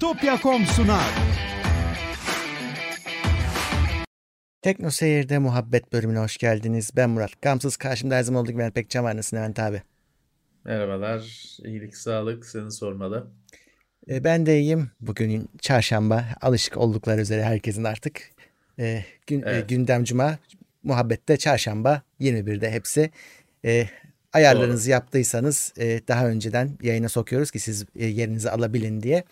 Topya.com sunar. Tekno Seyir'de muhabbet bölümüne hoş geldiniz. Ben Murat. Gamsız karşımda her zaman olduğu gibi Pekcan var. Nasılsın Levent abi? Merhabalar. İyilik, sağlık. Seni sormalı. Ben de iyiyim. Bugün çarşamba. Alışık oldukları üzere herkesin artık. Gündem cuma. Muhabbette çarşamba 21'de hepsi. Ayarlarınızı yaptıysanız daha önceden yayına sokuyoruz ki siz yerinizi alabilin diye.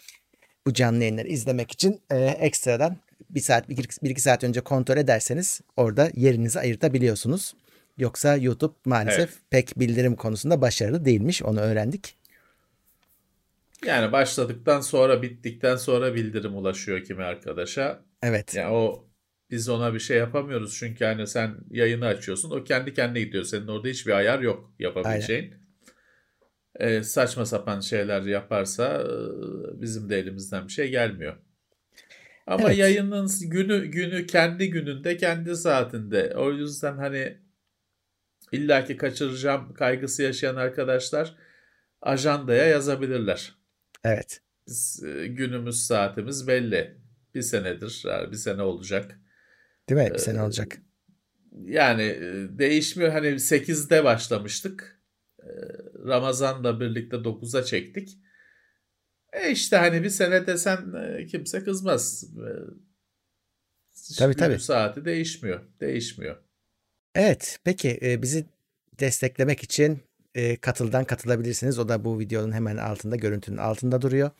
Bu canlı yayınları izlemek için ekstradan bir iki saat önce kontrol ederseniz orada yerinizi ayırtabiliyorsunuz. Yoksa YouTube maalesef pek bildirim konusunda başarılı değilmiş. Onu öğrendik. Yani başladıktan sonra, bittikten sonra bildirim ulaşıyor kimi arkadaşa. Evet. Yani biz ona bir şey yapamıyoruz çünkü hani sen yayını açıyorsun, o kendi kendine gidiyor, senin orada hiçbir ayar yok yapabileceğin. Saçma sapan şeyler yaparsa bizim de elimizden bir şey gelmiyor. Ama yayının günü kendi gününde, kendi saatinde. O yüzden hani illaki kaçıracağım kaygısı yaşayan arkadaşlar ajandaya yazabilirler. Evet. Biz, günümüz saatimiz belli. Bir sene olacak. Değil mi? Bir sene olacak. Yani değişmiyor. Hani 8'de başlamıştık. Ramazan'la birlikte 9'a çektik. İşte hani bir sene desen kimse kızmaz. Tabii. Saati değişmiyor. Evet. Peki bizi desteklemek için Katıl'dan katılabilirsiniz. O da bu videonun hemen altında, görüntünün altında duruyor.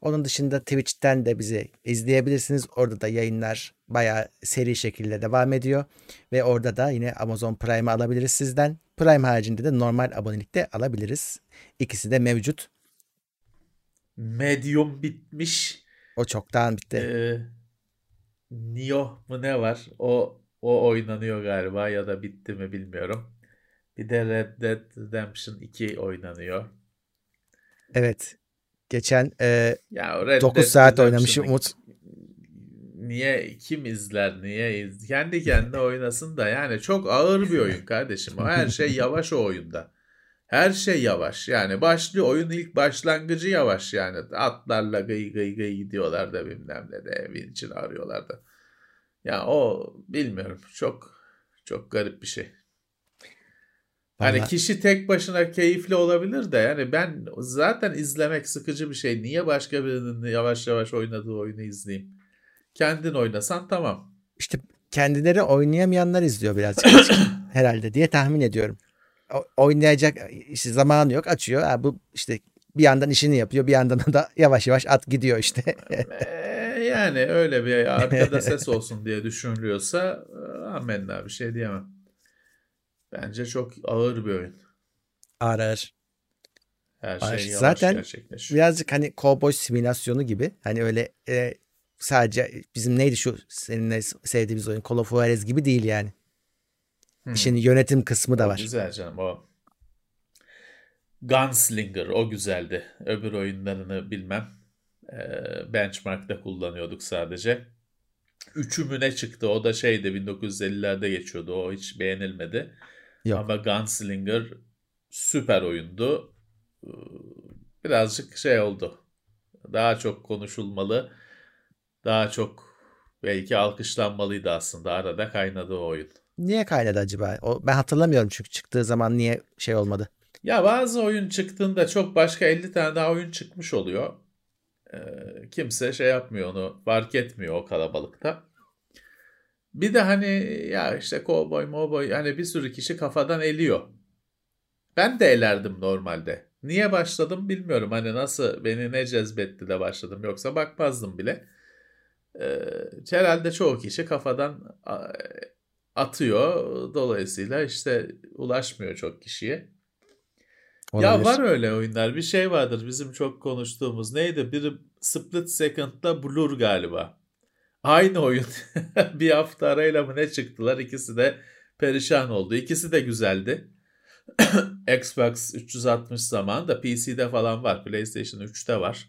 Onun dışında Twitch'ten de bizi izleyebilirsiniz. Orada da yayınlar bayağı seri şekilde devam ediyor. Ve orada da yine Amazon Prime'ı alabiliriz sizden. Prime haricinde de normal abonelikte alabiliriz. İkisi de mevcut. Medium bitmiş. O çoktan bitti. Nioh mu ne var? O oynanıyor galiba ya da bitti mi bilmiyorum. Bir de Red Dead Redemption 2 oynanıyor. Evet. Geçen 9 saat oynamış Umut. Niye? Kim izler? Niye? Kendi kendine oynasın da yani çok ağır bir oyun kardeşim. Her şey yavaş o oyunda. Her şey yavaş. Yani başlıyor oyun, ilk başlangıcı yavaş yani. Atlarla gıy gidiyorlar da bilmem ne de evin için arıyorlar da. Yani bilmiyorum. Çok garip bir şey. Vallahi. Hani kişi tek başına keyifli olabilir de yani ben zaten izlemek sıkıcı bir şey. Niye başka birinin yavaş yavaş oynadığı oyunu izleyeyim? Kendin oynasan tamam. İşte kendileri oynayamayanlar izliyor birazcık herhalde diye tahmin ediyorum. Oynayacak işte zamanı yok, açıyor. Bu işte bir yandan işini yapıyor, bir yandan da yavaş yavaş at gidiyor işte. Yani öyle bir arkada ses olsun diye düşünülüyorsa amenna, bir şey diyemem. Bence çok ağır bir oyun. Ağır. Her şey yavaş gerçekleşiyor. Zaten birazcık hani kovboy simülasyonu gibi. Hani öyle sadece bizim neydi şu seninle sevdiğimiz oyun Call of Juarez gibi değil yani. İşin yönetim kısmı da var. Güzel canım o. Gunslinger o güzeldi. Öbür oyunlarını bilmem. Benchmark'ta kullanıyorduk sadece. 3'ü çıktı? O da 1950'lerde geçiyordu. O hiç beğenilmedi. Yok. Ama Gunslinger süper oyundu. Birazcık oldu. Daha çok konuşulmalı. Daha çok belki alkışlanmalıydı aslında. Arada kaynadı o oyun. Niye kaynadı acaba? Ben hatırlamıyorum çünkü çıktığı zaman niye olmadı. Ya bazı oyun çıktığında çok başka 50 tane daha oyun çıkmış oluyor. Kimse yapmıyor, onu fark etmiyor o kalabalıkta. Bir de hani ya işte kovboy mowboy hani bir sürü kişi kafadan eliyor. Ben de elerdim normalde. Niye başladım bilmiyorum. Hani nasıl, beni ne cezbetti de başladım, yoksa bakmazdım bile. Herhalde çoğu kişi kafadan atıyor. Dolayısıyla işte ulaşmıyor çok kişiye. Olabilir. Ya var öyle oyunlar. Bir şey vardır bizim çok konuştuğumuz. Neydi? Biri Split Second'da Blur galiba. Aynı oyun. Bir hafta arayla mı ne çıktılar? İkisi de perişan oldu. İkisi de güzeldi. Xbox 360 zamanında PC'de falan var. PlayStation 3'te var.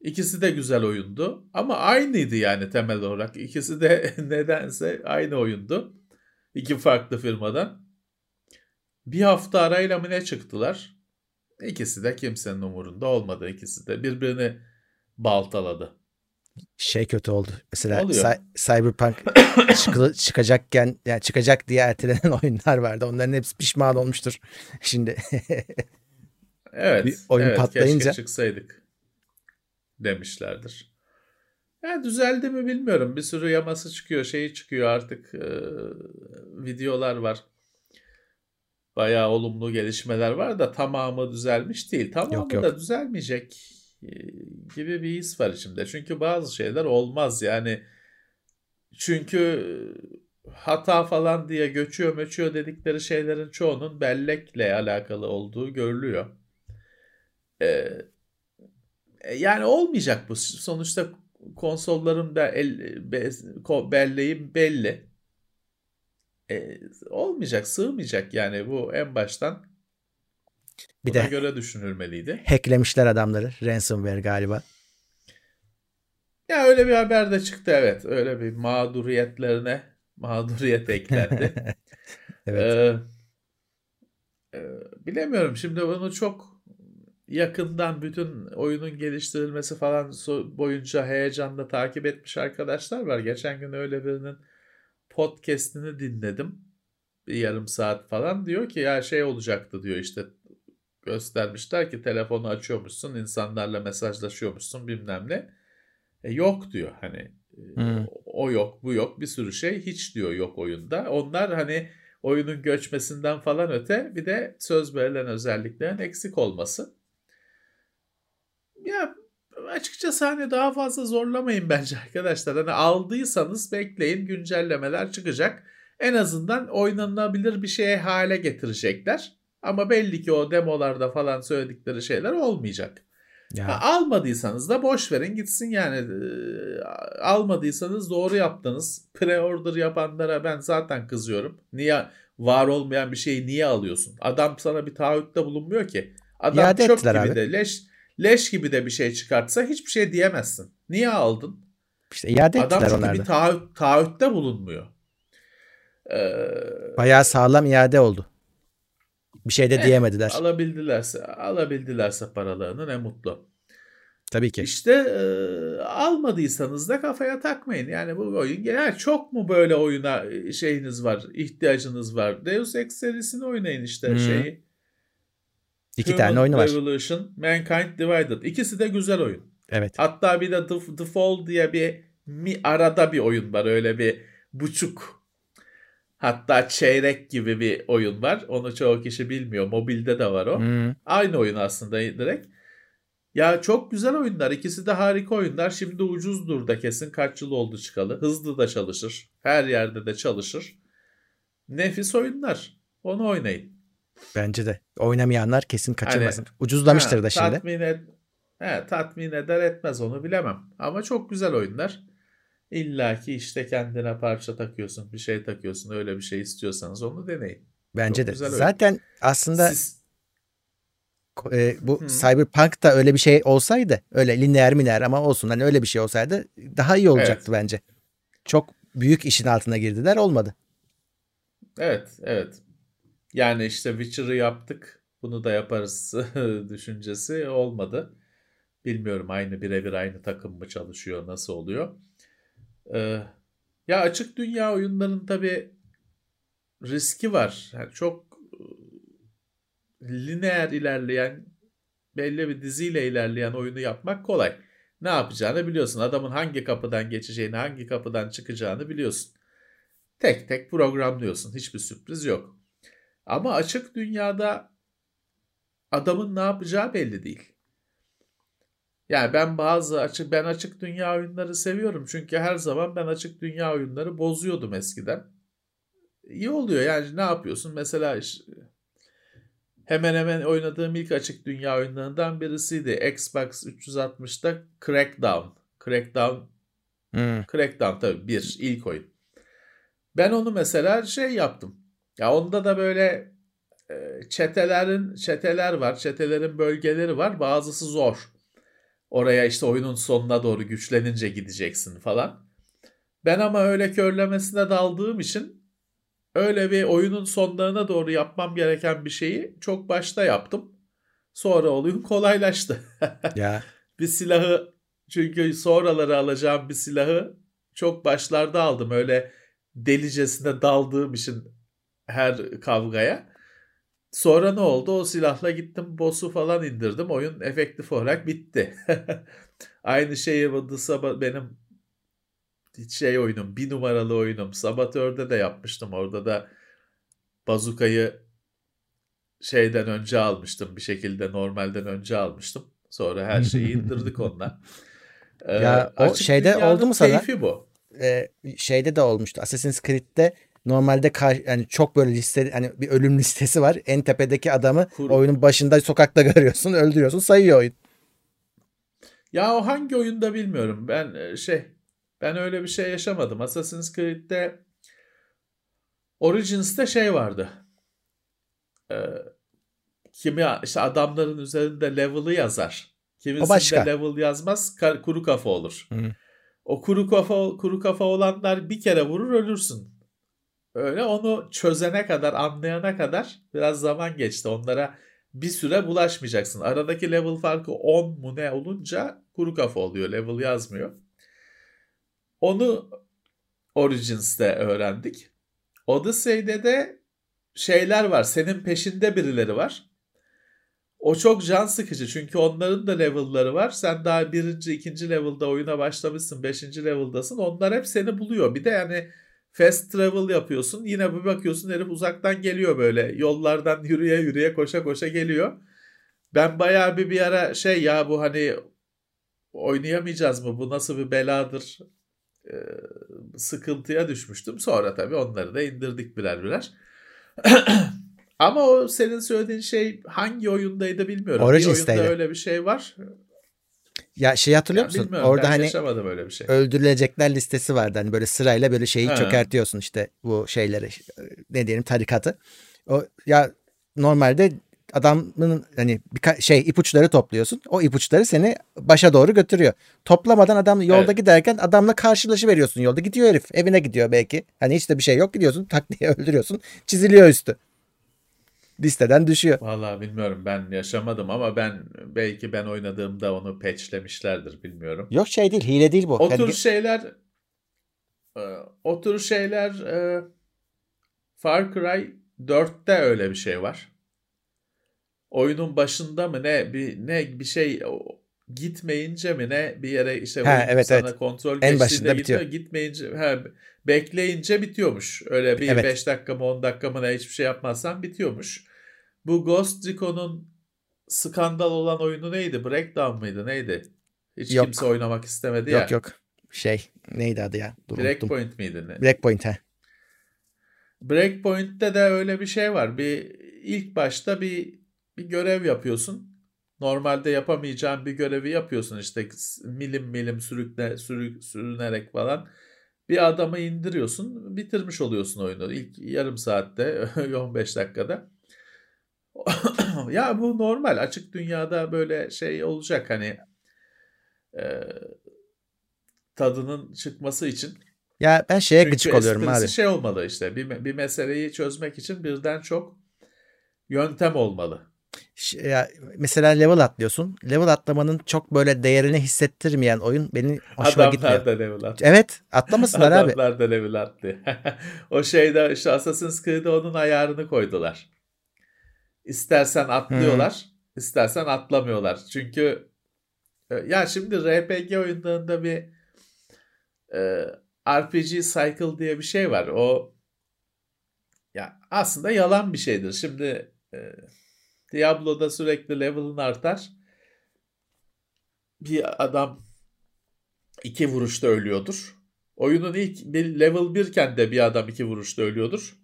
İkisi de güzel oyundu. Ama aynıydı yani temel olarak. İkisi de nedense aynı oyundu. İki farklı firmadan. Bir hafta arayla mı ne çıktılar? İkisi de kimsenin umurunda olmadı. İkisi de birbirini baltaladı. Şey kötü oldu. Mesela Cyberpunk çıkacakken, yani çıkacak diye ertelenen oyunlar vardı. Onların hepsi pişman olmuştur şimdi. Evet. Bir oyun patlayınca keşke çıksaydık demişlerdir. Yani düzeldi mi bilmiyorum. Bir sürü yaması çıkıyor, şeyi çıkıyor artık. Videolar var. Bayağı olumlu gelişmeler var da tamamı düzelmiş değil. Tamamı yok. Da düzelmeyecek gibi bir his var içimde. Çünkü bazı şeyler olmaz yani. Çünkü hata falan diye göçüyor dedikleri şeylerin çoğunun bellekle alakalı olduğu görülüyor. Yani olmayacak bu. Sonuçta konsolların belleği belli. Olmayacak, sığmayacak yani bu en baştan. Buna bir de göre düşünülmeliydi. Hacklemişler adamları. Ransomware galiba. Ya öyle bir haber de çıktı, evet. Öyle bir mağduriyetlerine mağduriyet eklendi. Evet. Bilemiyorum. Şimdi bunu çok yakından bütün oyunun geliştirilmesi falan boyunca heyecanla takip etmiş arkadaşlar var. Geçen gün öyle birinin podcast'ini dinledim. Bir yarım saat falan. Diyor ki ya şey olacaktı diyor işte. Göstermişler ki telefonu açıyormuşsun, insanlarla mesajlaşıyormuşsun bilmem ne. Yok diyor hani o yok bu yok bir sürü şey hiç diyor yok oyunda. Onlar hani oyunun göçmesinden falan öte bir de söz verilen özelliklerin eksik olması. Ya açıkçası hani daha fazla zorlamayın bence arkadaşlar. Hani aldıysanız bekleyin, güncellemeler çıkacak. En azından oynanabilir bir şeye hale getirecekler. Ama belli ki o demolarda falan söyledikleri şeyler olmayacak. Almadıysanız da boş verin gitsin yani. Almadıysanız doğru yaptınız. Pre-order yapanlara ben zaten kızıyorum. Niye var olmayan bir şeyi niye alıyorsun? Adam sana bir taahhütte bulunmuyor ki. Adam İade çöp gibi abi. De leş gibi de bir şey çıkartsa hiçbir şey diyemezsin. Niye aldın? İşte iade adam çünkü onlarda. Bir taahhütte bulunmuyor. Bayağı sağlam iade oldu. Bir şey de diyemediler. Alabildilerse paralarını ne mutlu. Tabii ki. İşte almadıysanız da kafaya takmayın. Yani bu oyun genel çok mu böyle oyuna şeyiniz var, ihtiyacınız var. Deus Ex serisini oynayın işte şeyi. İki Human tane oyunu var. Human Revolution, Mankind Divided. İkisi de güzel oyun. Evet. Hatta bir de The Fall diye bir arada bir oyun var. Öyle bir buçuk hatta çeyrek gibi bir oyun var. Onu çoğu kişi bilmiyor. Mobilde de var o. Aynı oyun aslında direkt. Ya çok güzel oyunlar. İkisi de harika oyunlar. Şimdi ucuzdur da kesin. Kaç yıl oldu çıkalı. Hızlı da çalışır. Her yerde de çalışır. Nefis oyunlar. Onu oynayın. Bence de. Oynamayanlar kesin kaçırmasın. Hani, ucuzlamıştır da şimdi. Tatmin eder etmez onu bilemem. Ama çok güzel oyunlar. İlla ki işte kendine parça takıyorsun, bir şey takıyorsun, öyle bir şey istiyorsanız onu deneyin. Bence çok de. Zaten oyun. Aslında bu Cyberpunk'ta öyle bir şey olsaydı, öyle lineer miner ama olsun hani öyle bir şey olsaydı daha iyi olacaktı bence. Çok büyük işin altına girdiler, olmadı. Evet. Yani işte Witcher'ı yaptık, bunu da yaparız düşüncesi olmadı. Bilmiyorum aynı birebir aynı takım mı çalışıyor, nasıl oluyor? Ya açık dünya oyunların tabii riski var. Yani çok lineer ilerleyen, belli bir diziyle ilerleyen oyunu yapmak kolay. Ne yapacağını biliyorsun. Adamın hangi kapıdan geçeceğini, hangi kapıdan çıkacağını biliyorsun. Tek tek programlıyorsun. Hiçbir sürpriz yok. Ama açık dünyada adamın ne yapacağı belli değil. Yani ben açık dünya oyunları seviyorum. Çünkü her zaman ben açık dünya oyunları bozuyordum eskiden. İyi oluyor yani ne yapıyorsun? Mesela işte hemen hemen oynadığım ilk açık dünya oyunlarından birisiydi. Xbox 360'da Crackdown tabii ilk oyun. Ben onu mesela şey yaptım. Ya onda da böyle çeteler var. Çetelerin bölgeleri var. Bazısı zor. Oraya işte oyunun sonuna doğru güçlenince gideceksin falan. Ben ama öyle körlemesine daldığım için öyle bir oyunun sonlarına doğru yapmam gereken bir şeyi çok başta yaptım. Sonra oyun kolaylaştı. Bir silahı Çünkü sonraları alacağım bir silahı çok başlarda aldım. Öyle delicesine daldığım için her kavgaya. Sonra ne oldu? O silahla gittim boss'u falan indirdim. Oyun efektif olarak bitti. Aynı şeyi benim oyunum, 1 numaralı oyunum Sabatör'de de yapmıştım. Orada da bazukayı şeyden önce almıştım. Bir şekilde normalden önce almıştım. Sonra her şeyi indirdik onunla. Ya o şeyde oldu mu sana? Keyfi bu. Şeyde de olmuştu. Assassin's Creed'de normalde yani çok böyle liste, hani bir ölüm listesi var. En tepedeki adamı oyunun başında sokakta görüyorsun, öldürüyorsun, sayıyor oyun. Ya o hangi oyunda bilmiyorum. Ben öyle bir şey yaşamadım. Assassin's Creed'de Origins'te şey vardı. Kimi işte adamların üzerinde level'ı yazar. Kimisinde level yazmaz, kuru kafa olur. Hı. O kuru kafa olanlar bir kere vurur ölürsün. Öyle onu çözene kadar, anlayana kadar biraz zaman geçti. Onlara bir süre bulaşmayacaksın. Aradaki level farkı 10 mu ne olunca kuru kafa oluyor. Level yazmıyor. Onu Origins'te öğrendik. Odyssey'de de şeyler var. Senin peşinde birileri var. O çok can sıkıcı. Çünkü onların da level'ları var. Sen daha 1. 2. level'da oyuna başlamışsın. 5. level'dasın. Onlar hep seni buluyor. Bir de yani fast travel yapıyorsun. Yine bir bakıyorsun herif uzaktan geliyor böyle. Yollardan yürüye yürüye koşa koşa geliyor. Ben bayağı bir ara şey ya bu hani oynayamayacağız mı? Bu nasıl bir beladır? Sıkıntıya düşmüştüm. Sonra tabii onları da indirdik birer birer. Ama o senin söylediğin şey hangi oyundaydı bilmiyorum. Origins'teydi. Bir oyunda öyle bir şey var. Ya şey hatırlıyor musun? Orada ben yaşamadım öyle bir şey. Öldürülecekler listesi vardı. Hani böyle sırayla böyle şeyi çökertiyorsun işte bu şeyleri. Ne diyelim, tarikatı. O ya normalde adamın hani ipuçları topluyorsun. O ipuçları seni başa doğru götürüyor. Toplamadan adam yolda giderken adamla karşılaşıveriyorsun yolda. Gidiyor herif. Evine gidiyor belki. Hani hiç de bir şey yok, gidiyorsun tak diye öldürüyorsun. Çiziliyor üstü. Listeden düşüyor. Vallahi bilmiyorum, ben yaşamadım ama belki ben oynadığımda onu patchlemişlerdir, bilmiyorum. Yok şey değil, hile değil bu. O tür şeyler Far Cry 4'te öyle bir şey var. Oyunun başında mı ne bir şey gitmeyince mi ne bir yere işte sana kontrol geçtiğinde bitiyor. Gitmeyince bekleyince bitiyormuş. Öyle bir 5 dakika mı 10 dakika mı ne hiçbir şey yapmazsan bitiyormuş. Bu Ghost Recon'un skandal olan oyunu neydi? Breakdown mıydı? Neydi? Hiç kimse oynamak istemedi ya. Yok. Şey neydi adı ya? Breakpoint miydi ne? Breakpoint Breakpoint'te de öyle bir şey var. İlk başta bir görev yapıyorsun. Normalde yapamayacağın bir görevi yapıyorsun işte milim sürünerek falan. Bir adamı indiriyorsun, bitirmiş oluyorsun oyunu ilk yarım saatte, 15 dakikada. Ya bu normal, açık dünyada böyle şey olacak hani tadının çıkması için. Ya ben şeye gıcık oluyorum abi. Şey olmalı işte bir meseleyi çözmek için birden çok yöntem olmalı. Ya mesela level atlıyorsun. Level atlamanın çok böyle değerini hissettirmeyen oyun benim hoşuma gitmiyor. Adamlar da level atlıyor. Evet, atlamasınlar abi. Adamlar da level atlıyor. O şeyde işte Assassin's Creed'de onun ayarını koydular. İstersen atlıyorlar, istersen atlamıyorlar. Çünkü ya şimdi RPG oyunlarında bir RPG cycle diye bir şey var. O ya aslında yalan bir şeydir. Şimdi Diablo'da sürekli level'ın artar. Bir adam 2 vuruşta ölüyordur. Oyunun ilk level 1 iken de bir adam 2 vuruşta ölüyordur.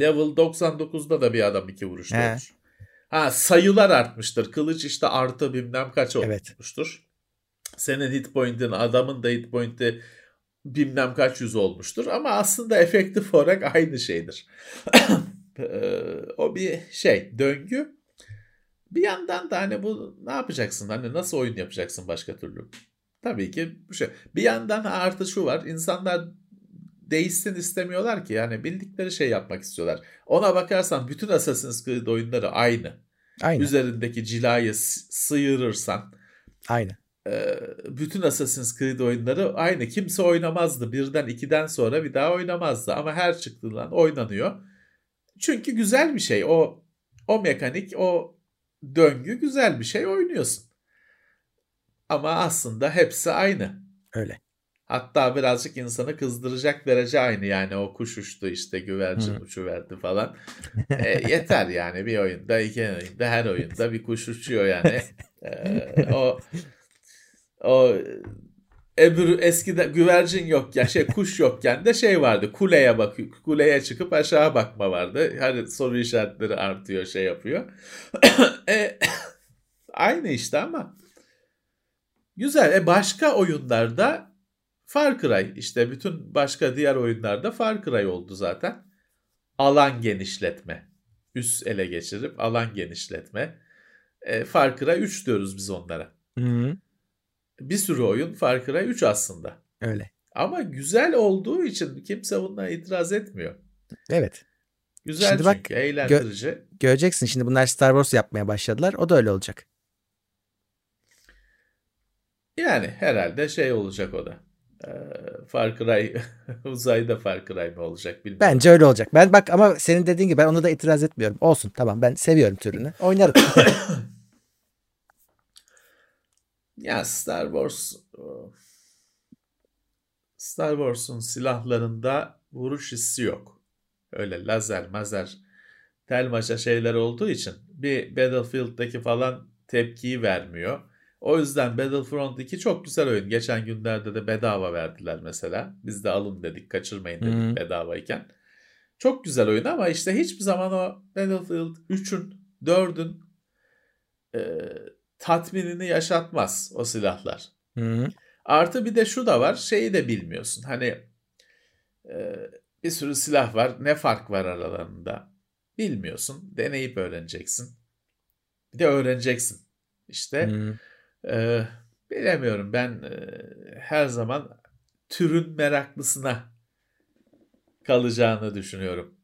Level 99'da da bir adam 2 vuruşta ölür. Sayılar artmıştır. Kılıç işte artı bilmem kaç olmuştur. Senin hit point'in, adamın da hit point'i bilmem kaç yüz olmuştur. Ama aslında efektif olarak aynı şeydir. O bir şey, döngü. Bir yandan da hani bu ne yapacaksın? Hani nasıl oyun yapacaksın başka türlü? Tabii ki bu şey. Bir yandan artı şu var. İnsanlar değişsin istemiyorlar ki. Yani bildikleri şey yapmak istiyorlar. Ona bakarsan bütün Assassin's Creed oyunları aynı. Üzerindeki cilayı sıyırırsan. Aynı. bütün Assassin's Creed oyunları aynı. Kimse oynamazdı. Birden 2'den sonra bir daha oynamazdı. Ama her çıktığından oynanıyor. Çünkü güzel bir şey. O mekanik, o döngü güzel bir şey, oynuyorsun. Ama aslında hepsi aynı. Öyle. Hatta birazcık insanı kızdıracak derece aynı. Yani o kuş uçtu işte, güvercin uçuverdi falan. Yeter yani, bir oyunda, iki oyunda, her oyunda bir kuş uçuyor yani. Eskide güvercin yok ya, kuş yokken de vardı. Kuleye çıkıp aşağı bakma vardı. Hani soru işaretleri artıyor, yapıyor. Aynı işte ama güzel. Başka oyunlarda Far Cry, işte bütün başka diğer oyunlarda Far Cry oldu zaten. Alan genişletme. Üst ele geçirip alan genişletme. Far Cry 3 diyoruz biz onlara. Hı-hı. Bir sürü oyun Far Cry 3 aslında. Öyle. Ama güzel olduğu için kimse bununla itiraz etmiyor. Evet. Güzel şimdi çünkü bak, eğlendirici. Göreceksin şimdi bunlar Star Wars yapmaya başladılar. O da öyle olacak. Yani herhalde olacak o da. Far Cry uzayda Far Cry mı olacak bilmiyorum. Bence öyle olacak. Ben bak, ama senin dediğin gibi ben ona da itiraz etmiyorum. Olsun, tamam, ben seviyorum türünü. Oynarım. Ya Star Wars'un silahlarında vuruş hissi yok. Öyle lazer, mazer, telmaşa şeyler olduğu için bir Battlefield'daki falan tepkiyi vermiyor. O yüzden Battlefront 2 çok güzel oyun. Geçen günlerde de bedava verdiler mesela. Biz de alın dedik, kaçırmayın dedik bedavayken. Çok güzel oyun ama işte hiçbir zaman o Battlefield 3'ün, 4'ün tatminini yaşatmaz o silahlar. Hı-hı. Artı bir de şu da var. Şeyi de bilmiyorsun. Hani bir sürü silah var. Ne fark var aralarında? Bilmiyorsun. Deneyip öğreneceksin. Bir de öğreneceksin. İşte bilemiyorum. Ben her zaman türün meraklısına kalacağını düşünüyorum.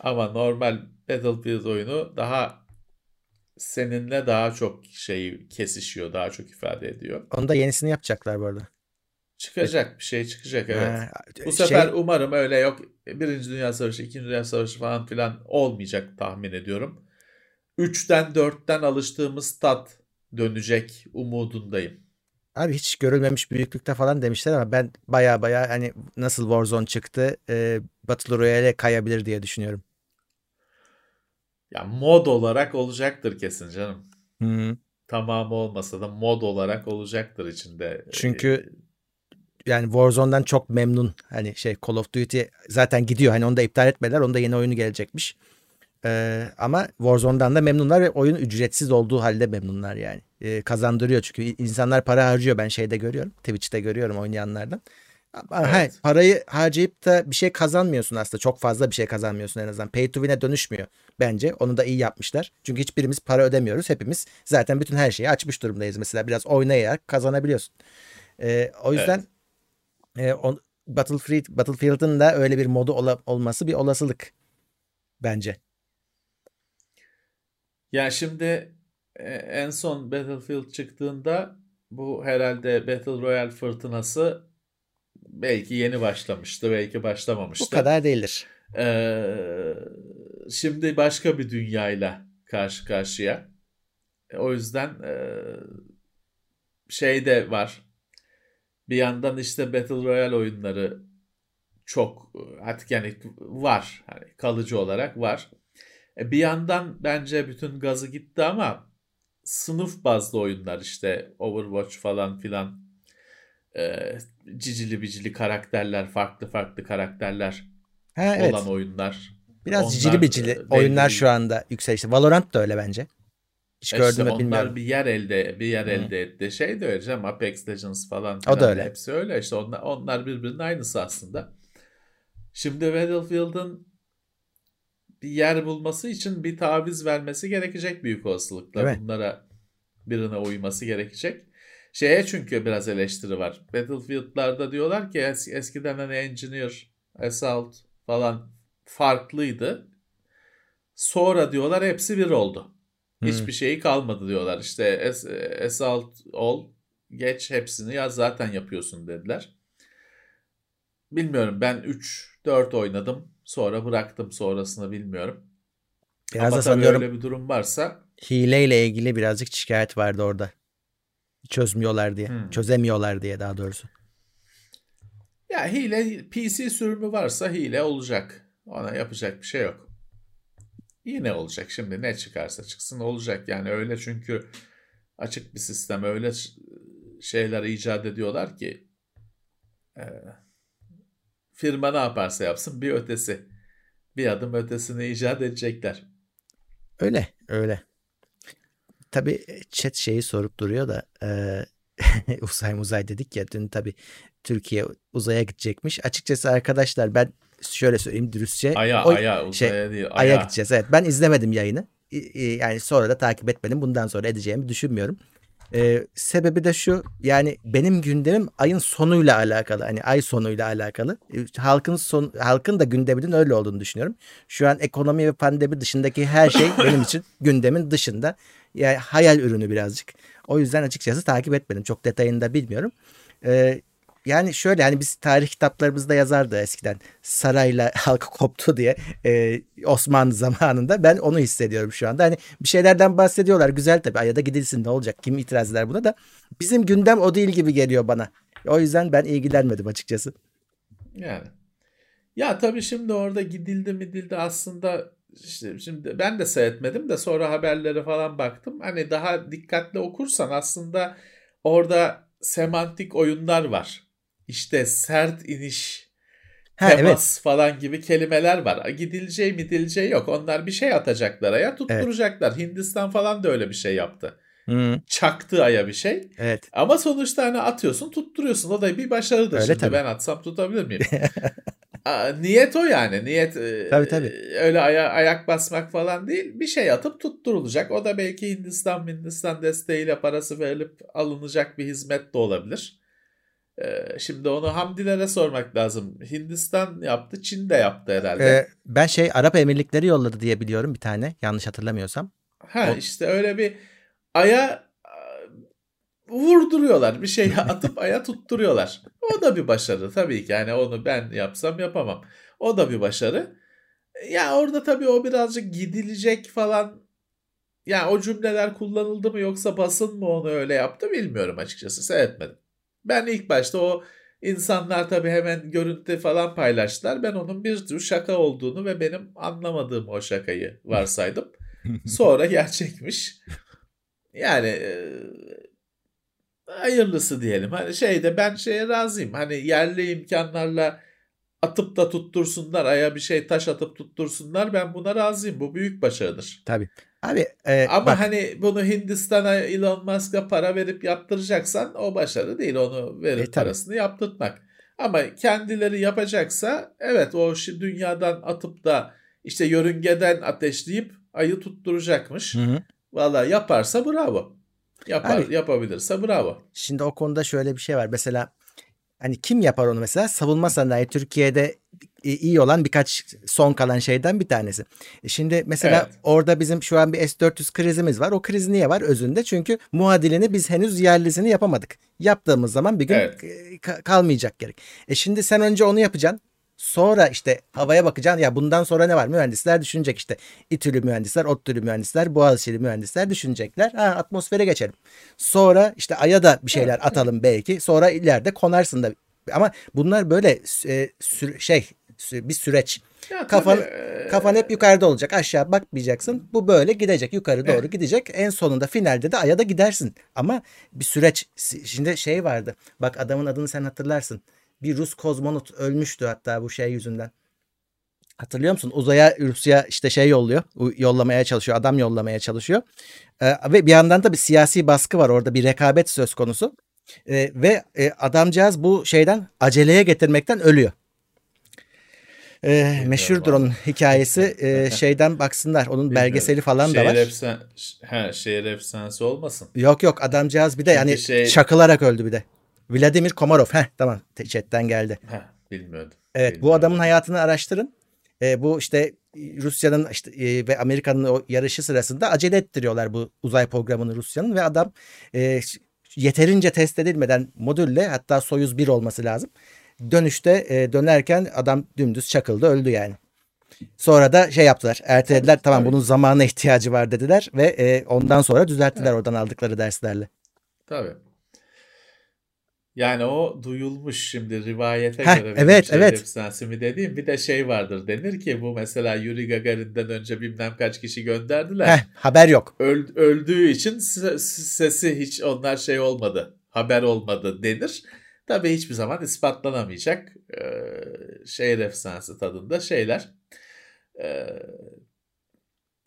Ama normal Battlefield oyunu daha seninle daha çok kesişiyor, daha çok ifade ediyor. Onu da yenisini yapacaklar bu arada. Çıkacak, bir şey çıkacak, evet. Bu sefer umarım öyle yok. Birinci Dünya Savaşı, İkinci Dünya Savaşı falan filan olmayacak tahmin ediyorum. 3'ten 4'ten alıştığımız tat dönecek umudundayım. Abi hiç görülmemiş büyüklükte falan demişler ama ben baya hani nasıl Warzone çıktı, Battle Royale'e kayabilir diye düşünüyorum. Ya mod olarak olacaktır kesin canım. Hı-hı. Tamamı olmasa da mod olarak olacaktır içinde. Çünkü yani Warzone'dan çok memnun. Hani Call of Duty zaten gidiyor. Hani onu da iptal etmediler. Onda yeni oyunu gelecekmiş. Ama Warzone'dan da memnunlar ve oyun ücretsiz olduğu halde memnunlar yani. Kazandırıyor çünkü insanlar para harcıyor. Ben görüyorum. Twitch'te görüyorum oynayanlardan. Evet. Hayır, parayı harcayıp da bir şey kazanmıyorsun aslında. Çok fazla bir şey kazanmıyorsun en azından. Pay to win'e dönüşmüyor bence. Onu da iyi yapmışlar. Çünkü hiçbirimiz para ödemiyoruz. Hepimiz zaten bütün her şeyi açmış durumdayız. Mesela biraz oynayarak kazanabiliyorsun. O yüzden Battlefield'ın da öyle bir modu olması bir olasılık bence. Ya şimdi en son Battlefield çıktığında bu herhalde Battle Royale fırtınası belki yeni başlamıştı, belki başlamamıştı. Bu kadar değildir. Şimdi başka bir dünyayla karşı karşıya. O yüzden şey de var. Bir yandan işte Battle Royale oyunları çok artık yani var. Hani kalıcı olarak var. Bir yandan bence bütün gazı gitti ama sınıf bazlı oyunlar işte Overwatch falan filan. Cicili bicili karakterler, farklı karakterler olan oyunlar. Biraz cicili bicili oyunlar şu anda yükselişte. Valorant da öyle bence. Hiç gördüm mü bilmiyorum. Onlar bir yer elde etti. De öyle canım, Apex Legends falan. O da öyle. Hepsi öyle işte. Onlar birbirinin aynısı aslında. Şimdi Battlefield'ın bir yer bulması için bir taviz vermesi gerekecek büyük olasılıkla. Evet. Bunlara birine uyması gerekecek. Çünkü biraz eleştiri var. Battlefield'larda diyorlar ki eskiden hani Engineer, Assault falan farklıydı. Sonra diyorlar hepsi bir oldu. Hiçbir şeyi kalmadı diyorlar. İşte Assault All, geç hepsini ya zaten yapıyorsun dediler. Bilmiyorum, ben 3-4 oynadım. Sonra bıraktım, sonrasını bilmiyorum. Biraz ama da sanıyorum öyle bir durum varsa. Hileyle ilgili birazcık şikayet vardı orada. Çözmüyorlar diye. Çözemiyorlar diye daha doğrusu. Ya hile, PC sürümü varsa hile olacak. Ona yapacak bir şey yok. Yine olacak, şimdi ne çıkarsa çıksın olacak yani, öyle çünkü açık bir sistem, öyle şeyler icat ediyorlar ki firma ne yaparsa yapsın bir ötesi, bir adım ötesini icat edecekler. Öyle öyle. Tabii chat şeyi sorup duruyor da uzay dedik ya dün, tabii Türkiye uzaya gidecekmiş. Açıkçası arkadaşlar ben şöyle söyleyeyim dürüstçe. Aya gideceğiz. Evet, ben izlemedim yayını. Yani sonra da takip etmedim. Bundan sonra edeceğimi düşünmüyorum. Sebebi de şu. Yani benim gündemim ayın sonuyla alakalı. Hani ay sonuyla alakalı. Halkın da gündeminin öyle olduğunu düşünüyorum. Şu an ekonomi ve pandemi dışındaki her şey benim için gündemin dışında. Yani hayal ürünü birazcık. O yüzden açıkçası takip etmedim. Çok detayını da bilmiyorum. Yani şöyle, hani biz tarih kitaplarımızda yazardı eskiden sarayla halka koptu diye Osmanlı zamanında, ben onu hissediyorum şu anda. Hani bir şeylerden bahsediyorlar, güzel tabii, aya da gidilsin, ne olacak, kim itiraz eder buna, da bizim gündem o değil gibi geliyor bana. O yüzden ben ilgilenmedim açıkçası. Yani ya tabii şimdi orada gidildi aslında, işte şimdi ben de seyretmedim de sonra haberlere falan baktım. Hani daha dikkatli okursan aslında orada semantik oyunlar var. İşte sert iniş, temas, evet, falan gibi kelimeler var. Gidileceği yok. Onlar bir şey atacaklar aya, tutturacaklar. Evet. Hindistan falan da öyle bir şey yaptı. Çaktı aya bir şey. Evet. Ama sonuçta hani atıyorsun, tutturuyorsun. O da bir başarıdır. Öyle şimdi tabii. Ben atsam tutabilir miyim? Niyet o yani. Niyet tabii. Öyle ayak basmak falan değil. Bir şey atıp tutturulacak. O da belki Hindistan desteğiyle parası verilip alınacak bir hizmet de olabilir. Şimdi onu Hamdilere sormak lazım. Hindistan yaptı, Çin de yaptı herhalde. Ben Arap Emirlikleri yolladı diye biliyorum bir tane, yanlış hatırlamıyorsam. İşte öyle bir aya vurduruyorlar, bir şey atıp aya tutturuyorlar. O da bir başarı tabii ki. Yani onu ben yapsam yapamam. O da bir başarı. Ya orada tabii o birazcık gidilecek falan. Yani o cümleler kullanıldı mı yoksa basın mı onu öyle yaptı bilmiyorum açıkçası. Seyretmedim. Ben ilk başta o insanlar tabii hemen görüntü falan paylaştılar. Ben onun bir tür şaka olduğunu ve benim anlamadığım o şakayı varsaydım. Sonra gerçekmiş. Yani hayırlısı diyelim. Hani ben razıyım. Hani yerli imkanlarla atıp da tuttursunlar. Aya bir taş atıp tuttursunlar. Ben buna razıyım. Bu büyük başarıdır. Tabii. Abi, ama bak, hani bunu Hindistan'a Elon Musk'a para verip yaptıracaksan o başarı değil. Onu verip parasını yaptırtmak. Ama kendileri yapacaksa evet, o dünyadan atıp da işte yörüngeden ateşleyip ayı tutturacakmış. Valla yaparsa bravo. Yapabilirse bravo. Şimdi o konuda şöyle bir şey var. Mesela hani kim yapar onu mesela? Savunma sanayi Türkiye'de iyi olan birkaç son kalan şeyden bir tanesi. Şimdi mesela orada bizim şu an bir S-400 krizimiz var. O kriz niye var özünde? Çünkü muadilini biz henüz yerlisini yapamadık. Yaptığımız zaman bir gün kalmayacak gerek. Şimdi sen önce onu yapacaksın. Sonra işte havaya bakacaksın. Ya bundan sonra ne var? Mühendisler düşünecek işte. İTÜ'lü mühendisler, ODTÜ'lü mühendisler, Boğaziçi'li mühendisler düşünecekler. Atmosfere geçelim. Sonra işte aya da bir şeyler atalım belki. Sonra ileride konarsın da. Ama bunlar böyle bir süreç. Kafan hep yukarıda olacak. Aşağı bakmayacaksın. Bu böyle gidecek. Yukarı doğru gidecek. En sonunda finalde de aya da gidersin. Ama bir süreç. Şimdi vardı. Bak adamın adını sen hatırlarsın. Bir Rus kozmonot ölmüştü hatta bu yüzünden. Hatırlıyor musun? Uzaya Rusya işte yolluyor. Yollamaya çalışıyor. Adam yollamaya çalışıyor. Ve bir yandan da bir siyasi baskı var. Orada bir rekabet söz konusu. Ve adamcağız bu aceleye getirmekten ölüyor. Meşhurdur onun hikayesi. Baksınlar. Onun bilmiyorum, belgeseli falan da var. Şehir efsanesi olmasın? Yok adamcağız bir de yani çakılarak öldü bir de. Vladimir Komarov. Tamam. Chatten geldi. Bilmiyordum. Evet, bu adamın hayatını araştırın. bu işte Rusya'nın işte, ve Amerika'nın o yarışı sırasında acele ettiriyorlar bu uzay programını Rusya'nın ve adam yeterince test edilmeden modülle, hatta Soyuz 1 olması lazım. Dönüşte dönerken adam dümdüz çakıldı, öldü yani. Sonra da şey yaptılar, ertelediler, tamam bunun zamana ihtiyacı var dediler ve ondan sonra düzelttiler oradan aldıkları derslerle. Tabii. Yani o duyulmuş şimdi rivayete göre. Evet, şey, evet. Efsanesi mi dediğim, bir de şey vardır denir ki bu mesela Yuri Gagarin'den önce bilmem kaç kişi gönderdiler. Haber yok. Öldüğü için sesi hiç onlar şey olmadı, haber olmadı denir. Tabii hiçbir zaman ispatlanamayacak şehir efsanesi tadında şeyler.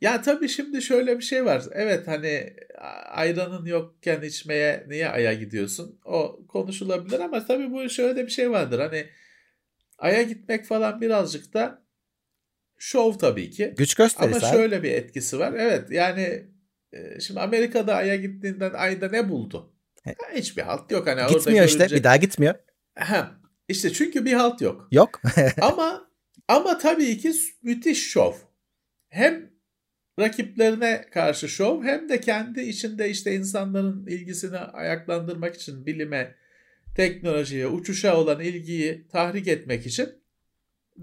Ya tabii şimdi şöyle bir şey var. Evet hani ayranın yokken içmeye niye aya gidiyorsun? O konuşulabilir ama tabii bu şöyle de bir şey vardır. Hani aya gitmek falan birazcık da şov tabii ki. Güç gösterisi. Ama şöyle bir etkisi var. Evet yani şimdi Amerika'da aya gittiğinden ayda ne buldu? Hiçbir halt yok. Hani gitmiyor orada işte görünce... bir daha gitmiyor. İşte çünkü bir halt yok. Yok. ama tabii ki müthiş şov. Hem rakiplerine karşı şov hem de kendi içinde işte insanların ilgisini ayaklandırmak için bilime, teknolojiye, uçuşa olan ilgiyi tahrik etmek için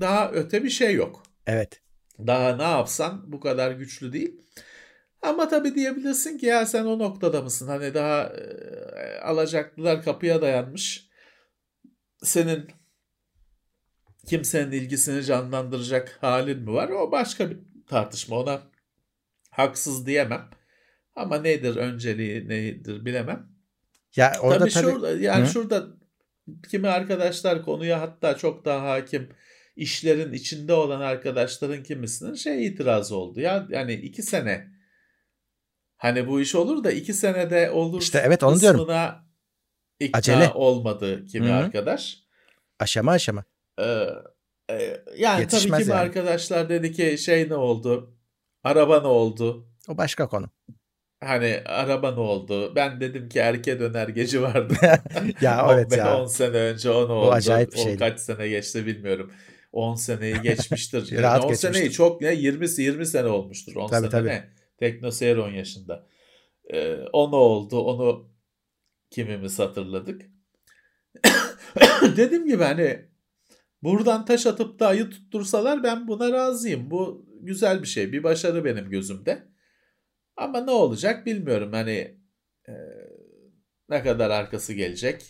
daha öte bir şey yok. Evet. Daha ne yapsan bu kadar güçlü değil. Ama tabii diyebilirsin ki ya sen o noktada mısın? Hani daha alacaklılar kapıya dayanmış. Senin kimsenin ilgisini canlandıracak halin mi var? O başka bir tartışma. Ona haksız diyemem. Ama nedir önceliği nedir bilemem. Ya orada tabii şurada, yani şurada kimi arkadaşlar konuya hatta çok daha hakim işlerin içinde olan arkadaşların kimisinin şey itirazı oldu. Ya yani 2 sene hani bu iş olur da 2 senede olur. İşte evet onu diyorum. Kısmına ikna acele olmadı kimi arkadaş. Aşama aşama. Yani yetişmez tabii kimi yani. Arkadaşlar dedi ki şey ne oldu? Araba ne oldu? O başka konu. Hani araba ne oldu? Ben dedim ki erke dönergeci vardı. Ya evet ya. 10 sene önce o ne oldu? O acayip bir şeydi. O kaç sene geçti bilmiyorum. 10 seneyi geçmiştir. Yani 10 geçmiştir. Seneyi çok ne? 20 sene olmuştur. 10 tabii, sene tabii. Ne? Teknoseyir 10 yaşında. O ne oldu? Onu kimimiz hatırladık. Dedim gibi hani buradan taş atıp da ayı tuttursalar ben buna razıyım. Bu güzel bir şey. Bir başarı benim gözümde. Ama ne olacak bilmiyorum. Hani ne kadar arkası gelecek?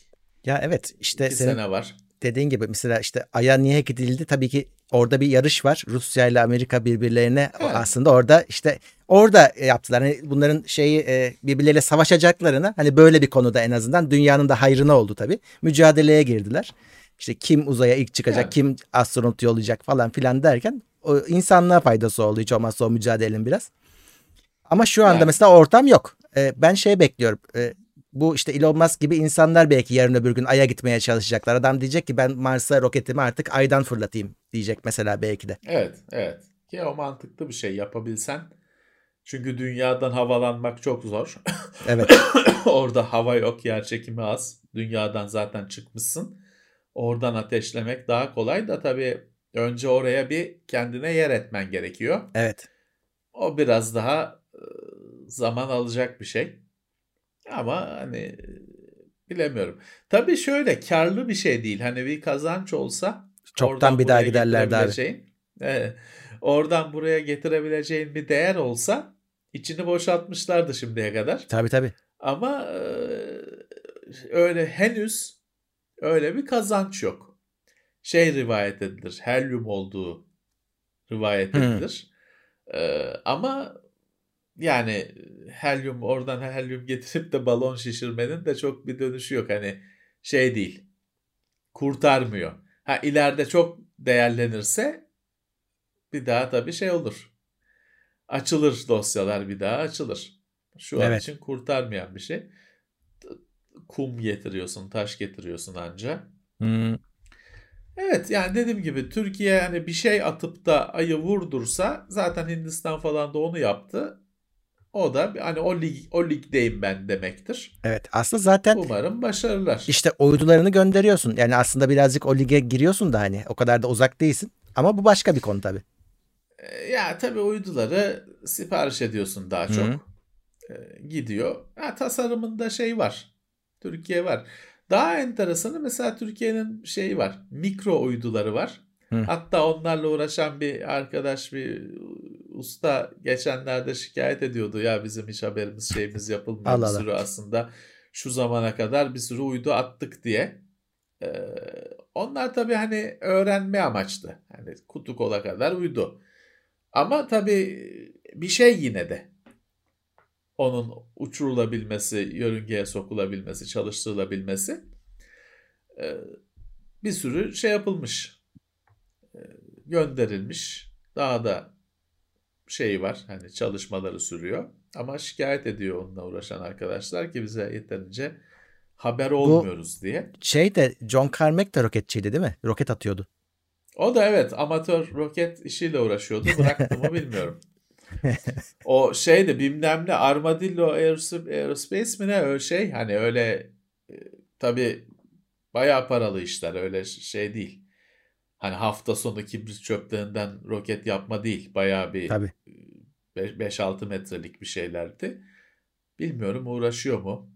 Ya evet işte 2 sene var. Dediğin gibi mesela işte aya niye gidildi? Tabii ki orada bir yarış var. Rusya ile Amerika birbirlerine aslında orada işte orada yaptılar. Hani bunların şeyi birbirleriyle savaşacaklarına hani böyle bir konuda en azından dünyanın da hayrına oldu tabii. Mücadeleye girdiler. İşte kim uzaya ilk çıkacak, kim astronot yollayacak falan filan derken o insanlığa faydası oldu hiç olmazsa o mücadelenin biraz. Ama şu anda mesela ortam yok. Ben şey bekliyorum. Bu işte Elon Musk gibi insanlar belki yarın öbür gün Ay'a gitmeye çalışacaklar. Adam diyecek ki ben Mars'a roketimi artık Ay'dan fırlatayım diyecek mesela belki de. Evet, evet. Ki o mantıklı bir şey yapabilsen. Çünkü dünyadan havalanmak çok zor. Evet. Orada hava yok, yer çekimi az. Dünyadan zaten çıkmışsın. Oradan ateşlemek daha kolay da tabii önce oraya bir kendine yer etmen gerekiyor. Evet. O biraz daha zaman alacak bir şey. Ama hani bilemiyorum. Tabii şöyle karlı bir şey değil. Hani bir kazanç olsa çoktan bir daha giderlerdi abi. Oradan buraya getirebileceğin bir değer olsa içini boşaltmışlardı şimdiye kadar. Tabii tabii. Ama öyle henüz öyle bir kazanç yok. Şey rivayet edilir. Helyum olduğu rivayet edilir. Ama yani helyum oradan helyum getirip de balon şişirmenin de çok bir dönüşü yok. Hani şey değil. Kurtarmıyor. Ha ileride çok değerlenirse bir daha tabii şey olur. Açılır dosyalar bir daha açılır. Şu an için kurtarmayan bir şey. Kum getiriyorsun, taş getiriyorsun anca. Evet yani dediğim gibi Türkiye hani bir şey atıp da ayı vurdursa zaten Hindistan falan da onu yaptı. O da hani o ligdeyim ben demektir. Evet aslında zaten umarım başarırlar. İşte uydularını gönderiyorsun. Yani aslında birazcık o lige giriyorsun da hani o kadar da uzak değilsin. Ama bu başka bir konu tabii. Ya tabii uyduları sipariş ediyorsun daha çok. Gidiyor. Ha, tasarımında şey var. Türkiye var. Daha enteresanı mesela Türkiye'nin şeyi var. Mikro uyduları var. Hatta onlarla uğraşan bir arkadaş, bir usta geçenlerde şikayet ediyordu. Ya bizim hiç haberimiz şeyimiz yapılmıyor. Bir sürü aslında şu zamana kadar bir sürü uydu attık diye. Onlar tabii hani öğrenme amaçlı. Hani kutu kola kadar uydu. Ama tabii bir şey yine de. Onun uçurulabilmesi, yörüngeye sokulabilmesi, çalıştırılabilmesi bir sürü şey yapılmış. Gönderilmiş. Daha da şey var. Hani çalışmaları sürüyor. Ama şikayet ediyor onunla uğraşan arkadaşlar ki bize yeterince haber olmuyoruz diye. Şey de John Carmack de roketçiydi değil mi? Roket atıyordu. O da evet amatör roket işiyle uğraşıyordu. Bıraktı mı bilmiyorum. O şey de bilmem ne Armadillo Aerospace mi ne öyle şey. Hani öyle tabii bayağı paralı işler. Öyle şey değil. Hani hafta sonu kibrit çöplerinden roket yapma değil. Bayağı bir 5-6 metrelik bir şeylerdi. Bilmiyorum uğraşıyor mu?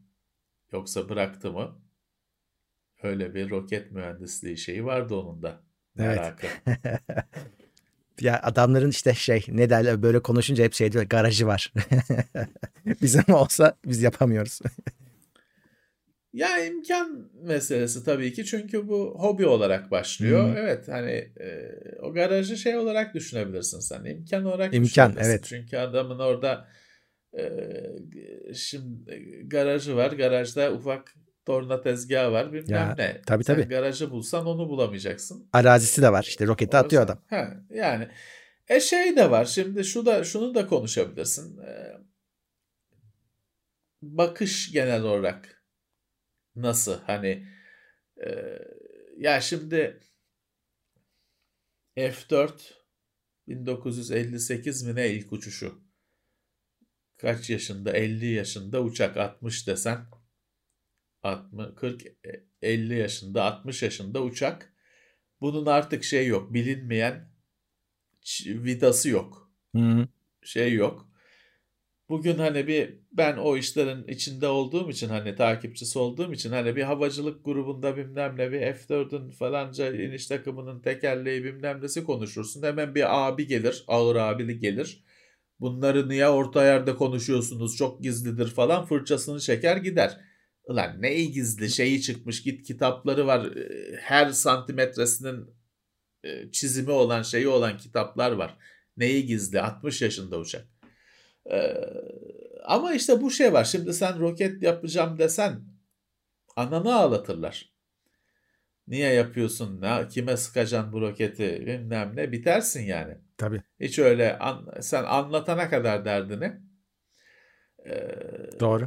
Yoksa bıraktı mı? Öyle bir roket mühendisliği şeyi vardı onun da. Merakı. Evet. Ya adamların işte şey ne derler böyle konuşunca hep şey diyor garajı var. Bizim olsa biz yapamıyoruz. Ya imkan meselesi tabii ki çünkü bu hobi olarak başlıyor. Evet hani o garajı şey olarak düşünebilirsin sen. İmkan olarak düşünebilirsin. Evet. Çünkü adamın orada şimdi garajı var. Garajda ufak torna tezgahı var bilmem ya, ne. Tabii. Sen garajı bulsan onu bulamayacaksın. Arazisi de var işte roketi orası, atıyor adam. He, yani şey de var şimdi şunu da konuşabilirsin. Bakış genel olarak. Nasıl hani ya şimdi F4 1958 mi ne ilk uçuşu kaç yaşında 50 yaşında uçak 60 desen 60, 40 50 yaşında 60 yaşında uçak bunun artık şey yok bilinmeyen vidası yok şey yok. Bugün hani bir ben o işlerin içinde olduğum için hani takipçisi olduğum için hani bir havacılık grubunda bilmem ne bir F4'ün falanca iniş takımının tekerleği bilmem nesi konuşursun. Hemen bir abi gelir ağır abili gelir. Bunları niye orta yerde konuşuyorsunuz çok gizlidir falan fırçasını çeker gider. Ulan ne gizli şeyi çıkmış git kitapları var her santimetresinin çizimi olan şeyi olan kitaplar var. Neyi gizli 60 yaşında uçak. Ama işte bu şey var. Şimdi sen roket yapacağım desen ananı ağlatırlar. Niye yapıyorsun? Kime sıkacaksın bu roketi? Bilmem ne. Bitersin yani. Tabii. Hiç öyle sen anlatana kadar derdini. Doğru.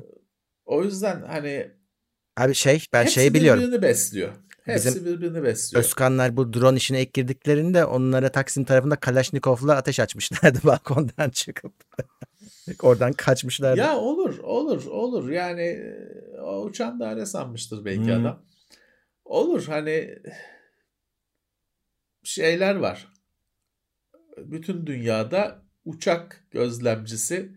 O yüzden hani abi ben şeyi biliyorum. Hepsi birbirini besliyor. Özkanlar bu drone işine ek girdiklerinde onlara Taksim tarafında Kalaşnikov'la ateş açmışlardı balkondan çıkıp. Oradan kaçmışlardı. Ya olur. Yani o uçan daire sanmıştır belki adam. Olur hani şeyler var. Bütün dünyada uçak gözlemcisi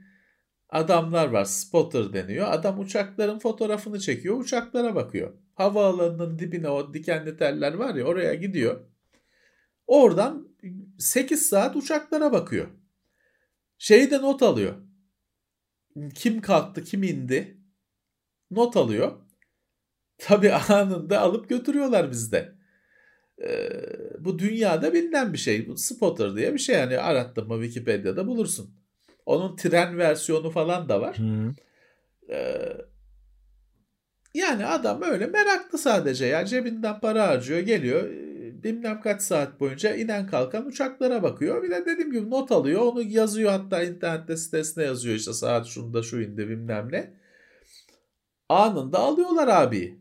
adamlar var. Spotter deniyor. Adam uçakların fotoğrafını çekiyor. Uçaklara bakıyor. Havaalanının dibine o dikenli teller var ya oraya gidiyor. Oradan 8 saat uçaklara bakıyor. Şeyde not alıyor. Kim kalktı, kim indi? Not alıyor. Tabii anında alıp götürüyorlar bizde. Bu dünyada bilinen bir şey. Bu spotter diye bir şey. Yani arattın mı Wikipedia'da bulursun. Onun tren versiyonu falan da var. Yani adam öyle meraklı sadece. Ya cebinden para harcıyor, geliyor. Bilmem kaç saat boyunca inen kalkan uçaklara bakıyor. Bir de dediğim gibi not alıyor. Onu yazıyor hatta internette sitesine yazıyor işte saat şunda şu indi bilmem ne. Anında alıyorlar abi.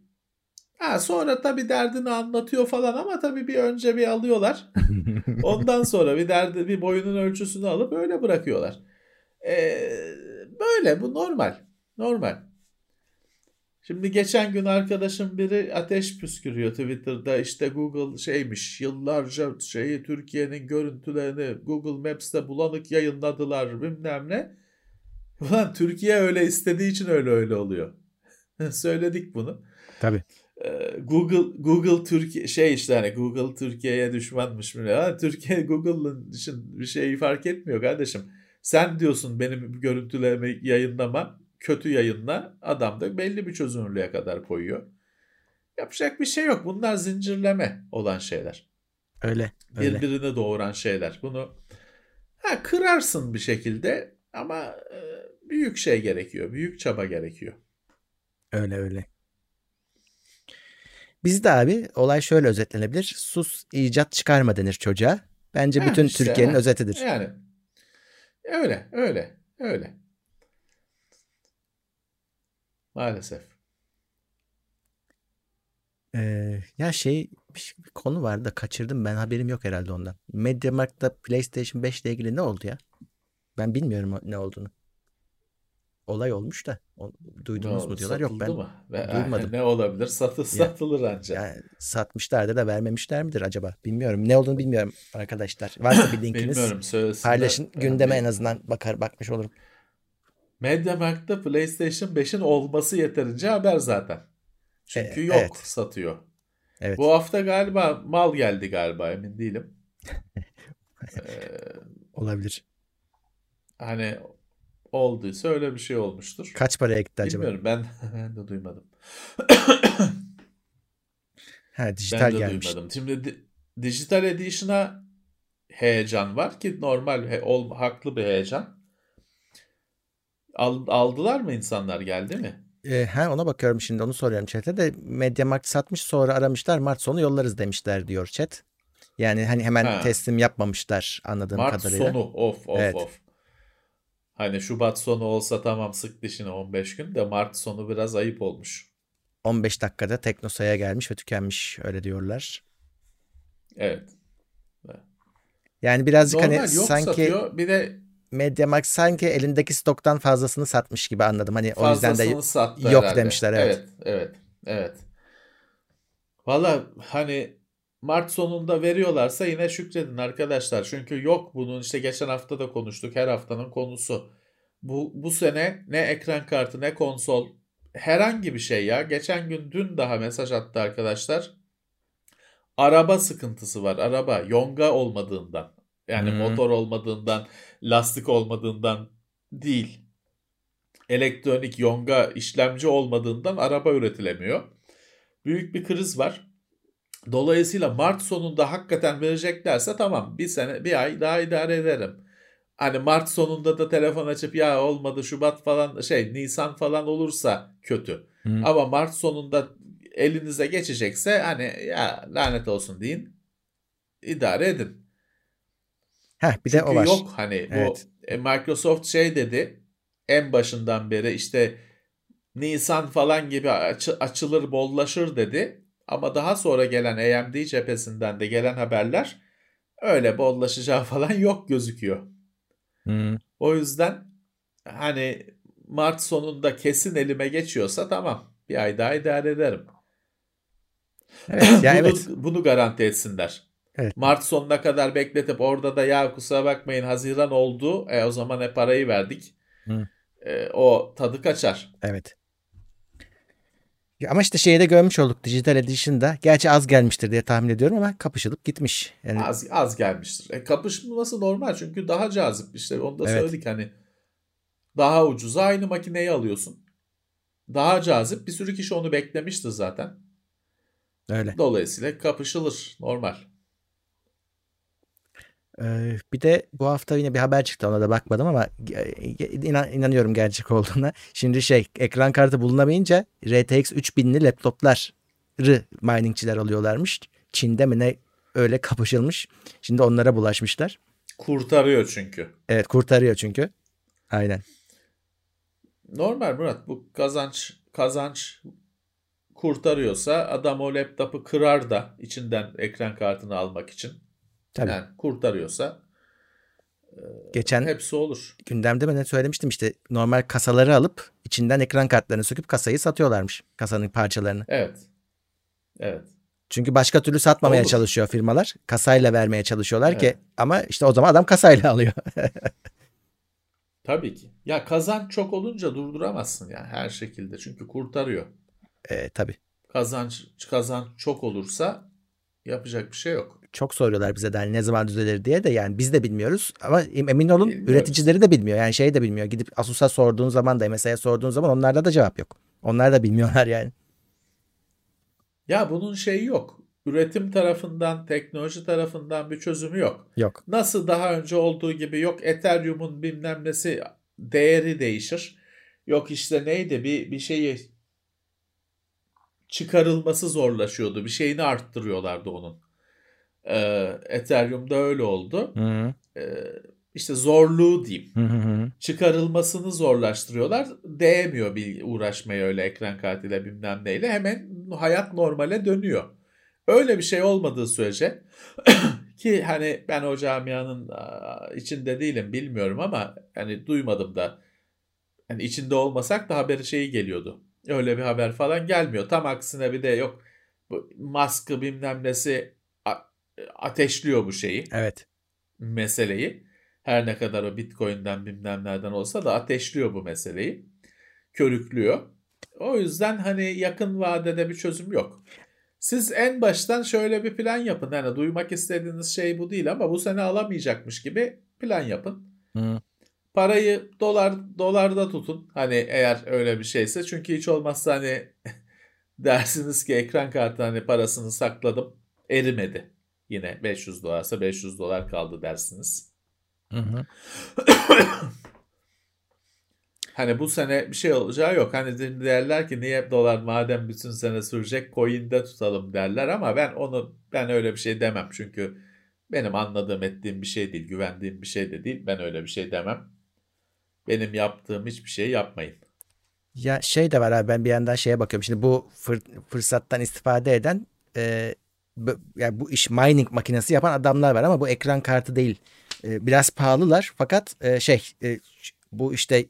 Ha, sonra tabii derdini anlatıyor falan ama tabii önce bir alıyorlar. Ondan sonra bir boyunun ölçüsünü alıp öyle bırakıyorlar. Böyle bu normal. Şimdi geçen gün arkadaşım biri ateş püskürüyor Twitter'da, işte Google şeymiş, yıllarca şeyi, Türkiye'nin görüntülerini Google Maps'te bulanık yayınladılar bilmem ne. Ulan Türkiye öyle istediği için öyle oluyor. Söyledik bunu. Tabii. Google Türkiye şey işte, hani Google Türkiye'ye düşmanmış mı? Ha, Türkiye Google'ın bir şeyi fark etmiyor kardeşim. Sen diyorsun benim görüntülerimi yayınlama, kötü yayınla, adam da belli bir çözünürlüğe kadar koyuyor. Yapacak bir şey yok. Bunlar zincirleme olan şeyler. Öyle. Birbirini doğuran şeyler. Bunu kırarsın bir şekilde ama büyük şey gerekiyor. Büyük çaba gerekiyor. Öyle. Bizde abi olay şöyle özetlenebilir. Sus, icat çıkarma denir çocuğa. Bence bütün işte, Türkiye'nin özetidir. Yani öyle. Maalesef. Ya bir konu vardı da kaçırdım ben, haberim yok herhalde ondan. Mediamarkt'ta PlayStation 5 ile ilgili ne oldu ya? Ben bilmiyorum ne olduğunu. Olay olmuş da duydunuz mu diyorlar. Yok, ben duymadım. Ne olabilir? Satılır ancak. Yani satmışlardır da vermemişler midir acaba? Bilmiyorum. Ne olduğunu bilmiyorum arkadaşlar. Varsa bir linkiniz paylaşın. Gündeme en azından bakmış olurum. Mediamarkt'ta PlayStation 5'in olması yeterince haber zaten. Çünkü yok, evet. Satıyor. Evet. Bu hafta galiba mal geldi galiba, emin değilim. Olabilir. Hani olduysa öyle bir şey olmuştur. Kaç paraya gitti bilmiyorum, acaba? Bilmiyorum, ben de duymadım. Dijital gelmiş. Şimdi dijital edition'a heyecan var ki normal, haklı bir heyecan. Aldılar mı insanlar, geldi mi? Ona bakıyorum şimdi, onu soruyorum chat'e de. Mediamarkt satmış, sonra aramışlar, Mart sonu yollarız demişler diyor chat. Yani hani hemen teslim yapmamışlar anladığım kadarıyla. Mart sonu of. Hani Şubat sonu olsa tamam, sık dişine 15 gün de Mart sonu biraz ayıp olmuş. 15 dakikada Teknosa'ya gelmiş ve tükenmiş, öyle diyorlar. Evet. Yani birazcık normal, hani sanki satıyor. Bir de Mediamarkt sanki elindeki stoktan fazlasını satmış gibi anladım. Hani fazlasını, o yüzden de sattı yok herhalde demişler. Evet. Valla hani Mart sonunda veriyorlarsa yine şükredin arkadaşlar. Çünkü yok, bunun işte geçen hafta da konuştuk. Her haftanın konusu. Bu sene ne ekran kartı ne konsol, herhangi bir şey ya. Geçen gün, dün daha mesaj attı arkadaşlar. Araba sıkıntısı var. Araba yonga olmadığından. Yani motor olmadığından, lastik olmadığından değil. Elektronik yonga, işlemci olmadığından araba üretilemiyor. Büyük bir kriz var. Dolayısıyla Mart sonunda hakikaten vereceklerse tamam, bir sene, bir ay daha idare ederim. Hani Mart sonunda da telefon açıp ya olmadı Şubat falan, Nisan falan olursa kötü. Ama Mart sonunda elinize geçecekse hani ya lanet olsun deyin, idare edin. Bir çünkü de o var. Yok hani evet. Microsoft dedi en başından beri, işte Nisan falan gibi açılır bollaşır dedi. Ama daha sonra gelen AMD cephesinden de gelen haberler öyle bollaşacağı falan yok gözüküyor. O yüzden hani Mart sonunda kesin elime geçiyorsa tamam, bir ay daha idare ederim. Evet, bunu garanti etsinler. Evet. Mart sonuna kadar bekletip orada da ya kusura bakmayın Haziran oldu, o zaman parayı verdik. O tadı kaçar. Evet. Ya ama işte şeyi de görmüş olduk, Digital Edition'da. Gerçi az gelmiştir diye tahmin ediyorum ama kapışılıp gitmiş. Yani az gelmiştir. Kapışılması normal çünkü daha cazip, işte onu da söyledik hani. Daha ucuza aynı makineyi alıyorsun. Daha cazip, bir sürü kişi onu beklemiştir zaten. Öyle. Dolayısıyla kapışılır, normal. Bir de bu hafta yine bir haber çıktı, ona da bakmadım ama inanıyorum gerçek olduğuna. Şimdi ekran kartı bulunamayınca RTX 3000'li laptopları miningçiler alıyorlarmış. Çin'de mi ne öyle kapışılmış. Şimdi onlara bulaşmışlar. Kurtarıyor çünkü. Evet, kurtarıyor çünkü. Aynen. Normal Murat, bu kazanç kurtarıyorsa adam o laptopu kırar da içinden ekran kartını almak için. Tabii. Yani kurtarıyorsa Geçen hepsi olur. Gündemde ben söylemiştim işte, normal kasaları alıp içinden ekran kartlarını söküp kasayı satıyorlarmış. Kasanın parçalarını. Evet. Evet. Çünkü başka türlü satmamaya çalışıyor firmalar. Kasayla vermeye çalışıyorlar ki, ama işte o zaman adam kasayla alıyor. Tabii ki. Ya kazanç çok olunca durduramazsın yani her şekilde. Çünkü kurtarıyor. Tabii. Kazanç çok olursa yapacak bir şey yok. Çok soruyorlar bize de ne zaman düzelir diye de, yani biz de bilmiyoruz ama emin olun üreticileri de bilmiyor. Yani şey de bilmiyor. Gidip Asus'a sorduğun zaman da, MSI'ye sorduğun zaman onlarda da cevap yok. Onlar da bilmiyorlar yani. Ya bunun şeyi yok. Üretim tarafından, teknoloji tarafından bir çözümü yok. Yok. Nasıl daha önce olduğu gibi yok Ethereum'un bilmem nesi değeri değişir. Yok işte neydi bir şeyi çıkarılması zorlaşıyordu. Bir şeyini arttırıyorlardı onun. Ethereum'da öyle oldu. İşte zorluğu diyeyim. Çıkarılmasını zorlaştırıyorlar. Değmiyor uğraşmaya öyle ekran kartıyla bilmem neyle. Hemen hayat normale dönüyor. Öyle bir şey olmadığı sürece ki hani ben o camianın içinde değilim, bilmiyorum ama hani duymadım da, hani içinde olmasak da haberi şeyi geliyordu. Öyle bir haber falan gelmiyor. Tam aksine bir de yok Musk'ı bilmem nesi ateşliyor bu şeyi. Evet. Meseleyi. Her ne kadar o Bitcoin'den bilmem nereden olsa da ateşliyor bu meseleyi. Körüklüyor. O yüzden hani yakın vadede bir çözüm yok. Siz en baştan şöyle bir plan yapın. Hani duymak istediğiniz şey bu değil ama bu sene alamayacakmış gibi plan yapın. Parayı dolarda tutun. Hani eğer öyle bir şeyse. Çünkü hiç olmazsa hani dersiniz ki ekran kartı hani parasını sakladım. Erimedi. Yine $500'sa $500 kaldı dersiniz. Hani bu sene bir şey olacağı yok. Hani derler ki niye dolar madem bütün sene sürecek coin'de tutalım derler ama ben öyle bir şey demem. Çünkü benim anladığım ettiğim bir şey değil. Güvendiğim bir şey de değil. Ben öyle bir şey demem. Benim yaptığım hiçbir şey yapmayın. Ya şey de var abi, ben bir yandan şeye bakıyorum. Şimdi bu fırsattan istifade eden yani bu iş mining makinesi yapan adamlar var ama bu ekran kartı değil. Biraz pahalılar fakat bu işte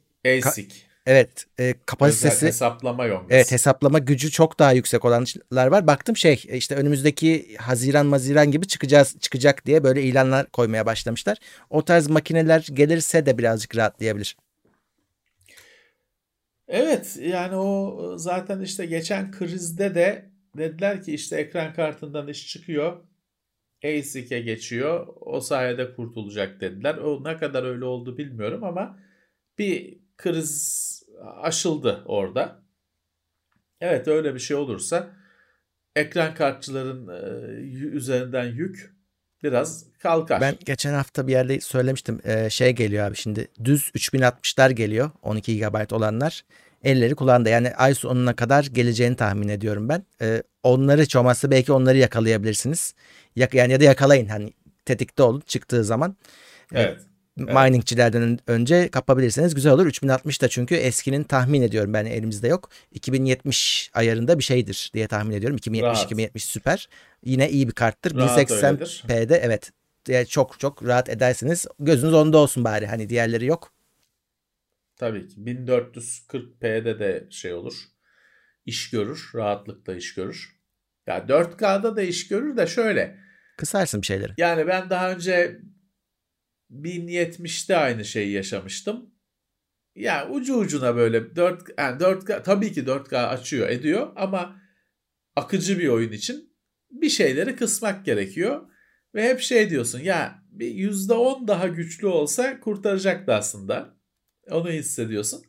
ASIC. Evet. Kapasitesi. Özel hesaplama yongası. Evet, hesaplama gücü çok daha yüksek olanlar var. Baktım işte önümüzdeki Haziran gibi çıkacak diye böyle ilanlar koymaya başlamışlar. O tarz makineler gelirse de birazcık rahatlayabilir. Evet, yani o zaten işte geçen krizde de dediler ki işte ekran kartından iş çıkıyor. ASIC'e geçiyor. O sayede kurtulacak dediler. O ne kadar öyle oldu bilmiyorum ama bir kriz aşıldı orada. Evet, öyle bir şey olursa ekran kartçıların üzerinden yük biraz kalkar. Ben geçen hafta bir yerde söylemiştim. Geliyor abi şimdi. Düz 3060'lar geliyor. 12 GB olanlar. Elleri kulağında. Yani ay sonuna kadar geleceğini tahmin ediyorum ben. Onları çomazsa belki onları yakalayabilirsiniz. Yani ya da yakalayın. Hani tetikte olun çıktığı zaman. Evet. Miningçilerden önce kapabilirseniz güzel olur. 3060 da çünkü eskinin tahmin ediyorum ben elimizde yok. 2070 ayarında bir şeydir diye tahmin ediyorum. 2070 süper. Yine iyi bir karttır. Rahat 1080p'de evet. Yani çok çok rahat edersiniz. Gözünüz onda olsun bari. Hani diğerleri yok. Tabii ki. 1440p'de de şey olur. İş görür. Rahatlıkla iş görür. Ya 4K'da da iş görür de şöyle. Kısarsın bir şeyleri. Yani ben daha önce 1070'te aynı şeyi yaşamıştım. Yani ucu ucuna böyle 4K tabii ki 4K açıyor ediyor ama akıcı bir oyun için bir şeyleri kısmak gerekiyor. Ve hep diyorsun ya bir %10 daha güçlü olsa kurtaracaktı aslında. Onu hissediyorsun.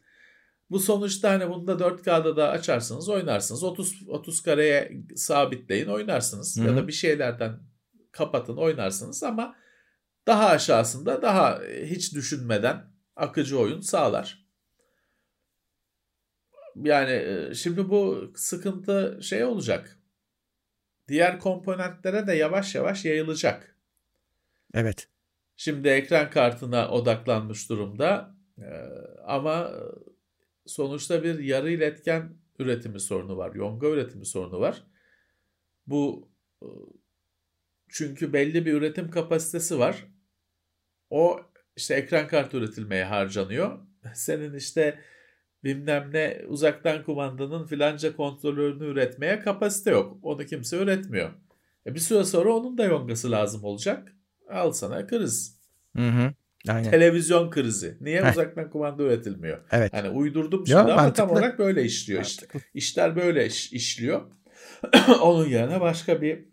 Bu sonuçta hani bunu da 4K'da da açarsınız oynarsınız. 30 kareye sabitleyin oynarsınız. Ya da bir şeylerden kapatın oynarsınız ama daha aşağısında daha hiç düşünmeden akıcı oyun sağlar. Yani şimdi bu sıkıntı olacak. Diğer komponentlere de yavaş yavaş yayılacak. Evet. Şimdi ekran kartına odaklanmış durumda ama sonuçta bir yarı iletken üretimi sorunu var. Yonga üretimi sorunu var. Bu çünkü belli bir üretim kapasitesi var. O işte ekran kartı üretilmeye harcanıyor. Senin işte bilmem ne uzaktan kumandanın filanca kontrolörünü üretmeye kapasite yok. Onu kimse üretmiyor. Bir süre sonra onun da yongası lazım olacak. Al sana kriz. Hı hı. Aynen. Televizyon krizi. Niye uzaktan kumanda üretilmiyor? Evet. Hani uydurdum şimdi ama mantıklı. Tam olarak böyle işliyor işte. İşler böyle işliyor. Onun yerine başka bir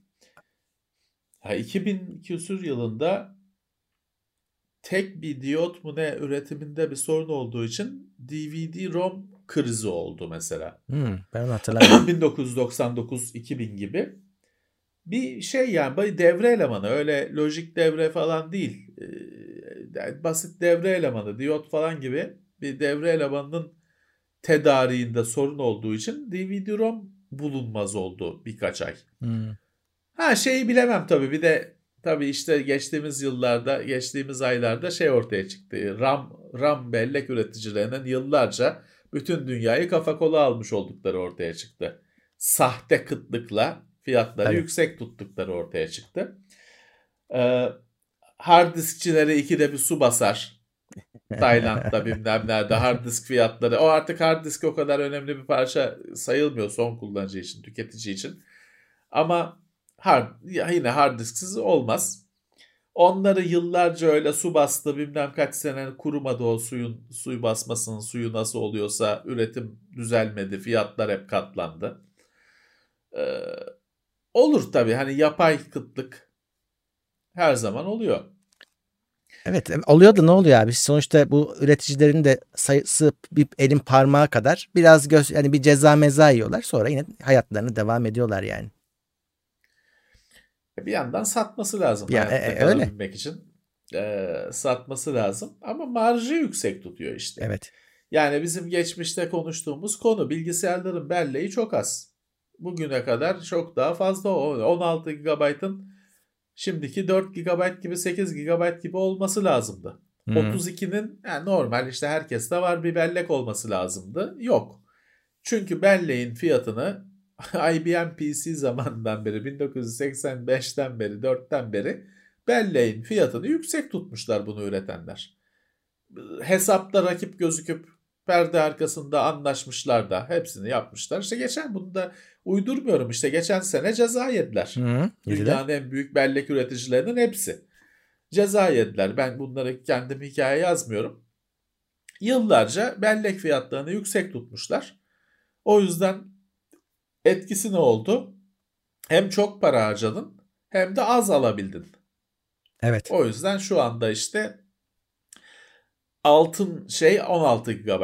2000 küsur yılında tek bir diyot mu ne üretiminde bir sorun olduğu için DVD-ROM krizi oldu mesela. Ben hatırlamıyorum. 1999-2000 gibi. Bir şey yani devre elemanı, öyle lojik devre falan değil. Basit devre elemanı, diyot falan gibi bir devre elemanının tedariğinde sorun olduğu için DVD-ROM bulunmaz oldu birkaç ay. Şeyi bilemem tabii, bir de tabii işte geçtiğimiz yıllarda, geçtiğimiz aylarda şey ortaya çıktı. RAM bellek üreticilerinden yıllarca bütün dünyayı kafa kola almış oldukları ortaya çıktı. Sahte kıtlıkla fiyatları yüksek tuttukları ortaya çıktı. Hard diskçilere ikide bir su basar. Tayland'da bilmem nerede hard disk fiyatları. O artık hard disk o kadar önemli bir parça sayılmıyor son kullanıcı için, tüketici için. Ama yine hard disksiz olmaz. Onları yıllarca öyle su bastı, bilmem kaç sene kurumadı o suyun, suyu basmasının suyu nasıl oluyorsa, üretim düzelmedi, fiyatlar hep katlandı. Olur tabii, hani yapay kıtlık her zaman oluyor. Evet, oluyor da ne oluyor abi? Sonuçta bu üreticilerin de sayısı bir elin parmağı kadar, biraz yani bir ceza meza yiyorlar, sonra yine hayatlarına devam ediyorlar yani. Bir yandan satması lazım. Yani, kalabilmek için satması lazım ama marjı yüksek tutuyor işte. Evet. Yani bizim geçmişte konuştuğumuz konu, bilgisayarların belleği çok az. Bugüne kadar çok daha fazla, 16 GB'ın şimdiki 4 GB gibi, 8 GB gibi olması lazımdı. 32'nin yani normal işte herkeste var bir bellek olması lazımdı. Yok. Çünkü belleğin fiyatını IBM PC zamanından beri, 1985'ten beri, 4'ten beri belleğin fiyatını yüksek tutmuşlar bunu üretenler. Hesapta rakip gözüküp perde arkasında anlaşmışlar da hepsini yapmışlar. İşte geçen, bunu da uydurmuyorum, işte geçen sene ceza yediler. Dünyanın en büyük bellek üreticilerinin hepsi. Ceza yediler. Ben bunları kendim hikaye yazmıyorum. Yıllarca bellek fiyatlarını yüksek tutmuşlar. O yüzden etkisi ne oldu? Hem çok para harcadın hem de az alabildin. Evet. O yüzden şu anda işte altın şey 16 GB.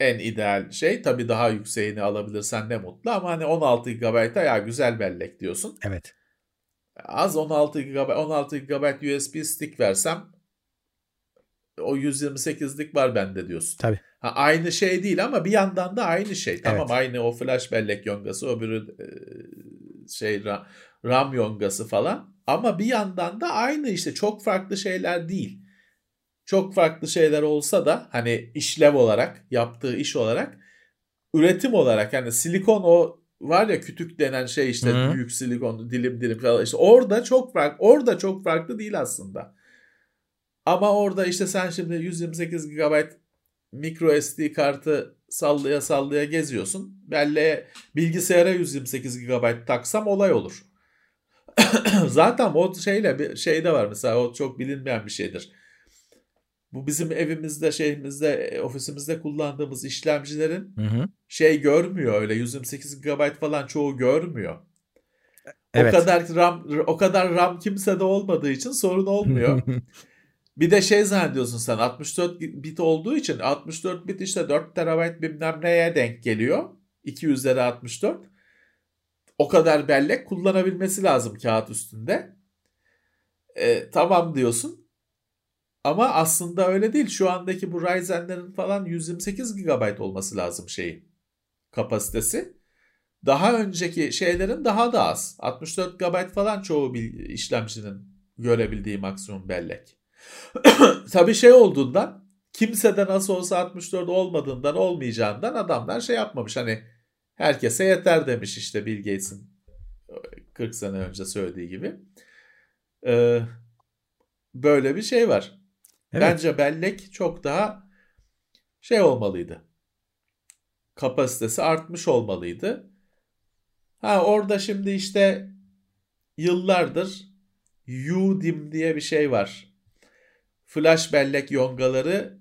En ideal şey. Tabii daha yükseğini alabilirsen ne mutlu, ama hani 16 GB'a ya güzel bellek diyorsun. Evet. Az 16 GB USB stick versem o 128'lik var bende diyorsun. Tabii. Aynı şey değil ama bir yandan da aynı şey. Tamam, evet. Aynı o flash bellek yongası, öbürü şey RAM yongası falan. Ama bir yandan da aynı işte, çok farklı şeyler değil. Çok farklı şeyler olsa da hani işlev olarak, yaptığı iş olarak, üretim olarak, yani silikon o var ya kütük denen şey işte, büyük silikon dilim dilim falan işte, orada çok farklı değil aslında. Ama orada işte sen şimdi 128 GB mikro SD kartı sallaya sallaya geziyorsun. Belleğe, bilgisayara 128 GB taksam olay olur. Zaten o şeyde var mesela, o çok bilinmeyen bir şeydir. Bu bizim evimizde, şehrimizde, ofisimizde kullandığımız işlemcilerin şey görmüyor öyle, 128 GB falan çoğu görmüyor. Evet. O kadar RAM kimsede olmadığı için sorun olmuyor. Bir de şey zannediyorsun sen, 64 bit olduğu için, 64 bit işte 4 TB bilmem neye denk geliyor. 2 üzeri 64. O kadar bellek kullanabilmesi lazım kağıt üstünde. Tamam diyorsun. Ama aslında öyle değil. Şu andaki bu Ryzen'lerin falan 128 GB olması lazım kapasitesi. Daha önceki şeylerin daha da az. 64 GB falan çoğu işlemcinin görebildiği maksimum bellek. Tabii şey olduğundan, kimsede nasıl olsa 64 olmadığından, olmayacağından adamlar şey yapmamış, hani herkese yeter demiş işte Bill Gates'in 40 sene önce söylediği gibi. Böyle bir şey var. Evet. Bence bellek çok daha şey olmalıydı. Kapasitesi artmış olmalıydı. Ha orada şimdi işte yıllardır UDIM diye bir şey var. Flash bellek yongaları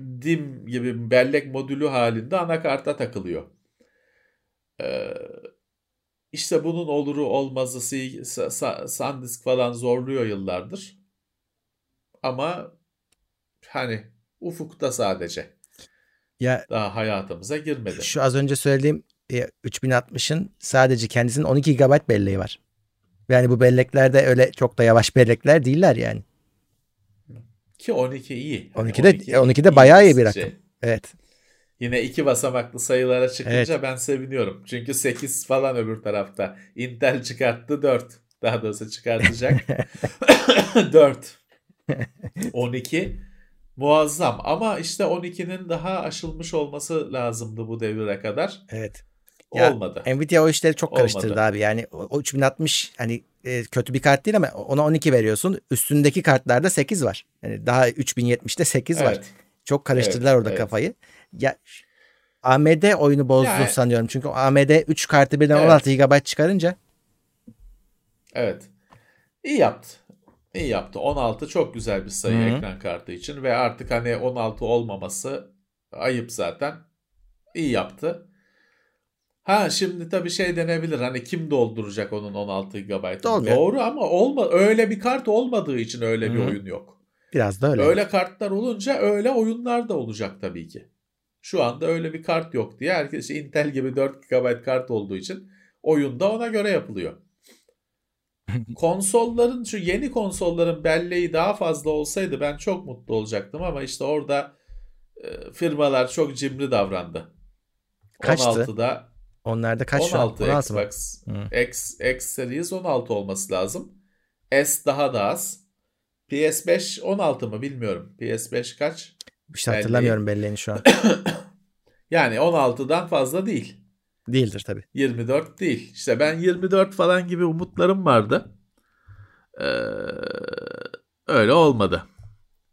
DIM gibi bellek modülü halinde anakarta takılıyor. İşte bunun oluru olmazı SanDisk falan zorluyor yıllardır. Ama hani ufukta sadece. Ya, daha hayatımıza girmedi. Şu az önce söylediğim 3060'ın sadece kendisinin 12 GB belleği var. Yani bu bellekler de öyle çok da yavaş bellekler değiller yani. Ki 12 iyi. Yani 12'de iyi bayağı iyi bir rakam. Evet. Yine 2 basamaklı sayılara çıkınca evet, ben seviniyorum. Çünkü 8 falan öbür tarafta. Intel çıkarttı 4. Daha doğrusu çıkartacak. 4. 12 muazzam ama işte 12'nin daha aşılmış olması lazımdı bu devire kadar. Evet. Ya, olmadı. Nvidia o işleri çok karıştırdı abi. Yani o 3060 hani kötü bir kart değil ama ona 12 veriyorsun. Üstündeki kartlarda 8 var. Yani daha 3070'de 8 evet, var. Çok karıştırdılar evet, orada evet, kafayı. Ya AMD oyunu bozdu yani, sanıyorum. Çünkü AMD 3 kartı birden evet, 16 GB çıkarınca. Evet. İyi yaptı. İyi yaptı. 16 çok güzel bir sayı Hı-hı, ekran kartı için ve artık hani 16 olmaması ayıp zaten. İyi yaptı. Ha şimdi tabii şey denebilir. Hani kim dolduracak onun 16 GB? Doğru ama öyle bir kart olmadığı için öyle bir Hı-hı, oyun yok. Biraz da öyle. Öyle kartlar olunca öyle oyunlar da olacak tabii ki. Şu anda öyle bir kart yok diye herkes işte Intel gibi 4 GB kart olduğu için oyunda ona göre yapılıyor. Konsolların şu yeni konsolların belleği daha fazla olsaydı ben çok mutlu olacaktım ama işte orada firmalar çok cimri davrandı. Kaçtı? 16'da. Onlarda kaç 16 şu an? 16 Xbox. X Series 16 olması lazım. S daha da az. PS5 16 mı bilmiyorum. PS5 kaç? İşte hatırlamıyorum belleğini şu an. Yani 16'dan fazla değil. Değildir tabii. 24 değil. İşte ben 24 falan gibi umutlarım vardı. Öyle olmadı.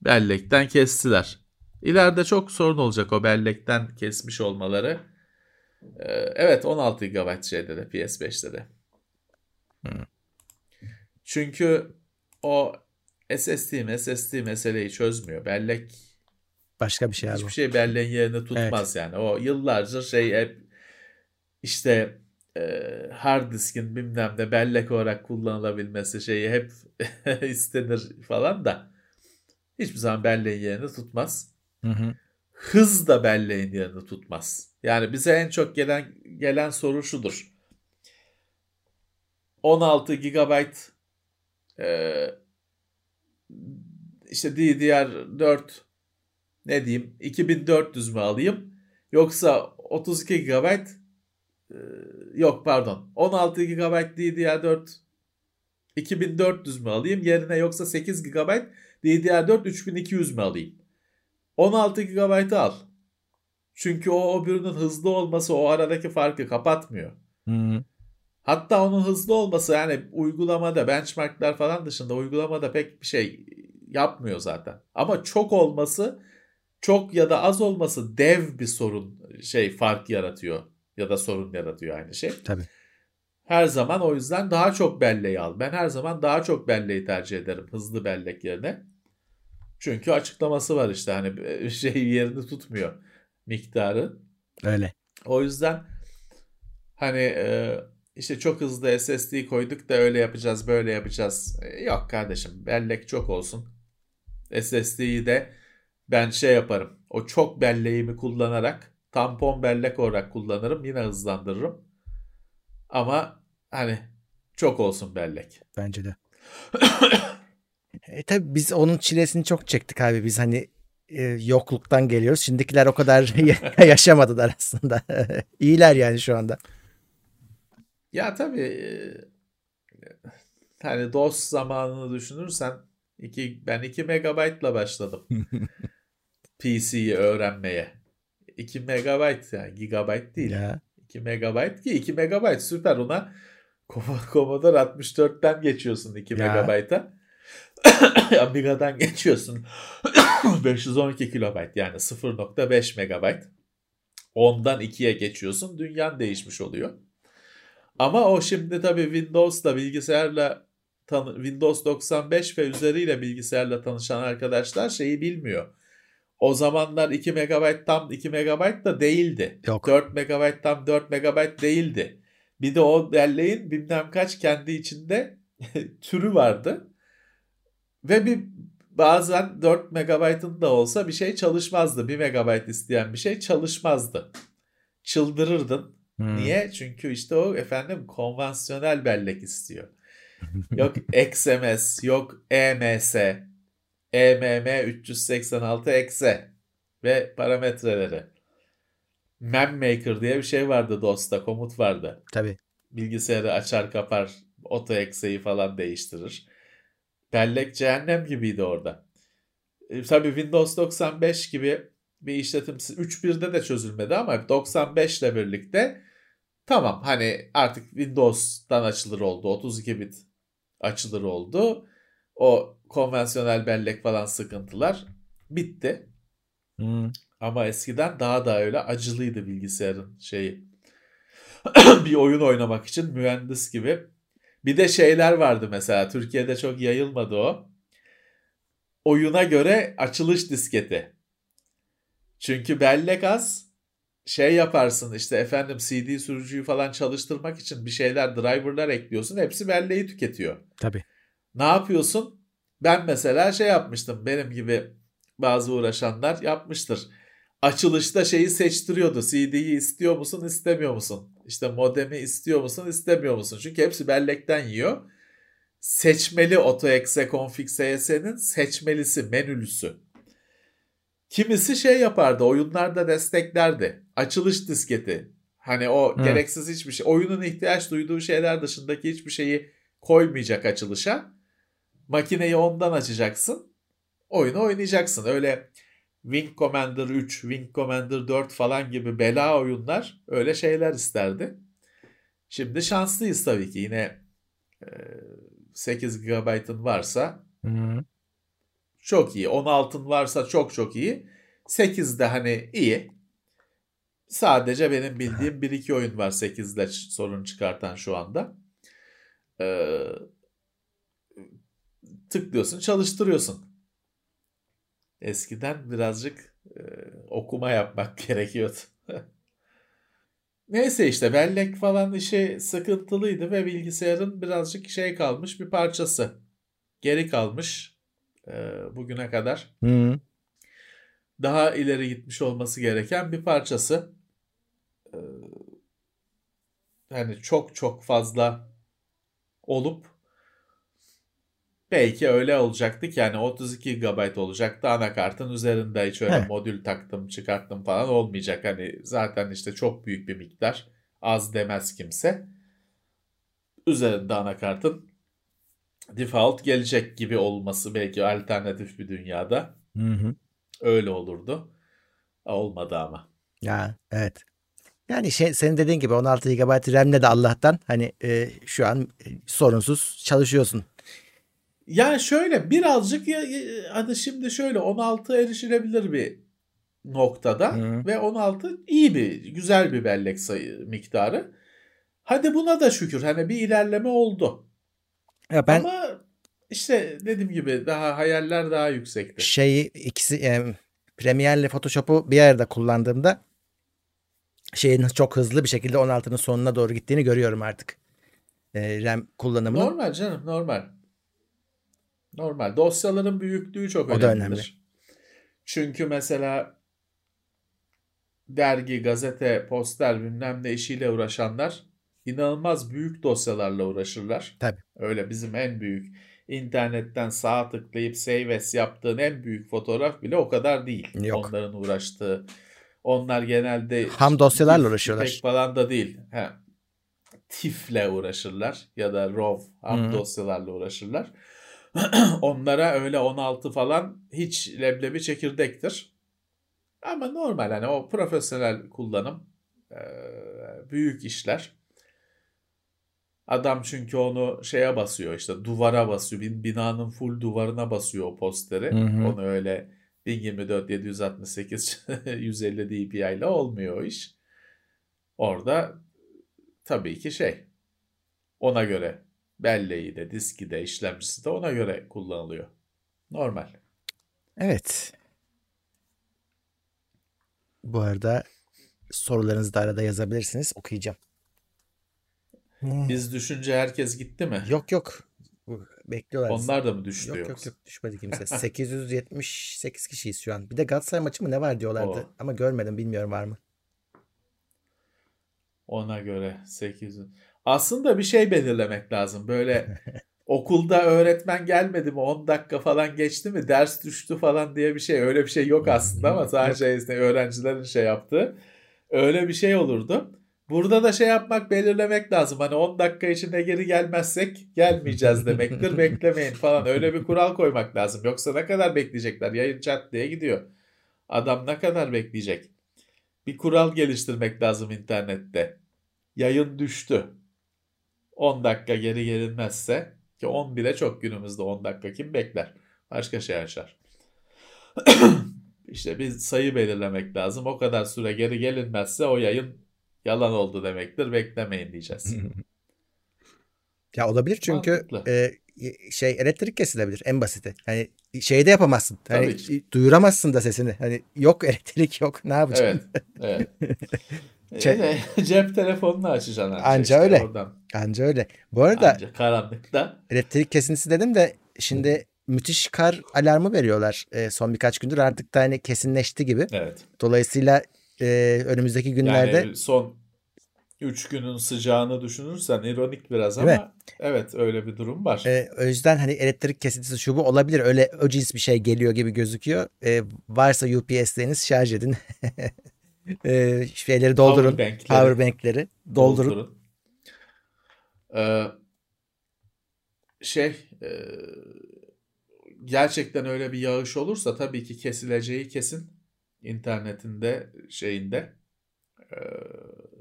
Bellekten kestiler. İleride çok sorun olacak o bellekten kesmiş olmaları. Evet 16 GB şeyde de PS5'te de. Çünkü o SSD meseleyi çözmüyor. Bellek başka bir şey abi. Hiçbir şey belleğin yerini tutmaz evet, yani. O yıllarca şey hep İşte hard diskin bilmem ne bellek olarak kullanılabilmesi şeyi hep istenir falan da hiçbir zaman belleğin yerini tutmaz. Hı hı. Hız da belleğin yerini tutmaz. Yani bize en çok gelen soru şudur. 16 GB işte DDR4 ne diyeyim 2400 mü alayım yoksa 32 GB yok pardon 16 GB DDR4 2400 mü alayım yerine yoksa 8 GB DDR4 3200 mü alayım? 16 GB'ı al. Çünkü o birinin hızlı olması o aradaki farkı kapatmıyor. Hı-hı. Hatta onun hızlı olması yani uygulamada benchmarklar falan dışında uygulamada pek bir şey yapmıyor zaten. Ama çok olması çok ya da az olması dev bir sorun fark yaratıyor. Ya da sorun yaratıyor aynı şey. Tabii. Her zaman o yüzden daha çok belleği al. Ben her zaman daha çok belleği tercih ederim. Hızlı bellek yerine. Çünkü açıklaması var işte. Hani yerini tutmuyor. Miktarı. Öyle. O yüzden hani işte çok hızlı SSD koyduk da öyle yapacağız böyle yapacağız. Yok kardeşim bellek çok olsun. SSD'yi de ben yaparım. O çok belleğimi kullanarak tampon bellek olarak kullanırım. Yine hızlandırırım. Ama hani çok olsun bellek. Bence de. Tabii biz onun çilesini çok çektik abi. Biz hani yokluktan geliyoruz. Şimdikiler o kadar yaşamadılar aslında. İyiler yani şu anda. Ya tabii hani DOS zamanını düşünürsen ben 2 megabaytla başladım. PC'yi öğrenmeye. 2 megabayt yani gigabayt değil. Ya. 2 megabayt ki 2 megabayt süper ona Commodore 64'ten geçiyorsun 2 megabayta. Amiga'dan geçiyorsun. 512 kilobayt yani 0.5 megabayt. 10'dan 2'ye geçiyorsun. Dünyan değişmiş oluyor. Ama o şimdi tabii Windows'la bilgisayarla Windows 95 ve üzeriyle bilgisayarla tanışan arkadaşlar şeyi bilmiyor. O zamanlar 2 MB tam 2 MB da değildi. Yok. 4 MB tam 4 MB değildi. Bir de o belleğin bilmem kaç kendi içinde türü vardı. Ve bir bazen 4 MB'ın da olsa bir şey çalışmazdı. 1 MB isteyen bir şey çalışmazdı. Çıldırırdın. Niye? Çünkü işte o efendim konvansiyonel bellek istiyor. Yok XMS, yok EMS, EMM 386 exe ve parametreleri. Memmaker diye bir şey vardı DOS'ta, komut vardı. Tabii. Bilgisayarı açar kapar, oto ekseyi falan değiştirir. Bellek cehennem gibiydi orada. Tabii Windows 95 gibi bir işletim 3.1'de de çözülmedi ama 95 ile birlikte tamam hani artık Windows'dan açılır oldu. 32 bit açılır oldu. O konvansiyonel bellek falan sıkıntılar bitti. Ama eskiden daha öyle acılıydı bilgisayarın şeyi. Bir oyun oynamak için mühendis gibi. Bir de şeyler vardı mesela. Türkiye'de çok yayılmadı o. Oyuna göre açılış disketi. Çünkü bellek az. Şey yaparsın işte efendim CD sürücüyü falan çalıştırmak için bir şeyler, driverlar ekliyorsun. Hepsi belleği tüketiyor. Tabii. Ne yapıyorsun? Ben mesela şey yapmıştım. Benim gibi bazı uğraşanlar yapmıştır. Açılışta şeyi seçtiriyordu. CD'yi istiyor musun, istemiyor musun? İşte modemi istiyor musun, istemiyor musun? Çünkü hepsi bellekten yiyor. Seçmeli AutoExe Config SS'nin seçmelisi, menülüsü. Kimisi şey yapardı, oyunlarda desteklerdi. Açılış disketi. Hani o gereksiz hiçbir şey. Oyunun ihtiyaç duyduğu şeyler dışındaki hiçbir şeyi koymayacak açılışa. Makineyi ondan açacaksın. Oyunu oynayacaksın. Öyle Wing Commander 3, Wing Commander 4 falan gibi bela oyunlar öyle şeyler isterdi. Şimdi şanslıyız tabii ki. Yine 8 GB'ın varsa... Çok iyi. 16'ın varsa çok iyi. 8'de hani iyi. Sadece benim bildiğim 1-2 oyun var 8'de sorun çıkartan şu anda. Tıklıyorsun, çalıştırıyorsun. Eskiden birazcık okuma yapmak gerekiyordu. Neyse işte bellek falan işi sıkıntılıydı ve bilgisayarın birazcık şey kalmış bir parçası. Geri kalmış. Bugüne kadar daha ileri gitmiş olması gereken bir parçası. Yani çok fazla olup belki öyle olacaktı ki yani 32 GB olacaktı anakartın üzerinde hiç öyle modül taktım çıkarttım falan olmayacak. Hani zaten işte çok büyük bir miktar az demez kimse. Üzerinde anakartın default gelecek gibi olması belki alternatif bir dünyada. Öyle olurdu. Olmadı ama. Ya evet. Yani senin dediğin gibi 16 GB RAM'le de Allah'tan hani şu an sorunsuz çalışıyorsun. Yani şöyle birazcık hani şimdi şöyle 16 erişilebilir bir noktada ve 16 iyi bir güzel bir bellek sayı miktarı. Hadi buna da şükür hani bir ilerleme oldu. Ya ben, ama işte dediğim gibi daha hayaller daha yüksekti. Şeyi ikisi Premiere ile Photoshop'u bir arada kullandığımda şeyin çok hızlı bir şekilde 16'nın sonuna doğru gittiğini görüyorum artık. RAM kullanımı. Normal canım normal. Normal. Dosyaların büyüklüğü çok önemlidir. O da önemli. Çünkü mesela dergi, gazete, poster bilmem ne işiyle uğraşanlar İnanılmaz büyük dosyalarla uğraşırlar. Tabii. Öyle bizim en büyük internetten sağa tıklayıp save as yaptığın en büyük fotoğraf bile o kadar değil. Yok. Onların uğraştığı. Onlar genelde ham dosyalarla uğraşıyorlar. Pek falan da değil. TIFF'le uğraşırlar ya da RAW ham dosyalarla uğraşırlar. Onlara öyle 16 falan hiç leblebi çekirdektir. Ama normal hani o profesyonel kullanım büyük işler. Adam çünkü onu şeye basıyor, işte duvara basıyor. Binanın full duvarına basıyor o posteri. Hı hı. Onu öyle 1024, 768, 150 dpi ile olmuyor iş. Orada tabii ki şey, ona göre belleği de, diski de, işlemcisi de ona göre kullanılıyor. Normal. Evet. Bu arada sorularınızı da arada yazabilirsiniz. Okuyacağım. Biz düşünce herkes gitti mi? Yok yok. Bekliyorlar. Onlar da mı düştü? Yok yok, yok düşmedi kimse. 878 kişiyiz şu an. Bir de Galatasaray maçı mı ne var diyorlardı. O. Ama görmedim, bilmiyorum var mı. Ona göre 800. Aslında bir şey belirlemek lazım. Böyle okulda öğretmen gelmedi mi, 10 dakika falan geçti mi, ders düştü falan diye bir şey. Öyle bir şey yok aslında ama sadece öğrencilerin şey yaptığı. Öyle bir şey olurdu. Burada da şey yapmak, belirlemek lazım. Hani 10 dakika içinde geri gelmezsek gelmeyeceğiz demektir. Beklemeyin falan. Öyle bir kural koymak lazım. Yoksa ne kadar bekleyecekler? Yayın çat diye gidiyor. Adam ne kadar bekleyecek? Bir kural geliştirmek lazım internette. Yayın düştü, 10 dakika geri gelinmezse, ki 10 bile çok günümüzde, 10 dakika kim bekler? Başka şey yaşar. İşte bir sayı belirlemek lazım. O kadar süre geri gelinmezse o yayın yalan oldu demektir. Beklemeyin diyeceğiz. Ya olabilir çünkü elektrik kesilebilir en basiti. Hani şeyi de yapamazsın. Hani duyuramazsın da sesini. Hani yok elektrik, yok. Ne yapacaksın? Evet. Evet. Cep telefonunu açacaksın. Anca öyle. Oradan. Anca öyle. Bu arada karanlıkta elektrik kesintisi dedim de şimdi müthiş kar alarmı veriyorlar son birkaç gündür. Artık da hani kesinleşti gibi. Evet. Dolayısıyla önümüzdeki günlerde yani son 3 günün sıcağını düşünürsen ironik biraz ama evet öyle bir durum var. O yüzden hani elektrik kesintisi şu bu olabilir. Öyle o cins bir şey geliyor gibi gözüküyor. Varsa UPS'leriniz şarj edin. Şeyleri doldurun. Powerbank'leri doldurun. Gerçekten öyle bir yağış olursa tabii ki kesileceği kesin. İnternetinde,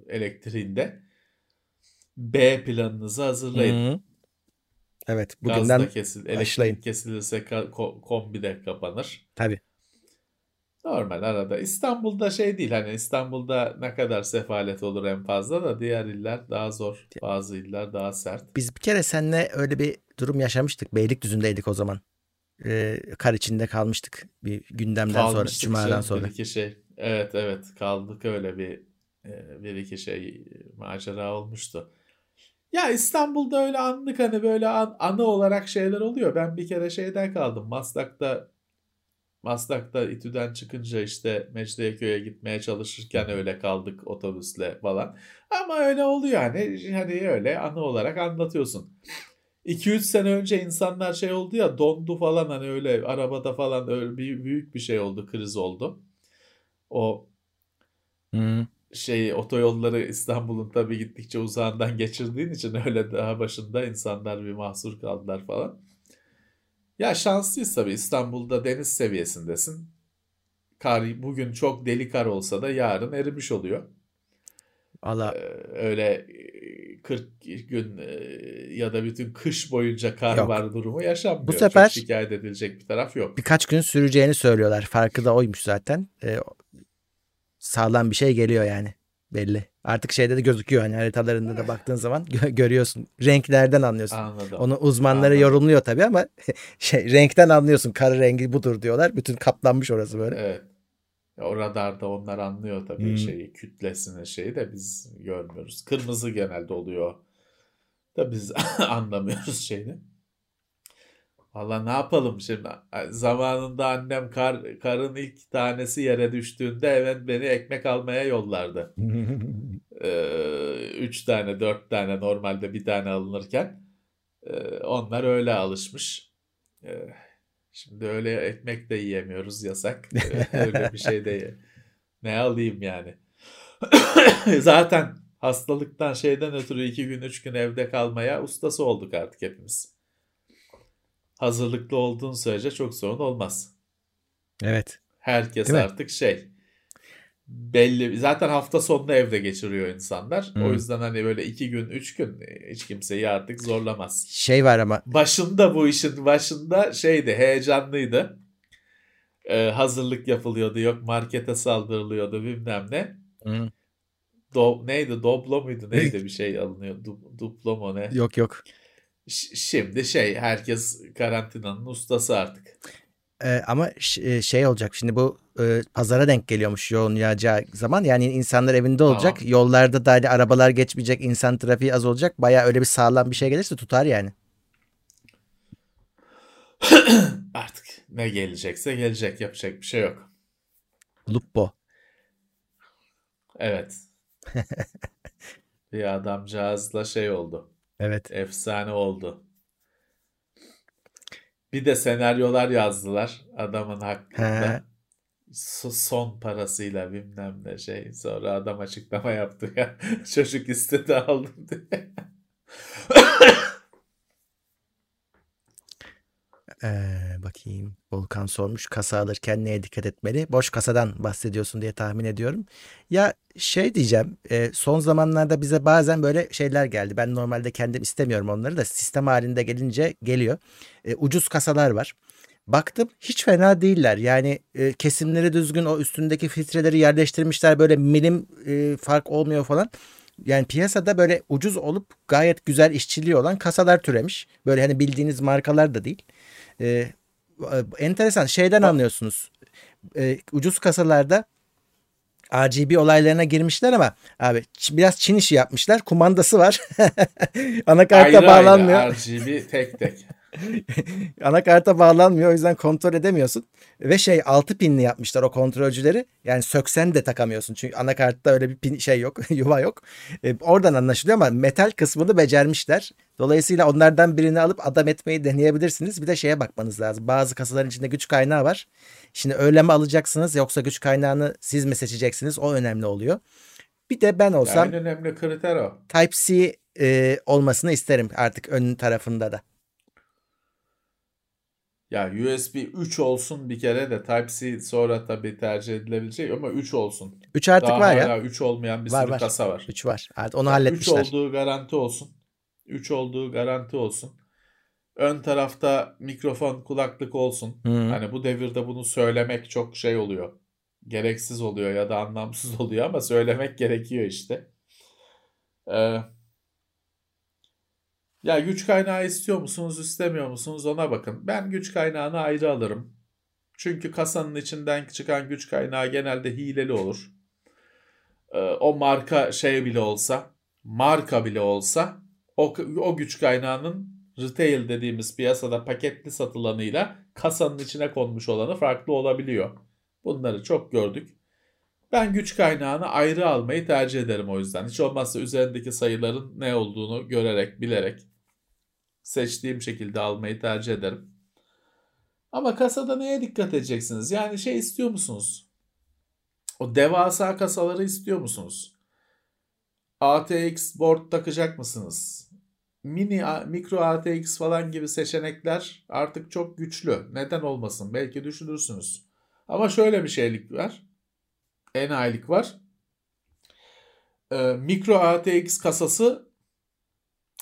elektriğinde. B planınızı hazırlayın. Hı-hı. Evet, bugünden başlayın. Kesilirse kombide kapanır. Tabii. Normal arada. İstanbul'da şey değil, hani İstanbul'da ne kadar sefalet olur en fazla, da diğer iller daha zor. Bazı iller daha sert. Biz bir kere seninle öyle bir durum yaşamıştık. Beylikdüzü'ndeydik o zaman. Kar içinde kalmıştık bir gündemden kalmıştık sonra, cumadan sonra. Evet kaldık, öyle bir iki şey macera olmuştu. Ya İstanbul'da öyle anlık hani böyle anı olarak şeyler oluyor. Ben bir kere şeyden kaldım, Maslak'ta İTÜ'den çıkınca işte Mecidiyeköy'e gitmeye çalışırken öyle kaldık otobüsle falan. Ama öyle oluyor hani öyle anı olarak anlatıyorsun. 2-3 sene önce insanlar şey oldu ya, dondu falan, hani öyle arabada falan, öyle büyük bir şey oldu, kriz oldu. O otoyolları İstanbul'un tabii gittikçe uzağından geçirdiğin için öyle daha başında insanlar bir mahsur kaldılar falan. Ya şanslıyız tabii, İstanbul'da deniz seviyesindesin. Kar bugün çok deli kar olsa da yarın erimiş oluyor. Allah. Öyle 40 gün ya da bütün kış boyunca kar var durumu yaşanmıyor. Bu sefer çok şikayet edilecek bir taraf yok. Birkaç gün süreceğini söylüyorlar. Farkı da oymuş zaten. Sağlam bir şey geliyor yani. Belli. Artık şeyde de gözüküyor. Hani haritalarında da baktığın zaman görüyorsun. Renklerden anlıyorsun. Anladım. Onu uzmanları yorumluyor tabii ama renkten anlıyorsun. Kar rengi budur diyorlar. Bütün kaplanmış orası böyle. Evet. O radarda onlar anlıyor tabii kütlesini de biz görmüyoruz. Kırmızı genelde oluyor. Da biz anlamıyoruz şeyini. Valla ne yapalım şimdi? Zamanında annem karın ilk tanesi yere düştüğünde hemen beni ekmek almaya yollardı. 3 tane 4 tane normalde 1 tane alınırken onlar öyle alışmış. Şimdi öyle ekmek de yiyemiyoruz, yasak. Öyle bir şey de ne alayım yani. Zaten hastalıktan ötürü 2 gün 3 gün evde kalmaya ustası olduk artık hepimiz. Hazırlıklı olduğun sürece çok sorun olmaz. Evet. Herkes değil artık mi? belli. Zaten hafta sonunu evde geçiriyor insanlar. O yüzden hani böyle 2 gün 3 gün hiç kimseyi artık zorlamaz. Şey var ama. Başında bu işin başında şeydi, heyecanlıydı. Hazırlık yapılıyordu, yok markete saldırılıyordu bilmem ne. Neydi? Doblo muydu? Neydi bir şey alınıyor? Duplo mu ne? Yok yok. Şimdi şey, herkes karantinanın ustası artık. Ama şey olacak şimdi, bu pazara denk geliyormuş yoğun yağacağı zaman, yani insanlar evinde olacak. Tamam. Yollarda da hani arabalar geçmeyecek, insan trafiği az olacak. Bayağı öyle bir sağlam bir şey gelirse tutar yani. Artık ne gelecekse gelecek, yapacak bir şey yok. Lupo. Evet. Bir adamcağızla şey oldu. Evet. Efsane oldu. Bir de senaryolar yazdılar adamın hakkında. Son parasıyla bilmem ne şey. Sonra adam açıklama yaptı ya. Çocuk istedi, aldım diye. Bakayım. Volkan sormuş. Kasa alırken neye dikkat etmeli? Boş kasadan bahsediyorsun diye tahmin ediyorum. Ya şey diyeceğim. Son zamanlarda bize bazen böyle şeyler geldi. Ben normalde kendim istemiyorum onları da, sistem halinde gelince geliyor. Ucuz kasalar var. Baktım hiç fena değiller. Yani kesimleri düzgün, o üstündeki filtreleri yerleştirmişler. Böyle milim fark olmuyor falan. Yani piyasada böyle ucuz olup gayet güzel işçiliği olan kasalar türemiş. Böyle hani bildiğiniz markalar da değil. Enteresan şeyden anlıyorsunuz. Ucuz kasalarda RGB olaylarına girmişler ama abi biraz Çin işi yapmışlar. Kumandası var. Anakarta ayrı bağlanmıyor. Ayrı RGB tek tek. Anakarta bağlanmıyor, o yüzden kontrol edemiyorsun. Ve şey, 6 pinli yapmışlar o kontrolcüleri. Yani söksen de takamıyorsun. Çünkü anakartta öyle bir pin şey yok. Yuva yok. Oradan anlaşılıyor ama metal kısmını becermişler. Dolayısıyla onlardan birini alıp adam etmeyi deneyebilirsiniz. Bir de şeye bakmanız lazım. Bazı kasaların içinde güç kaynağı var. Şimdi öyle mi alacaksınız, yoksa güç kaynağını siz mi seçeceksiniz? O önemli oluyor. Bir de ben olsam en önemli kriter o. Type-C olmasını isterim artık ön tarafında da. Ya USB 3 olsun bir kere de, Type-C sonra tabii tercih edilebilecek ama 3 olsun. 3 artık daha var ya. 3 olmayan bir sürü kasa var. 3 var. Artık onu halletmişler. 3 olduğu garanti olsun. 3 olduğu garanti olsun. Ön tarafta mikrofon, kulaklık olsun. Hani bu devirde bunu söylemek çok şey oluyor. Gereksiz oluyor ya da anlamsız oluyor ama söylemek gerekiyor işte. Ya güç kaynağı istiyor musunuz, istemiyor musunuz, ona bakın. Ben güç kaynağını ayrı alırım. Çünkü kasanın içinden çıkan güç kaynağı genelde hileli olur. O marka şey bile olsa, marka bile olsa o güç kaynağının retail dediğimiz piyasada paketli satılanıyla kasanın içine konmuş olanı farklı olabiliyor. Bunları çok gördük. Ben güç kaynağını ayrı almayı tercih ederim o yüzden. Hiç olmazsa üzerindeki sayıların ne olduğunu görerek, bilerek seçtiğim şekilde almayı tercih ederim. Ama kasada neye dikkat edeceksiniz? Yani şey istiyor musunuz? O devasa kasaları istiyor musunuz? ATX board takacak mısınız? Mikro ATX falan gibi seçenekler artık çok güçlü. Neden olmasın? Belki düşünürsünüz. Ama şöyle bir şeylik var. En aylık var. Mikro ATX kasası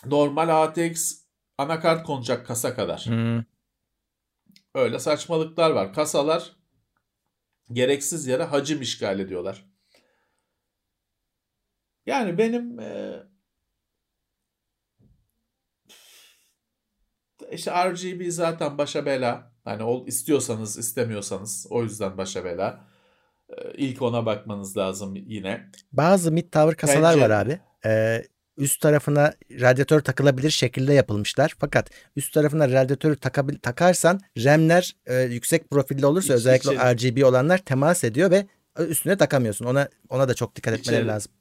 normal ATX anakart konacak kasa kadar. Öyle saçmalıklar var. Kasalar gereksiz yere hacim işgal ediyorlar. Yani benim işte RGB zaten başa bela. Hani istiyorsanız istemiyorsanız o yüzden başa bela. İlk ona bakmanız lazım yine. Bazı mid-tower kasalar var abi. Üst tarafına radyatör takılabilir şekilde yapılmışlar. Fakat üst tarafına radyatörü takarsan RAM'ler yüksek profilli olursa özellikle RGB olanlar temas ediyor ve üstüne takamıyorsun. Ona da çok dikkat etmeleri lazım.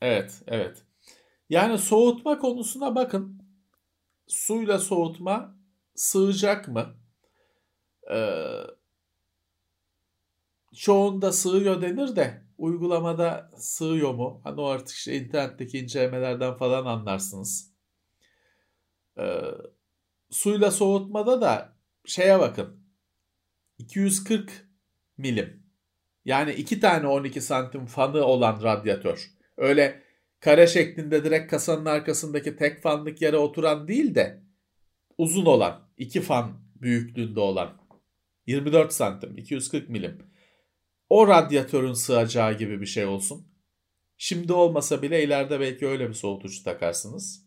Evet, evet. Yani soğutma konusuna bakın. Suyla soğutma sığacak mı? Çoğunda sığıyor denir de uygulamada sığıyor mu? Hani o artık işte internetteki incelemelerden falan anlarsınız. Suyla soğutmada da şeye bakın. 240 milim Yani 2 tane 12 santim fanı olan radyatör. Öyle kare şeklinde direkt kasanın arkasındaki tek fanlık yere oturan değil de uzun olan, 2 fan büyüklüğünde olan 24 santim, 240 milim. O radyatörün sığacağı gibi bir şey olsun. Şimdi olmasa bile ileride belki öyle bir soğutucu takarsınız.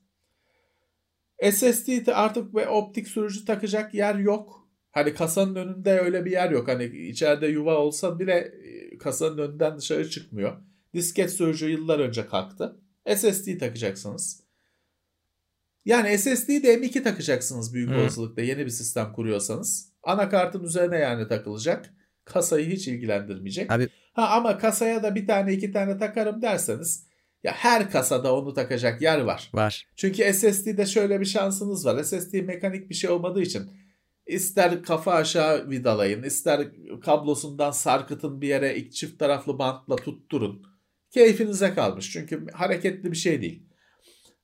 SSD artık ve optik sürücü takacak yer yok. Hani kasanın önünde öyle bir yer yok. Hani içeride yuva olsa bile kasanın önünden dışarı çıkmıyor. Disket sürücü yıllar önce kalktı. SSD takacaksınız. Yani SSD de M2 takacaksınız büyük olasılıkla yeni bir sistem kuruyorsanız. Anakartın üzerine yani takılacak. Kasayı hiç ilgilendirmeyecek. Abi. Ha ama kasaya da 1 tane 2 tane takarım derseniz ya her kasada onu takacak yer var. Var. Çünkü SSD'de şöyle bir şansınız var. SSD mekanik bir şey olmadığı için ister kafa aşağı vidalayın, ister kablosundan sarkıtın bir yere çift taraflı bantla tutturun. Keyfinize kalmış. Çünkü hareketli bir şey değil.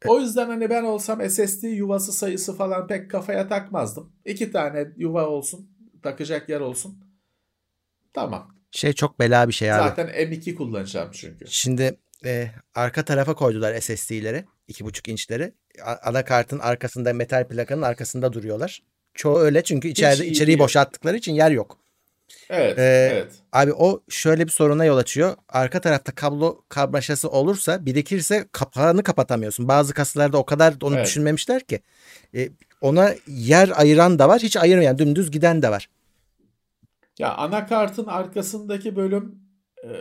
O yüzden hani ben olsam SSD yuvası sayısı falan pek kafaya takmazdım. 2 tane yuva olsun, takacak yer olsun. Tamam. Şey çok bela bir şey abi. Zaten M2 kullanacağım çünkü. Şimdi arka tarafa koydular SSD'leri. 2,5 inçleri. Anakartın arkasında, metal plakanın arkasında duruyorlar. Çoğu öyle çünkü içeriği boşalttıkları için yer yok. Evet, evet. Abi o şöyle bir soruna yol açıyor. Arka tarafta kablo karmaşası olursa, birikirse kapağını kapatamıyorsun. Bazı kasalarda o kadar onu düşünmemişler ki. Ona yer ayıran da var. Hiç ayırmayan, dümdüz giden de var. Ya anakartın arkasındaki bölüm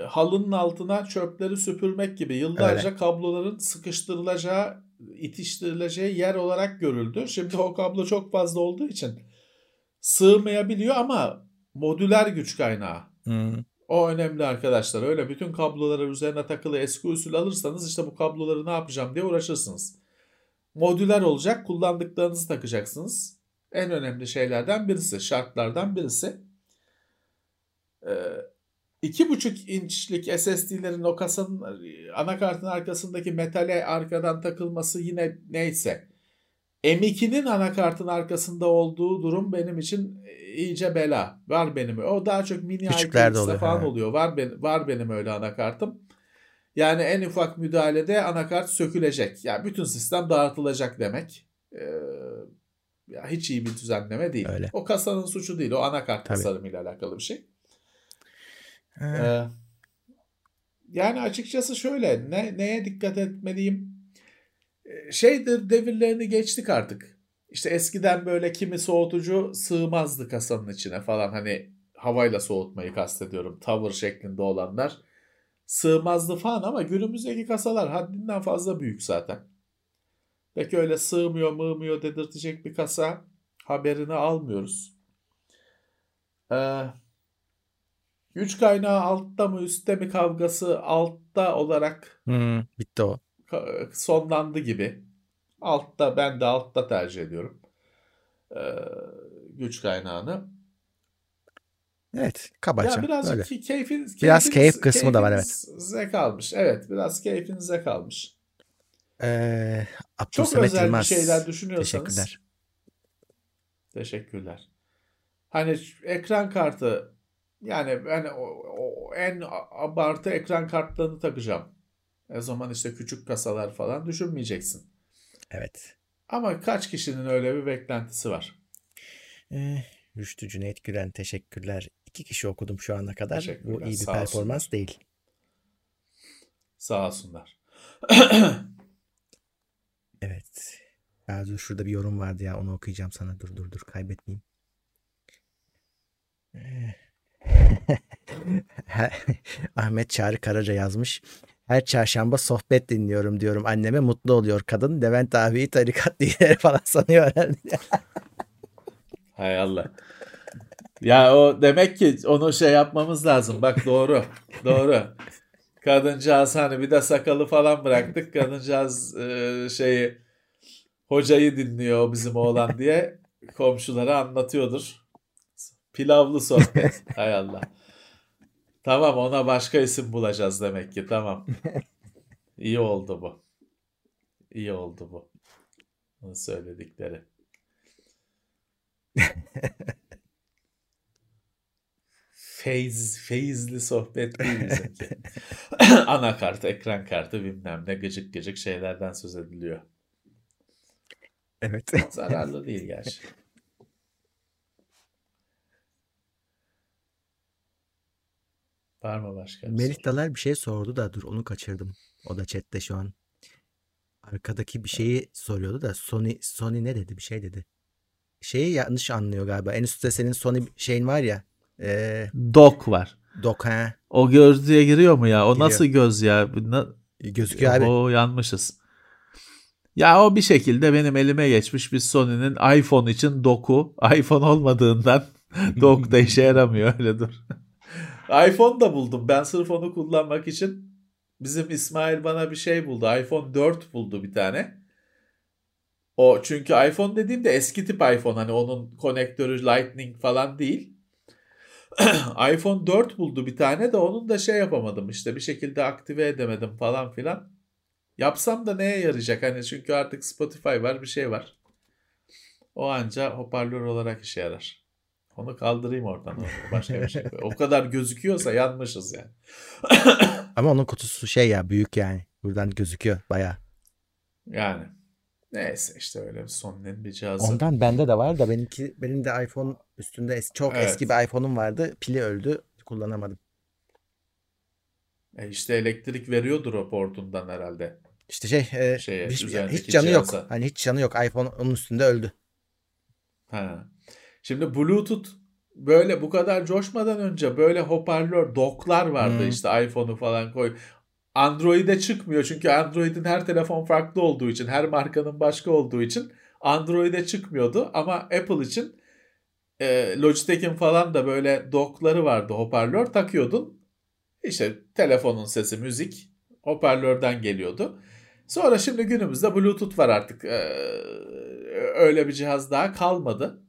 halının altına çöpleri süpürmek gibi yıllarca öyle. Kabloların sıkıştırılacağı, itiştirileceği yer olarak görüldü. Şimdi o kablo çok fazla olduğu için sığmayabiliyor ama modüler güç kaynağı. Hı. O önemli arkadaşlar. Öyle bütün kabloları üzerine takılı eski usul alırsanız işte bu kabloları ne yapacağım diye uğraşırsınız. Modüler olacak, kullandıklarınızı takacaksınız. En önemli şeylerden birisi, şartlardan birisi. 2,5 inçlik SSD'lerin o kasanın anakartın arkasındaki metale arkadan takılması yine neyse, M2'nin anakartın arkasında olduğu durum benim için iyice bela. Var benim. O daha çok mini IPX'de falan oluyor. Var benim öyle anakartım. Yani en ufak müdahalede anakart sökülecek. Yani bütün sistem dağıtılacak demek. Ya hiç iyi bir düzenleme değil. Öyle. O kasanın suçu değil. O anakart tasarımıyla alakalı bir şey. Yani açıkçası şöyle neye dikkat etmeliyim? Şeydir, devirlerini geçtik artık. İşte eskiden böyle kimi soğutucu sığmazdı kasanın içine falan, hani havayla soğutmayı kastediyorum. Tower şeklinde olanlar sığmazdı falan ama günümüzdeki kasalar haddinden fazla büyük zaten. Peki öyle sığmıyor mığmıyor dedirtecek bir kasa haberini almıyoruz. Güç kaynağı altta mı üstte mi kavgası altta olarak bitti o. Sonlandı gibi. Altta, ben de altta tercih ediyorum. Güç kaynağını. Evet, kabaca. Ya birazcık keyif kısmı da var, evet. Size kalmış. Evet, biraz keyfinize kalmış. Çok özel bir şeyler düşünüyorsanız. Teşekkürler. Hani ekran kartı, yani ben o en abartı ekran kartlarını takacağım. O zaman işte küçük kasalar falan düşünmeyeceksin. Evet. Ama kaç kişinin öyle bir beklentisi var? Rüştü Cüneyt Gülen, teşekkürler. 2 kişi okudum şu ana kadar. Bu iyi bir performans değil. Sağ olsunlar. Evet. Ya dur, şurada bir yorum vardı ya, onu okuyacağım sana. Dur kaybetmeyeyim. Ahmet Çağrı Karaca yazmış. Her çarşamba sohbet dinliyorum diyorum anneme, mutlu oluyor kadın. Levent abiyi tarikat lideri falan sanıyor herhalde. Hay Allah. Ya o demek ki onu şey yapmamız lazım. Bak doğru. Kadıncağız, hani bir de sakalı falan bıraktık. Kadıncağız hocayı dinliyor bizim oğlan diye komşulara anlatıyordur. Pilavlı sohbet. Hay Allah. Tamam, ona başka isim bulacağız demek ki. Tamam. İyi oldu bu. Bunu söyledikleri. feyizli sohbet değil bizimki. Anakart, ekran kartı bilmem ne gıcık gıcık şeylerden söz ediliyor. Evet. Zararlı değil gerçi. Var mı başka? Melih Dalar bir şey sordu da dur onu kaçırdım. O da chatte şu an. Arkadaki bir şeyi soruyordu da Sony ne dedi? Bir şey dedi. Şeyi yanlış anlıyor galiba. En üstte senin Sony şeyin var ya. Dock var. Dock ha. O gözlüğe giriyor mu ya? O giriyor. Nasıl göz ya? Gözüküyor abi. O yanmışız. Ya o bir şekilde benim elime geçmiş bir Sony'nin iPhone için dock'u. iPhone olmadığından dock da işe yaramıyor. Öyle dur. iPhone da buldum. Ben sırf onu kullanmak için bizim İsmail bana bir şey buldu. iPhone 4 buldu bir tane. O çünkü iPhone dediğimde eski tip iPhone. Hani onun konektörü Lightning falan değil. iPhone 4 buldu bir tane de onun da şey yapamadım işte bir şekilde aktive edemedim falan filan. Yapsam da neye yarayacak? Hani çünkü artık Spotify var bir şey var. O anca hoparlör olarak işe yarar. Onu kaldırayım oradan. Başka bir şey. O kadar gözüküyorsa yanmışız yani. Ama onun kutusu şey ya büyük yani. Buradan gözüküyor bayağı. Yani. Neyse işte öyle Sony'nin bir cihazı. Ondan bende de var da benim de iPhone üstünde çok evet. Eski bir iPhone'um vardı. Pili öldü. Kullanamadım. İşte elektrik veriyordur o portundan herhalde. İşte hiç canı cihaza. Yok. Hani hiç canı yok. iPhone onun üstünde öldü. Ha. Şimdi Bluetooth böyle bu kadar coşmadan önce böyle hoparlör docklar vardı işte iPhone'u falan koy. Android'e çıkmıyor çünkü Android'in her telefon farklı olduğu için her markanın başka olduğu için Android'e çıkmıyordu ama Apple için Logitech'in falan da böyle dockları vardı hoparlör takıyordun. İşte telefonun sesi müzik hoparlörden geliyordu. Sonra şimdi günümüzde Bluetooth var artık öyle bir cihaz daha kalmadı.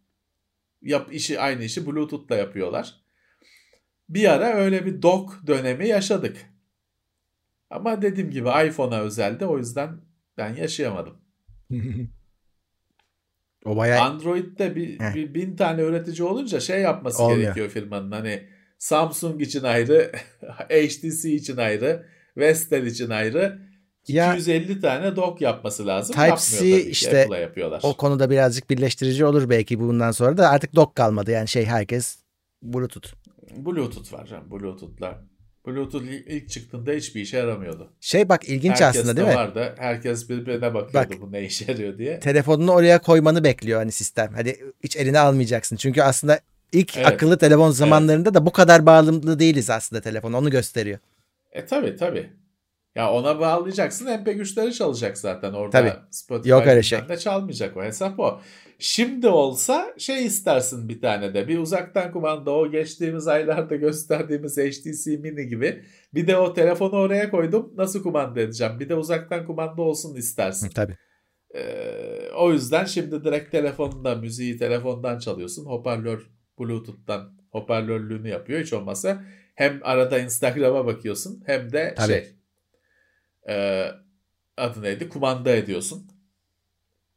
Aynı işi Bluetooth'la yapıyorlar. Bir ara öyle bir dock dönemi yaşadık. Ama dediğim gibi iPhone'a özeldi. O yüzden ben yaşayamadım. O bayağı... Android'de bir 1000 tane üretici olunca şey yapması olmuyor. Gerekiyor firmanın. Hani Samsung için ayrı, HTC için ayrı, Vestel için ayrı. Ya, 250 tane dock yapması lazım. Type-C işte o konuda birazcık birleştirici olur belki bundan sonra da artık dock kalmadı. Yani herkes Bluetooth. Bluetooth var canım. Bluetooth ilk çıktığında hiçbir işe yaramıyordu. Bak ilginç herkes aslında değil mi? Herkes de vardı. Herkes birbirine bakıyordu bu ne işe yarıyor diye. Telefonunu oraya koymanı bekliyor hani sistem. Hani hiç eline almayacaksın. Çünkü aslında ilk akıllı telefon zamanlarında da bu kadar bağımlı değiliz aslında telefonu. Onu gösteriyor. Tabii. Ya ona bağlayacaksın MP3'leri çalacak zaten orada. Tabii. Spotify'dan da çalmayacak o hesap o. Şimdi olsa istersin bir tane de bir uzaktan kumanda o geçtiğimiz aylarda gösterdiğimiz HTC Mini gibi bir de o telefonu oraya koydum nasıl kumanda edeceğim bir de uzaktan kumanda olsun istersin. Tabii. O yüzden şimdi direkt telefonda müziği telefondan çalıyorsun hoparlör Bluetooth'tan hoparlörlüğünü yapıyor hiç olmazsa hem arada Instagram'a bakıyorsun hem de tabii. Adı neydi? Kumanda ediyorsun.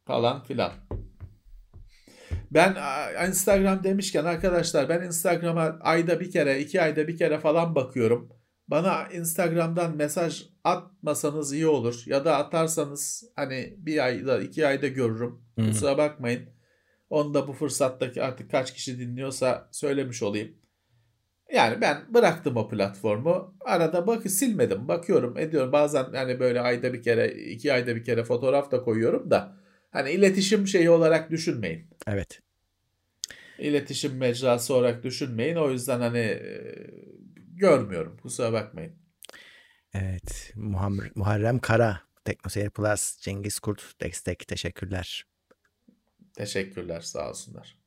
Falan filan. Ben Instagram demişken arkadaşlar ben Instagram'a ayda bir kere 2 ayda bir kere falan bakıyorum. Bana Instagram'dan mesaj atmasanız iyi olur. Ya da atarsanız hani 1 ayda 2 ayda görürüm. Kusura bakmayın. Onu da bu fırsattaki artık kaç kişi dinliyorsa söylemiş olayım. Yani ben bıraktım o platformu. Arada silmedim. Bakıyorum ediyorum. Bazen hani böyle ayda bir kere 2 ayda bir kere fotoğraf da koyuyorum da. Hani iletişim şeyi olarak düşünmeyin. Evet. İletişim mecrası olarak düşünmeyin. O yüzden hani görmüyorum. Kusura bakmayın. Evet. Muharrem Kara. Teknoseyir Plus. Cengiz Kurt. Destek. Teşekkürler. Teşekkürler. Sağ olsunlar.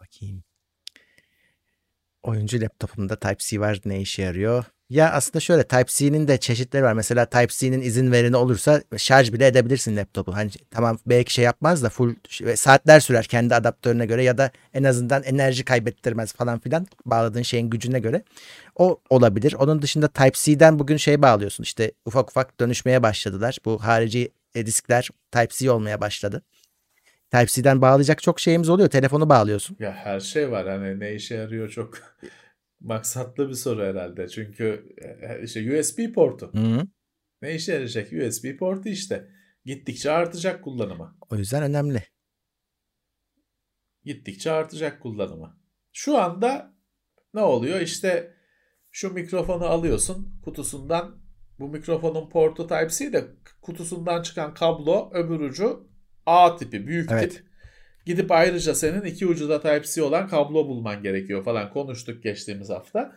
Bakayım. Oyuncu laptopumda Type-C var. Ne işe yarıyor? Ya aslında şöyle Type-C'nin de çeşitleri var. Mesela Type-C'nin izin vereni olursa şarj bile edebilirsin laptopu. Hani tamam belki yapmaz da full saatler sürer kendi adaptörüne göre ya da en azından enerji kaybettirmez falan filan bağladığın şeyin gücüne göre. O olabilir. Onun dışında Type-C'den bugün bağlıyorsun. İşte ufak ufak dönüşmeye başladılar. Bu harici diskler Type-C olmaya başladı. Type-C'den bağlayacak çok şeyimiz oluyor. Telefonu bağlıyorsun. Ya her şey var. Hani ne işe yarıyor çok maksatlı bir soru herhalde. Çünkü işte USB portu. Hı-hı. Ne işe yarayacak? USB portu işte. Gittikçe artacak kullanımı. O yüzden önemli. Gittikçe artacak kullanımı. Şu anda ne oluyor? İşte şu mikrofonu alıyorsun kutusundan. Bu mikrofonun portu Type-C de kutusundan çıkan kablo öbür ucu A tipi, büyük evet. tip. Gidip ayrıca senin iki ucu da Type-C olan kablo bulman gerekiyor falan. Konuştuk geçtiğimiz hafta.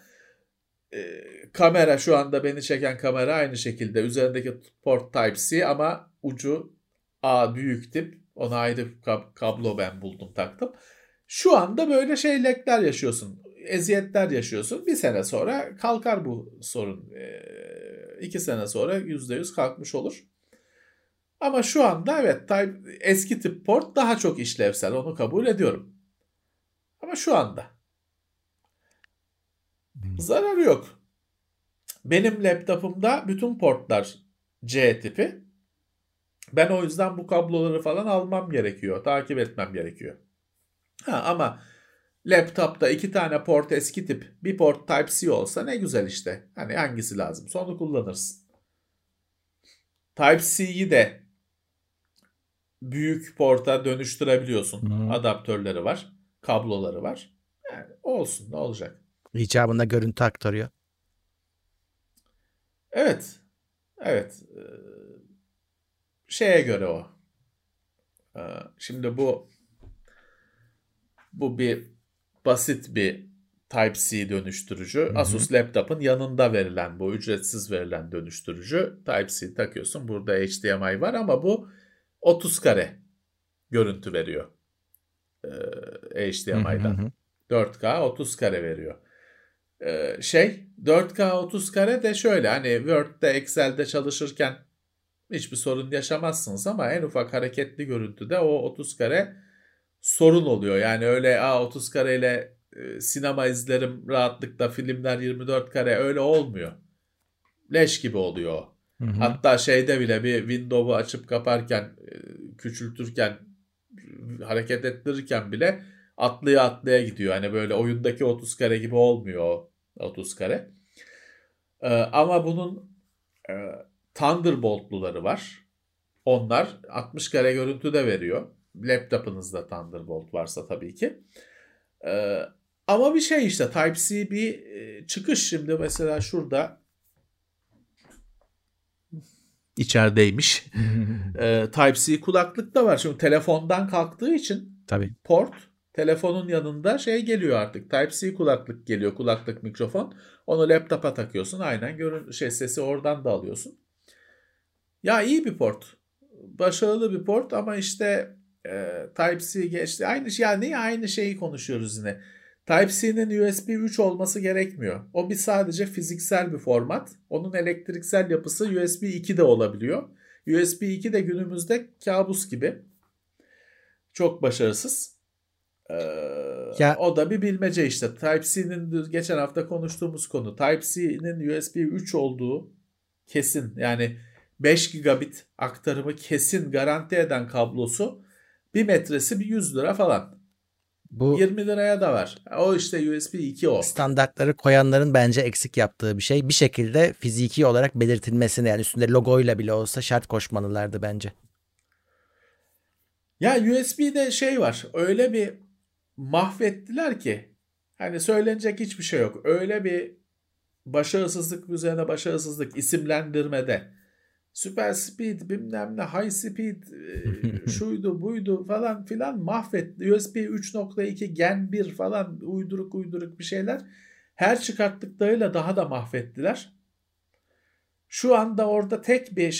Kamera, şu anda beni çeken kamera aynı şekilde. Üzerindeki port Type-C ama ucu A, büyük tip. Ona ayrı kablo ben buldum, taktım. Şu anda böyle şeylekler yaşıyorsun. Eziyetler yaşıyorsun. Bir sene sonra kalkar bu sorun. 2 sene sonra %100 kalkmış olur. Ama şu anda evet, eski tip port daha çok işlevsel. Onu kabul ediyorum. Ama şu anda zararı yok. Benim laptopumda bütün portlar C tipi. Ben o yüzden bu kabloları falan almam gerekiyor. Takip etmem gerekiyor. Ama laptopta 2 tane port eski tip, bir port Type-C olsa ne güzel işte. Hani hangisi lazımsa onu kullanırsın. Type-C'yi de büyük porta dönüştürebiliyorsun. Adaptörleri var. Kabloları var. Yani olsun, ne olacak. İcabında görüntü aktarıyor. Evet. Evet. Şeye göre o. Şimdi bu bir basit bir Type-C dönüştürücü. Hı-hı. Asus laptop'ın yanında verilen, bu ücretsiz verilen dönüştürücü. Type-C takıyorsun. Burada HDMI var ama bu 30 kare görüntü veriyor. HDMI'den. Hı-hı. 4K 30 kare veriyor. 4K 30 kare de şöyle, hani Word'de, Excel'de çalışırken hiçbir sorun yaşamazsınız ama en ufak hareketli görüntüde o 30 kare sorun oluyor. Yani öyle 30 kareyle sinema izlerim rahatlıkla, filmler 24 kare, öyle olmuyor. Leş gibi oluyor. Hı hı. Hatta bile bir Windows'u açıp kaparken, küçültürken, hareket ettirirken bile atlaya atlaya gidiyor. Hani böyle oyundaki 30 kare gibi olmuyor o 30 kare. Ama bunun Thunderbolt'luları var. Onlar 60 kare görüntü de veriyor. Laptopunuzda Thunderbolt varsa tabii ki. Ama bir işte Type-C bir çıkış. Şimdi mesela şurada içerideymiş. Type-C kulaklık da var. Şimdi telefondan kalktığı için tabii. Port telefonun yanında geliyor artık. Type-C kulaklık geliyor. Kulaklık mikrofon. Onu laptopa takıyorsun. Aynen sesi oradan da alıyorsun. Ya iyi bir port. Başarılı bir port ama Type-C geçti. Aynı şeyi konuşuyoruz yine. Type-C'nin USB 3 olması gerekmiyor. O bir sadece fiziksel bir format. Onun elektriksel yapısı USB 2 de olabiliyor. USB 2 de günümüzde kabus gibi. Çok başarısız. O da bir bilmece . Type-C'nin, geçen hafta konuştuğumuz konu. Type-C'nin USB 3 olduğu kesin. Yani 5 gigabit aktarımı kesin garanti eden kablosu, bir metresi bir 100 lira falan. Bu 20 liraya da var. O USB 2 o. Standartları koyanların bence eksik yaptığı bir şey. Bir şekilde fiziki olarak belirtilmesini, yani üstünde logoyla bile olsa şart koşmalılardı bence. Ya USB'de var. Öyle bir mahvettiler ki hani söylenecek hiçbir şey yok. Öyle bir başarısızlık üzerine başarısızlık isimlendirmede. Süper speed, bilmem ne, high speed, şuydu buydu falan filan, mahvetti. USB 3.2 Gen 1 falan uyduruk bir şeyler. Her çıkarttıklarıyla daha da mahvettiler. Şu anda orada tek bir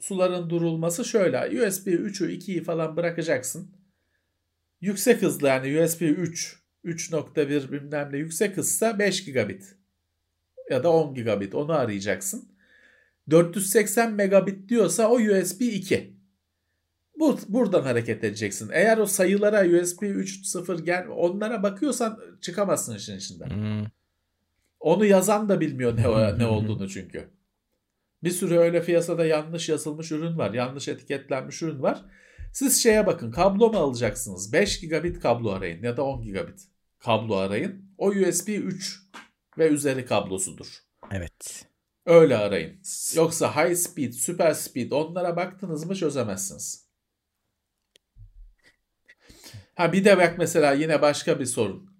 suların durulması USB 3'ü 2'yi falan bırakacaksın. Yüksek hızlı, yani USB 3, 3.1 bilmem ne yüksek hızsa 5 gigabit. Ya da 10 gigabit, onu arayacaksın. 480 megabit diyorsa o USB 2. Buradan hareket edeceksin. Eğer o sayılara USB 3.0 Gen onlara bakıyorsan çıkamazsın işin içinden. Onu yazan da bilmiyor ne olduğunu çünkü. Bir sürü öyle piyasada yanlış yazılmış ürün var. Yanlış etiketlenmiş ürün var. Siz şeye bakın, kablo mu alacaksınız? 5 gigabit kablo arayın ya da 10 gigabit kablo arayın. O USB 3 ve üzeri kablosudur. Evet. Öyle arayın. Yoksa high speed, super speed, onlara baktınız mı çözemezsiniz. Ha bir de bak mesela yine başka bir sorun.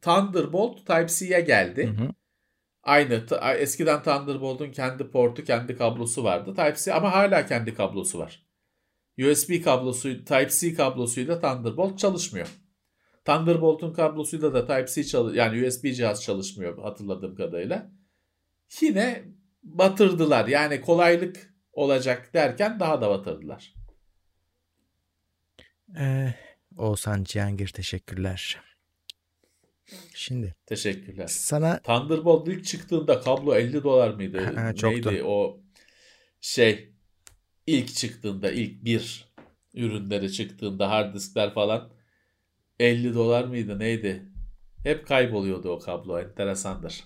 Thunderbolt Type-C'ye geldi. Hı hı. Aynı. Eskiden Thunderbolt'un kendi portu, kendi kablosu vardı. Type-C ama hala kendi kablosu var. USB kablosu, Type-C kablosuyla Thunderbolt çalışmıyor. Thunderbolt'un kablosuyla da Type-C yani USB cihaz çalışmıyor hatırladığım kadarıyla. Yine batırdılar. Yani kolaylık olacak derken daha da batırdılar. Oğuzhan Cihangir teşekkürler. Şimdi teşekkürler. Sana Thunderbolt ilk çıktığında kablo $50 mıydı? Çoktu. Neydi o şey ilk çıktığında ilk bir ürünleri çıktığında hard diskler falan $50 mıydı neydi? Hep kayboluyordu o kablo. Enteresandır.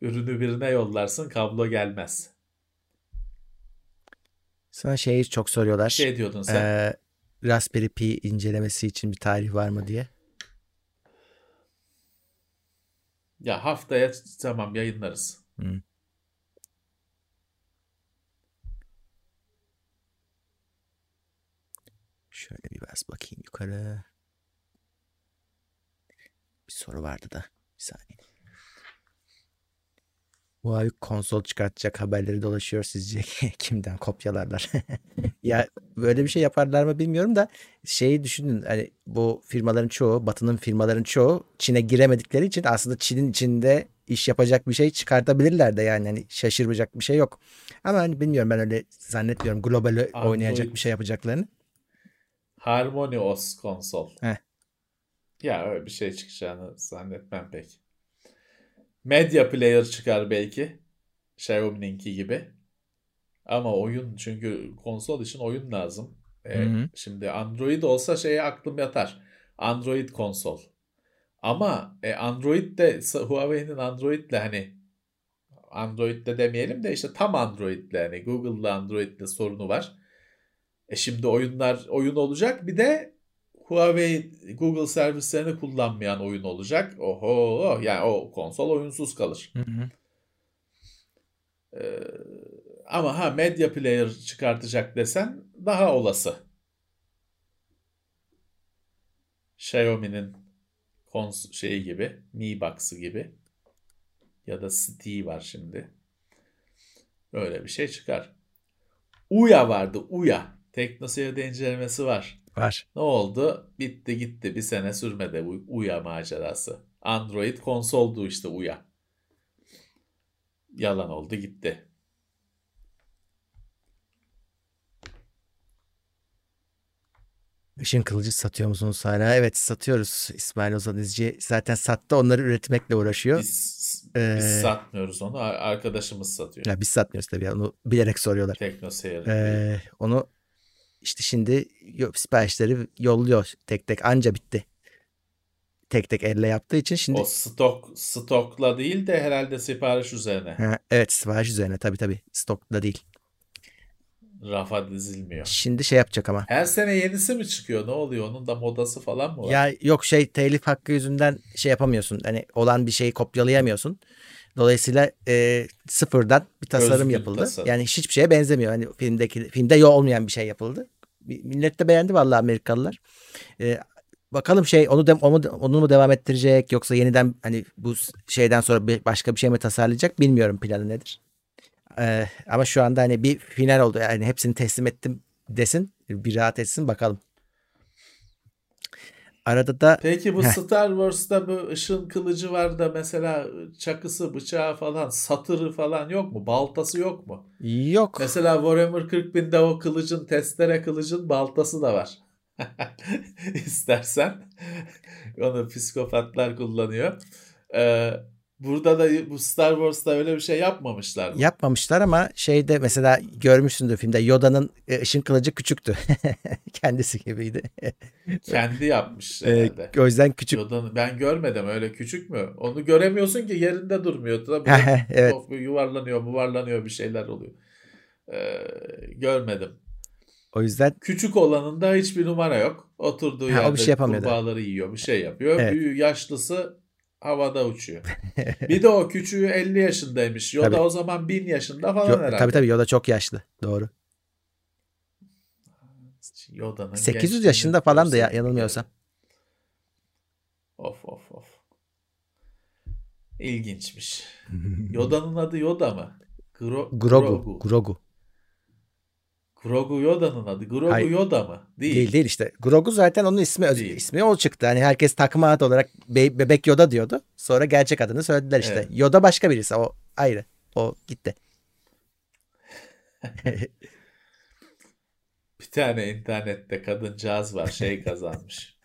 Ürünü birine yollarsın kablo gelmez. Sana şeyi çok soruyorlar. Şey diyordun sen. Raspberry Pi incelemesi için bir tarih var mı diye. Ya haftaya tamam yayınlarız. Hı. Şöyle bir bas bakayım yukarı. Bir soru vardı da. Bir saniye. Bu ay konsol çıkartacak haberleri dolaşıyor sizce. Kimden kopyalarlar? Ya böyle bir şey yaparlar mı bilmiyorum da şeyi düşünün. Hani bu firmaların çoğu, Batı'nın firmaların çoğu Çin'e giremedikleri için aslında Çin'in içinde iş yapacak bir şey çıkartabilirler de yani hani şaşırmayacak bir şey yok. Ama hani bilmiyorum ben öyle zannetmiyorum global oynayacak bir şey yapacaklarını. HarmonyOS konsol. Heh. Ya öyle bir şey çıkacağını zannetmem pek. Media player çıkar belki. Xiaomi'ninki gibi. Ama oyun çünkü konsol için oyun lazım. Şimdi Android olsa şeye aklım yatar. Android konsol. Ama Android de Huawei'nin Android'le hani Android'le demeyelim de işte tam Android'le hani Google'la Android'le sorunu var. Şimdi oyun olacak bir de Huawei Google servislerini kullanmayan oyun olacak. Oho yani o konsol oyunsuz kalır. Hı hı. Ama Media Player çıkartacak desen daha olası. Xiaomi'nin şeyi gibi, Mi Box'ı gibi ya da Steam var şimdi. Öyle bir şey çıkar. Uya vardı, Uya. Teknoseyir'de incelemesi var. Var. Ne oldu? Bitti gitti. Bir sene sürmedi bu Uya macerası. Android konsoldu işte Uya. Yalan oldu gitti. Işın kılıcı satıyor musunuz hala? Evet satıyoruz. İsmail Ozan İzci zaten sattı. Onları üretmekle uğraşıyor. Biz satmıyoruz onu. Arkadaşımız satıyor. Ya biz satmıyoruz tabii. Onu bilerek soruyorlar. Teknoseyir. Onu İşte şimdi siparişleri yolluyor tek tek anca bitti. Tek tek elle yaptığı için şimdi. O stokla değil de herhalde sipariş üzerine. Ha, evet sipariş üzerine tabii stokla değil. Rafa dizilmiyor. Şimdi şey yapacak ama. Her sene yenisi mi çıkıyor ne oluyor onun da modası falan mı var? Ya yok telif hakkı yüzünden şey yapamıyorsun hani olan bir şeyi kopyalayamıyorsun. Dolayısıyla sıfırdan bir tasarım özgün yapıldı. Tasarım. Yani hiçbir şeye benzemiyor. Hani filmde olmayan bir şey yapıldı. Millet de beğendi vallahi Amerikalılar. Bakalım onu mu devam ettirecek yoksa yeniden hani bu şeyden sonra başka bir şey mi tasarlayacak bilmiyorum planı nedir. Ama şu anda hani bir final oldu. Yani hepsini teslim ettim desin. Bir rahat etsin bakalım. Arada da peki bu Star Wars'ta bu ışın kılıcı var da mesela çakısı, bıçağı falan, satırı falan yok mu? Baltası yok mu? Yok. Mesela Warhammer 40.000'de o kılıcın, testere kılıcın baltası da var. İstersen. Onu psikopatlar kullanıyor. Burada da bu Star Wars'ta öyle bir şey yapmamışlar. Yapmamışlar ama şeyde mesela görmüşsündür filmde, Yoda'nın ışın kılıcı küçüktü. Kendisi gibiydi. Kendi yapmış herhalde. O yüzden küçük. Yoda'nın ben görmedim, öyle küçük mü? Onu göremiyorsun ki, yerinde durmuyor. Tabii. Evet. Yuvarlanıyor bir şeyler oluyor. Görmedim. O yüzden küçük olanında hiçbir numara yok. Oturduğu yerde şey kurbağaları yiyor, bir şey yapıyor. Evet. Büyük yaşlısı havada uçuyor. Bir de o küçüğü 50 yaşındaymış. Yoda tabii. O zaman 1000 yaşında falan herhalde. Tabii Yoda çok yaşlı. Doğru. Yoda'nın 800 yaşında falan da yanılmıyorsam. Of. İlginçmiş. Yoda'nın adı Yoda mı? Grogu. Grogu Yoda'nın adı. Grogu hayır. Yoda mı? Değil işte. Grogu zaten onun ismi o çıktı. Hani herkes takma ad olarak bebek Yoda diyordu. Sonra gerçek adını söylediler işte. Evet. Yoda başka birisi. O ayrı. O gitti. Bir tane internette kadıncağız var. Şey kazanmış.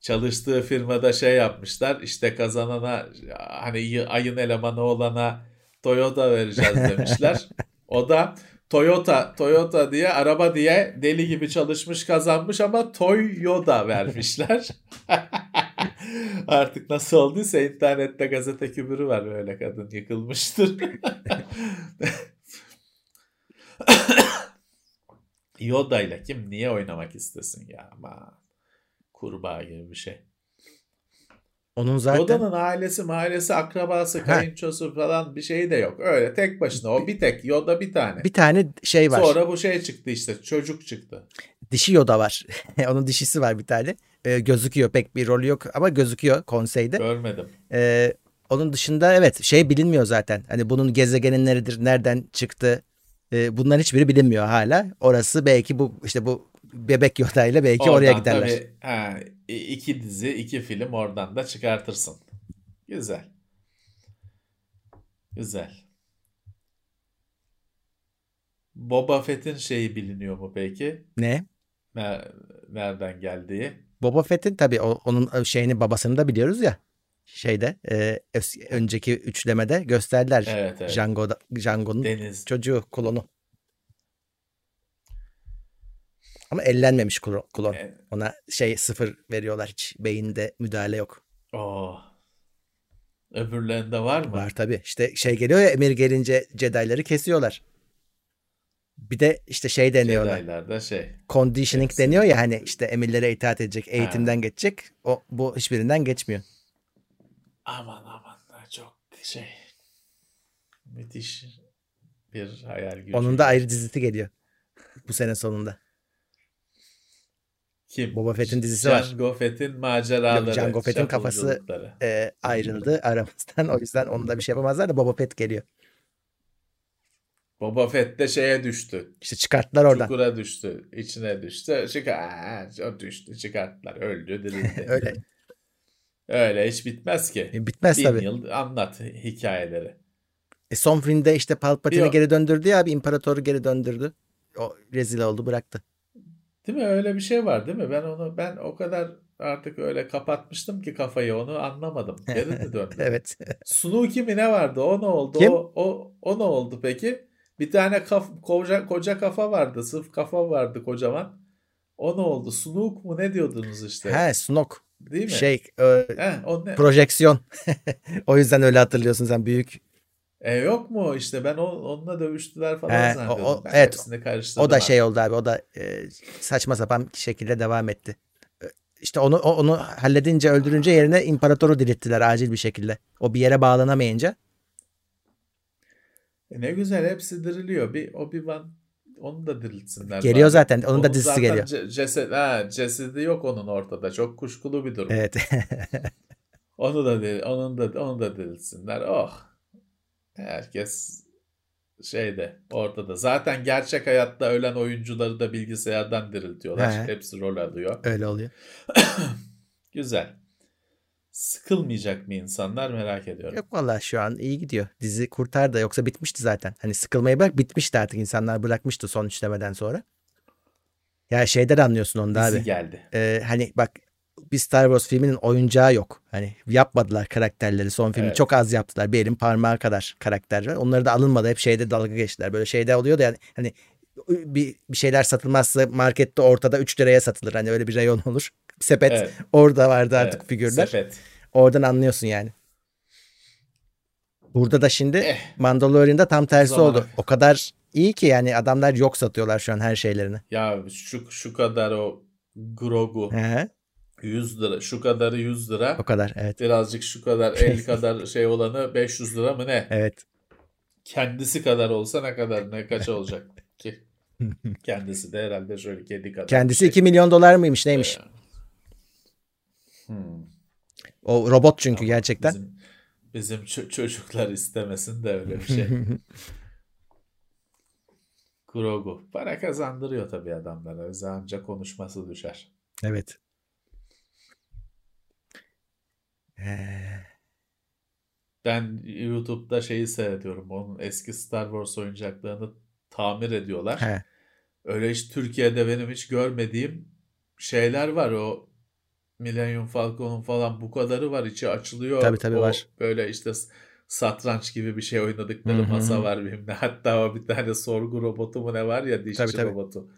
Çalıştığı firmada şey yapmışlar. İşte kazanana, hani ayın elemanı olana Toyota vereceğiz demişler. O da Toyota diye araba diye deli gibi çalışmış, kazanmış ama Toyota vermişler. Artık nasıl olduysa internette gazete kübürü var, böyle kadın yıkılmıştır. Yoda'yla kim niye oynamak istesin ya, ama kurbağa gibi bir şey. Onun zaten... Yoda'nın ailesi, akrabası, kayınçosu falan bir şey de yok. Öyle tek başına. O bir tek. Yoda bir tane. Bir tane şey var. Sonra bu şey çıktı işte. Çocuk çıktı. Dişi Yoda var. Onun dişisi var bir tane. Gözüküyor. Pek bir rolü yok ama gözüküyor konseyde. Görmedim. Onun dışında evet şey bilinmiyor zaten. Hani bunun gezegeni neredir? Nereden çıktı? Bunların hiçbiri bilinmiyor hala. Orası belki bu işte bu bebek Yoda ile belki oradan oraya giderler. Tabii, iki dizi, iki film oradan da çıkartırsın. Güzel. Boba Fett'in şeyi biliniyor mu peki? Ne? Nereden geldiği? Boba Fett'in tabii onun şeyini, babasını da biliyoruz ya. Şeyde önceki üçlemede gösterdiler. Evet. Jango'nun Deniz. Çocuğu, klonu. Ama ellenmemiş klon. Ona şey 0 veriyorlar, hiç beyinde müdahale yok. Öbürlerinde var mı? Var tabii. İşte şey geliyor ya, emir gelince Jedi'ları kesiyorlar. Bir de işte şey deniyor ona. Jedi'larda şey. Conditioning deniyor ya, hani işte emirlere itaat edecek, eğitimden geçecek. Bu hiçbirinden geçmiyor. Aman çok şey. Müthiş bir hayal gücü. Onun da ayrı dizisi geliyor bu sene sonunda. Kim? Boba Fett'in dizisi var. Jango Fett'in maceraları. Jango Fett'in kafası ayrıldı aramızdan. O yüzden onu da bir şey yapamazlar da Boba Fett geliyor. Boba Fett de şeye düştü. İşte çıkarttılar oradan. Çukura düştü. İçine düştü. Çıkarttılar. Öldü. Dirildi. Öyle hiç bitmez ki. Bitmez tabii. 1000 yıl anlat hikayeleri. Son filmde işte Palpatine'i geri döndürdü ya abi. İmparatoru geri döndürdü. O rezil oldu, bıraktı. Değil mi? Öyle bir şey var değil mi? Ben o kadar artık öyle kapatmıştım ki kafayı, onu anlamadım. Geri mi döndü? Evet. Snoke mi ne vardı? O ne oldu? Kim? O ne oldu peki? Bir tane koca kafa vardı. Sırf kafa vardı kocaman. O ne oldu? Snoke mu ne diyordunuz işte? Snoke. Değil mi? Projeksiyon. O yüzden öyle hatırlıyorsun sen, büyük. Yok mu işte, ben onunla dövüştüler falan zannediyordum. Hepsini karıştırdım. O da abi. Şey oldu abi, o da saçma sapan şekilde devam etti. İşte onu halledince, öldürünce yerine imparatoru dirilttiler acil bir şekilde. O bir yere bağlanamayınca. Ne güzel, hepsi diriliyor. Bir Obi-Wan, onu da diriltsinler. Geliyor bari. Zaten onun da dizisi geliyor. Cesedi yok onun ortada, çok kuşkulu bir durum. Evet. Onu da diriltsinler. Oh. Herkes şeyde ortada. Zaten gerçek hayatta ölen oyuncuları da bilgisayardan diriltiyorlar. Hepsi rol alıyor. Öyle oluyor. Güzel. Sıkılmayacak mı insanlar, merak ediyorum. Yok vallahi şu an iyi gidiyor. Dizi kurtar da, yoksa bitmişti zaten. Hani sıkılmayı bırak, bitmişti artık, insanlar bırakmıştı son üçlemeden sonra. Ya şeyden anlıyorsun onu da abi. Dizi geldi. Hani bak bir Star Wars filminin oyuncağı yok. Hani yapmadılar karakterleri son filmi. Evet. Çok az yaptılar. Bir elin parmağı kadar karakter var. Onları da alınmadı. Hep şeyde dalga geçtiler. Böyle şeyde oluyor da yani hani bir şeyler satılmazsa markette ortada 3 liraya satılır. Hani öyle bir rayon olur. Sepet. Evet. Orada vardı artık, evet, figürler. Sepet. Oradan anlıyorsun yani. Burada da şimdi Mandalorian'da tam tersi oldu. O kadar iyi ki yani adamlar yok satıyorlar şu an her şeylerini. Ya şu kadar o Grogu. He. 100 lira. Şu kadarı 100 lira. O kadar, evet. Birazcık şu kadar, el kadar şey olanı 500 lira mı ne? Evet. Kendisi kadar olsa ne kadar, ne kaça olacak ki? Kendisi de herhalde şöyle kedi kadar. Kendisi şey. 2 milyon dolar mıymış neymiş? O robot çünkü ama gerçekten. Bizim çocuklar istemesin de öyle bir şey. Grogu. Para kazandırıyor tabii adamlara. Özel ancak konuşması düşer. Evet. Ben YouTube'da şeyi seyrediyorum. Onun eski Star Wars oyuncaklarını tamir ediyorlar. He. Öyle hiç Türkiye'de benim hiç görmediğim şeyler var. O Millennium Falcon'un falan bu kadarı var. İçi açılıyor. Tabii o var. Böyle işte satranç gibi bir şey oynadıkları masa var benimle. Hatta o bir tane sorgu robotu mu ne var ya, dişçi robotu.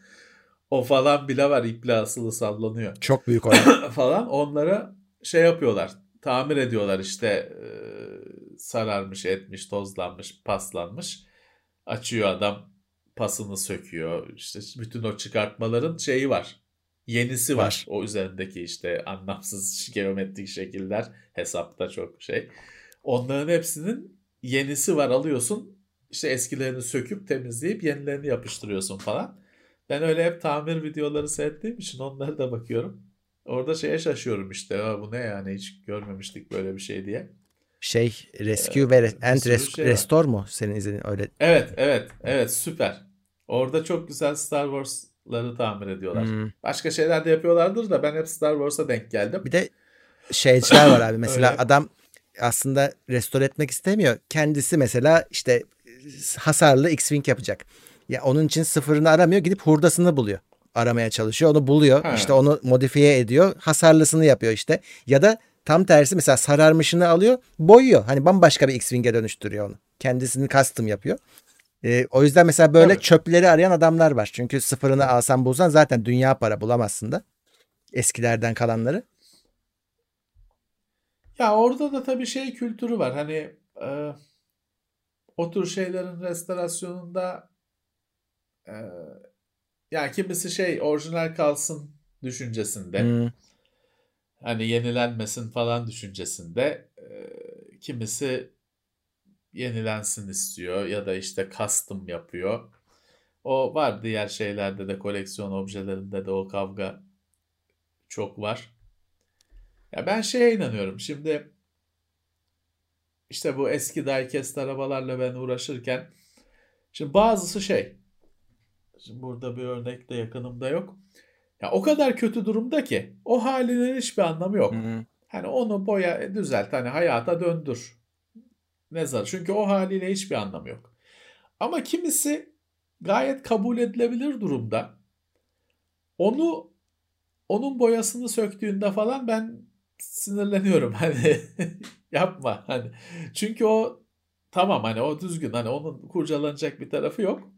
O falan bile var. İple asılı sallanıyor. Çok büyük oyun. Falan onlara şey yapıyorlar. Tamir ediyorlar işte, sararmış, etmiş, tozlanmış, paslanmış. Açıyor adam, pasını söküyor. İşte bütün o çıkartmaların şeyi var. Yenisi var. O üzerindeki işte anlamsız geometrik şekiller, hesapta çok şey. Onların hepsinin yenisi var, alıyorsun. İşte eskilerini söküp temizleyip yenilerini yapıştırıyorsun falan. Ben öyle hep tamir videoları seyrettiğim için onlara da bakıyorum. Orada şeye şaşıyorum işte. Bu ne yani, hiç görmemiştik böyle bir şey diye. Şey Rescue Restore mu senin izlediğin öyle? Evet, süper. Orada çok güzel Star Wars'ları tamir ediyorlar. Başka şeyler de yapıyorlardır da ben hep Star Wars'a denk geldim. Bir de şeyciler var abi mesela adam aslında restore etmek istemiyor. Kendisi mesela işte hasarlı X-Wing yapacak. Ya onun için sıfırını aramıyor, gidip hurdasını buluyor. Aramaya çalışıyor. Onu buluyor. Ha. İşte onu modifiye ediyor. Hasarlısını yapıyor işte. Ya da tam tersi mesela sararmışını alıyor. Boyuyor. Hani bambaşka bir X-Wing'e dönüştürüyor onu. Kendisini custom yapıyor. O yüzden mesela böyle çöpleri arayan adamlar var. Çünkü sıfırını alsan bulsan zaten dünya para bulamazsın da. Eskilerden kalanları. Ya orada da tabii şey kültürü var. Hani o tür şeylerin restorasyonunda yani kimisi şey orijinal kalsın düşüncesinde. Hani yenilenmesin falan düşüncesinde. Kimisi yenilensin istiyor ya da işte custom yapıyor. O var, diğer şeylerde de koleksiyon objelerinde de o kavga çok var. Ya ben şeye inanıyorum. Şimdi işte bu eski diecast arabalarla ben uğraşırken şimdi bazısı şey. Şimdi burada bir örnek de yakınımda yok. Ya o kadar kötü durumda ki o halinin hiçbir anlamı yok. Hani onu boya, düzelt, hani hayata döndür. Ne zarar? Çünkü o haliyle hiçbir anlamı yok. Ama kimisi gayet kabul edilebilir durumda. Onun boyasını söktüğünde falan ben sinirleniyorum. Hani yapma hani. Çünkü o tamam, hani o düzgün, hani onun kurcalanacak bir tarafı yok.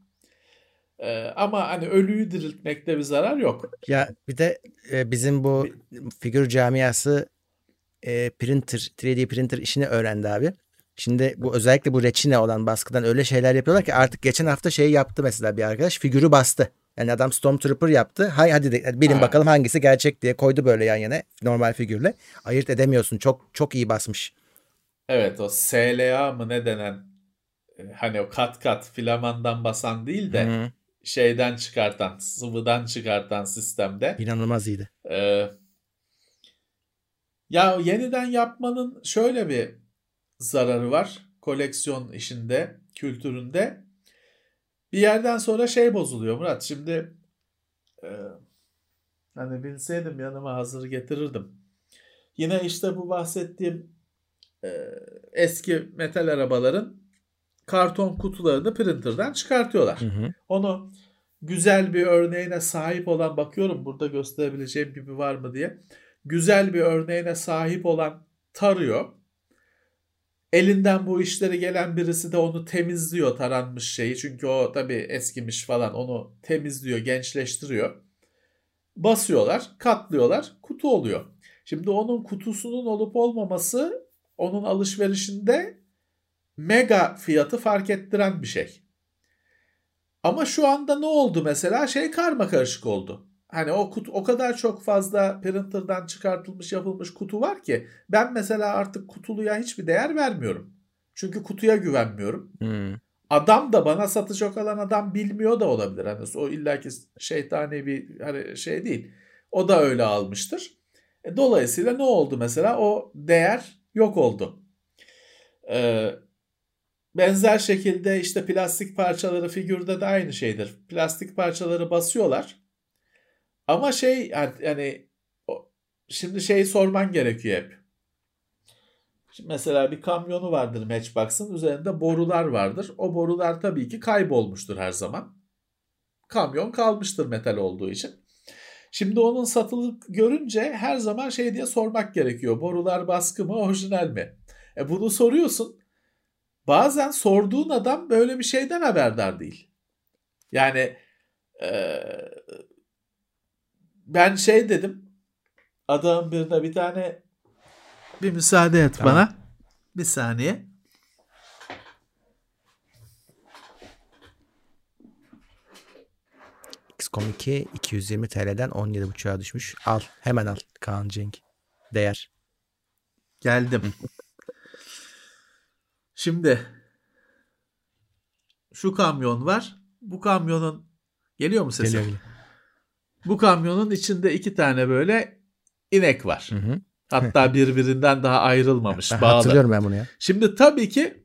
Ama hani ölüyü diriltmekte bir zarar yok. Ya bir de bizim bu figür camiası printer, 3D printer işini öğrendi abi. Şimdi bu özellikle bu reçine olan baskıdan öyle şeyler yapıyorlar ki artık geçen hafta şeyi yaptı mesela bir arkadaş, figürü bastı. Yani adam Stormtrooper yaptı. Hadi bilin bakalım hangisi gerçek diye koydu böyle yan yana normal figürle. Ayırt edemiyorsun. Çok çok iyi basmış. Evet, o SLA mı ne denen, hani o kat filamandan basan değil de şeyden çıkartan, sıvıdan çıkartan sistemde. İnanılmaz iyiydi. Ya yeniden yapmanın şöyle bir zararı var. Koleksiyon işinde, kültüründe. Bir yerden sonra şey bozuluyor Murat. Şimdi hani bilseydim yanıma hazır getirirdim. Yine işte bu bahsettiğim eski metal arabaların karton kutularını printer'dan çıkartıyorlar. Onu güzel bir örneğine sahip olan, bakıyorum burada gösterebileceğim gibi var mı diye. güzel bir örneğine sahip olan tarıyor. Elinden bu işlere gelen birisi de onu temizliyor, taranmış şeyi. Çünkü o tabii eskimiş falan, onu temizliyor, gençleştiriyor. Basıyorlar, katlıyorlar, kutu oluyor. Şimdi onun kutusunun olup olmaması onun alışverişinde mega fiyatı fark ettiren bir şey. Ama şu anda ne oldu mesela? Şey karmakarışık oldu. Hani o kutu, o kadar çok fazla printer'dan çıkartılmış, yapılmış kutu var ki ben mesela artık kutuluya hiçbir değer vermiyorum. Çünkü kutuya güvenmiyorum. Adam da, bana satacak olan adam bilmiyor da olabilir. Hani o illaki şeytani bir hani şey değil. O da öyle almıştır. Dolayısıyla ne oldu mesela? O değer yok oldu. Benzer şekilde işte plastik parçaları, figürde de aynı şeydir. Plastik parçaları basıyorlar. Ama şey, yani şimdi şeyi sorman gerekiyor hep. Şimdi mesela bir kamyonu vardır Matchbox'ın, üzerinde borular vardır. O borular tabii ki kaybolmuştur her zaman. Kamyon kalmıştır metal olduğu için. Şimdi onun satılık görünce her zaman şey diye sormak gerekiyor. Borular baskı mı, orijinal mi? Bunu soruyorsun. Bazen sorduğun adam böyle bir şeyden haberdar değil. Yani ben şey dedim. Adamın birine bir tane, bir müsaade et tamam. Bana. Bir saniye. XCOM 2 220 TL'den 17,5'a düşmüş. Al. Hemen al Kaan Cenk. Değer. Geldim. Şimdi şu kamyon var. Bu kamyonun, geliyor mu sesi? Geliyor. Bu kamyonun içinde iki tane böyle inek var. Hı hı. Hatta birbirinden daha ayrılmamış, bağlı. Hatırlıyorum ben bunu ya. Şimdi tabii ki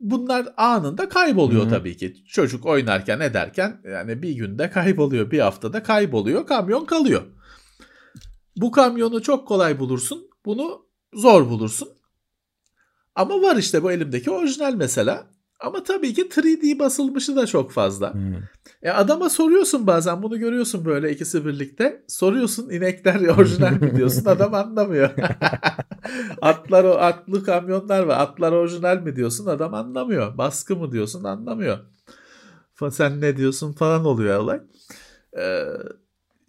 bunlar anında kayboluyor, hı hı. Tabii ki. Çocuk oynarken ederken yani bir günde kayboluyor, bir haftada kayboluyor, kamyon kalıyor. Bu kamyonu çok kolay bulursun, bunu zor bulursun. Ama var işte bu elimdeki orijinal mesela. Ama tabii ki 3D basılmışı da çok fazla. Adama soruyorsun bazen, bunu görüyorsun böyle ikisi birlikte. Soruyorsun inekler orijinal mi diyorsun, adam anlamıyor. Atlı kamyonlar var, atlar orijinal mi diyorsun, adam anlamıyor. Baskı mı diyorsun, anlamıyor. Sen ne diyorsun falan oluyor olay.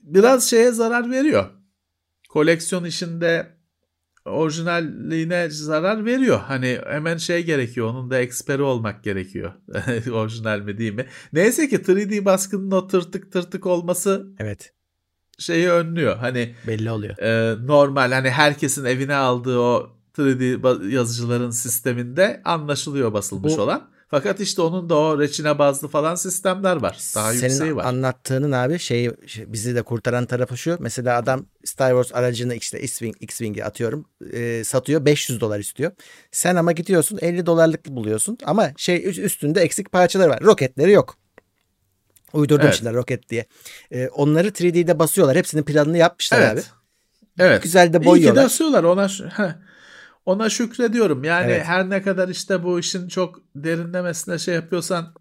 Biraz şeye zarar veriyor. Koleksiyon işinde orijinalliğine zarar veriyor. Hani hemen şey gerekiyor, onun da eksperi olmak gerekiyor. Orijinal mi değil mi? Neyse ki 3D baskının o tırtık olması, evet, şeyi önlüyor. Hani belli oluyor. Normal, hani herkesin evine aldığı o 3D yazıcıların sisteminde anlaşılıyor basılmış olan. Fakat işte onun da o reçine bazlı falan sistemler var. Daha yükseği var. Senin anlattığının abi şeyi, bizi de kurtaran tarafı şu. Mesela adam Star Wars aracını işte X-Wing'i atıyorum satıyor. $500 istiyor. Sen ama gidiyorsun $50 buluyorsun. Ama şey üstünde eksik parçaları var. Roketleri yok. Uydurdum evet. Şimdi roket diye. Onları 3D'de basıyorlar. Hepsinin planını yapmışlar evet. Abi. Evet. Güzel de boyuyorlar. İyi ki de asıyorlar ona. Ona şükrediyorum. Yani evet. Her ne kadar işte bu işin çok derinlemesine şey yapıyorsan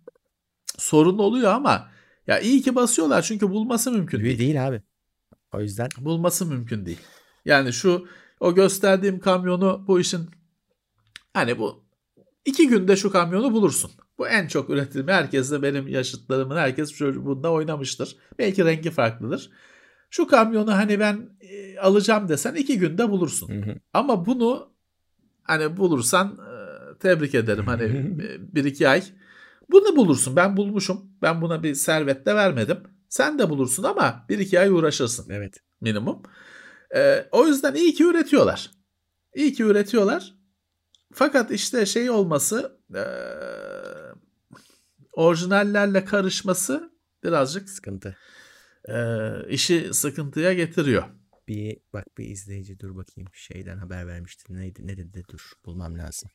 sorun oluyor ama ya iyi ki basıyorlar, çünkü bulması mümkün değil abi. O yüzden bulması mümkün değil. Yani şu o gösterdiğim kamyonu, bu işin hani bu 2 günde şu kamyonu bulursun. Bu en çok üretilme, herkes de benim yaşıtlarımın, herkes bunda oynamıştır. Belki rengi farklıdır. Şu kamyonu hani ben alacağım desen 2 günde bulursun. Hı hı. Ama bunu hani bulursan tebrik ederim. Hani 1-2 ay bunu bulursun. Ben bulmuşum. Ben buna bir servet de vermedim. Sen de bulursun ama 1-2 ay uğraşırsın. Evet. Minimum. O yüzden iyi ki üretiyorlar. İyi ki üretiyorlar. Fakat işte şey olması, orijinallerle karışması birazcık sıkıntı. İşi sıkıntıya getiriyor. Bir izleyici dur bakayım şeyden haber vermişti. Neydi? Ne dedi? Dur bulmam lazım.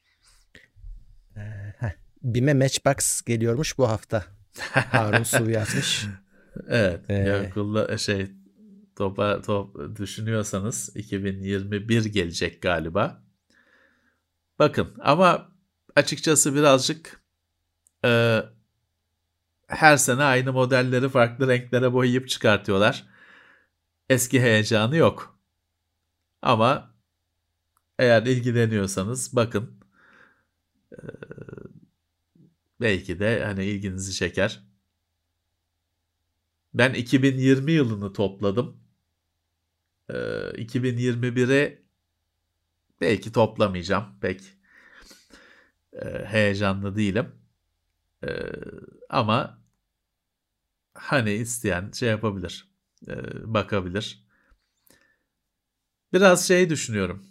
BİM'e Matchbox geliyormuş bu hafta. Harun Suvi atmış. Evet. Düşünüyorsanız 2021 gelecek galiba. Bakın ama açıkçası birazcık her sene aynı modelleri farklı renklere boyayıp çıkartıyorlar. Eski heyecanı yok. Ama eğer ilgileniyorsanız bakın. Belki de hani ilginizi çeker. Ben 2020 yılını topladım. 2021'i belki toplamayacağım. Pek heyecanlı değilim. Ama hani isteyen şey yapabilir. Bakabilir. Biraz şey düşünüyorum.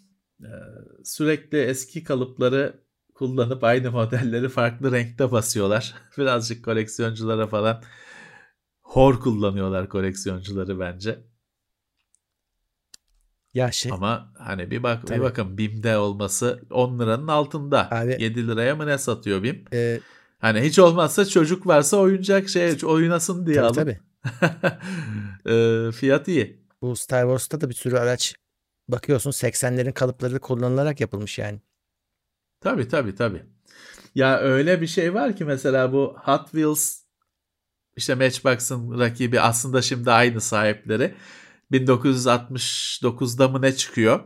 Sürekli eski kalıpları kullanıp aynı modelleri farklı renkte basıyorlar. Birazcık koleksiyonculara falan hor kullanıyorlar koleksiyoncuları bence. Ya şey, ama hani bir bakın BİM'de olması 10 liranın altında. Abi, 7 liraya mı ne satıyor BİM? Hani hiç olmazsa çocuk varsa oyuncak şey oynasın diye alalım. Fiyat iyi. Bu Star Wars'ta da bir sürü araç bakıyorsun 80'lerin kalıpları kullanılarak yapılmış yani. Tabii. Ya öyle bir şey var ki mesela bu Hot Wheels işte Matchbox'ın rakibi aslında şimdi aynı sahipleri. 1969'da mı ne çıkıyor?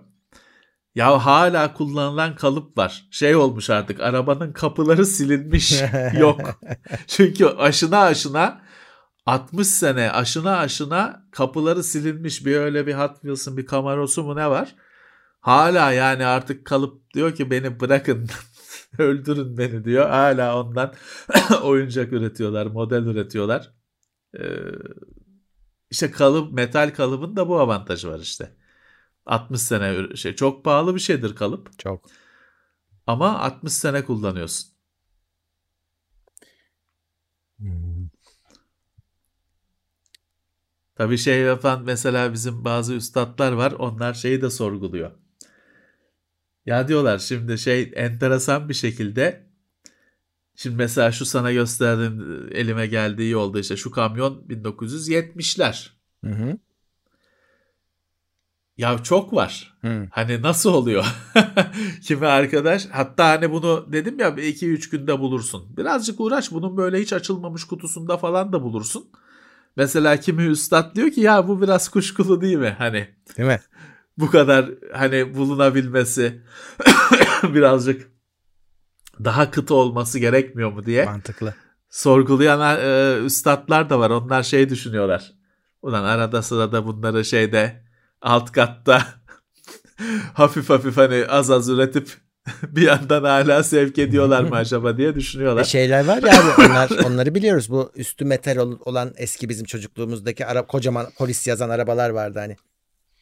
Ya hala kullanılan kalıp var. Şey olmuş artık, arabanın kapıları silinmiş. Yok. Çünkü aşına 60 sene aşına kapıları silinmiş. Bir öyle bir Hot Wheels'ın bir Camaro'su mu ne var? Hala yani artık kalıp diyor ki beni bırakın öldürün beni diyor. Hala ondan oyuncak üretiyorlar, model üretiyorlar. İşte kalıp, metal kalıbın da bu avantajı var işte. 60 sene şey, çok pahalı bir şeydir kalıp. Çok. Ama 60 sene kullanıyorsun. Tabii şey yapan mesela bizim bazı üstadlar var. Onlar şeyi de sorguluyor. Ya diyorlar şimdi şey enteresan bir şekilde. Şimdi mesela şu sana gösterdiğim elime geldi iyi oldu işte şu kamyon 1970'ler. Hı hı. Ya çok var. Hı. Hani nasıl oluyor? Kimi arkadaş hatta hani bunu dedim ya 2-3 günde bulursun. Birazcık uğraş bunun böyle hiç açılmamış kutusunda falan da bulursun. Mesela kimi üstad diyor ki ya bu biraz kuşkulu değil mi? Hani değil mi? Bu kadar hani bulunabilmesi birazcık daha kıt olması gerekmiyor mu diye. Mantıklı. Sorgulayan üstadlar da var. Onlar şey düşünüyorlar. Ulan arada sırada bunları şeyde alt katta hafif hani az üretip bir yandan hala sevk ediyorlar mı acaba diye düşünüyorlar. Şeyler var ya abi, onları biliyoruz. Bu üstü metal olan eski bizim çocukluğumuzdaki kocaman polis yazan arabalar vardı hani.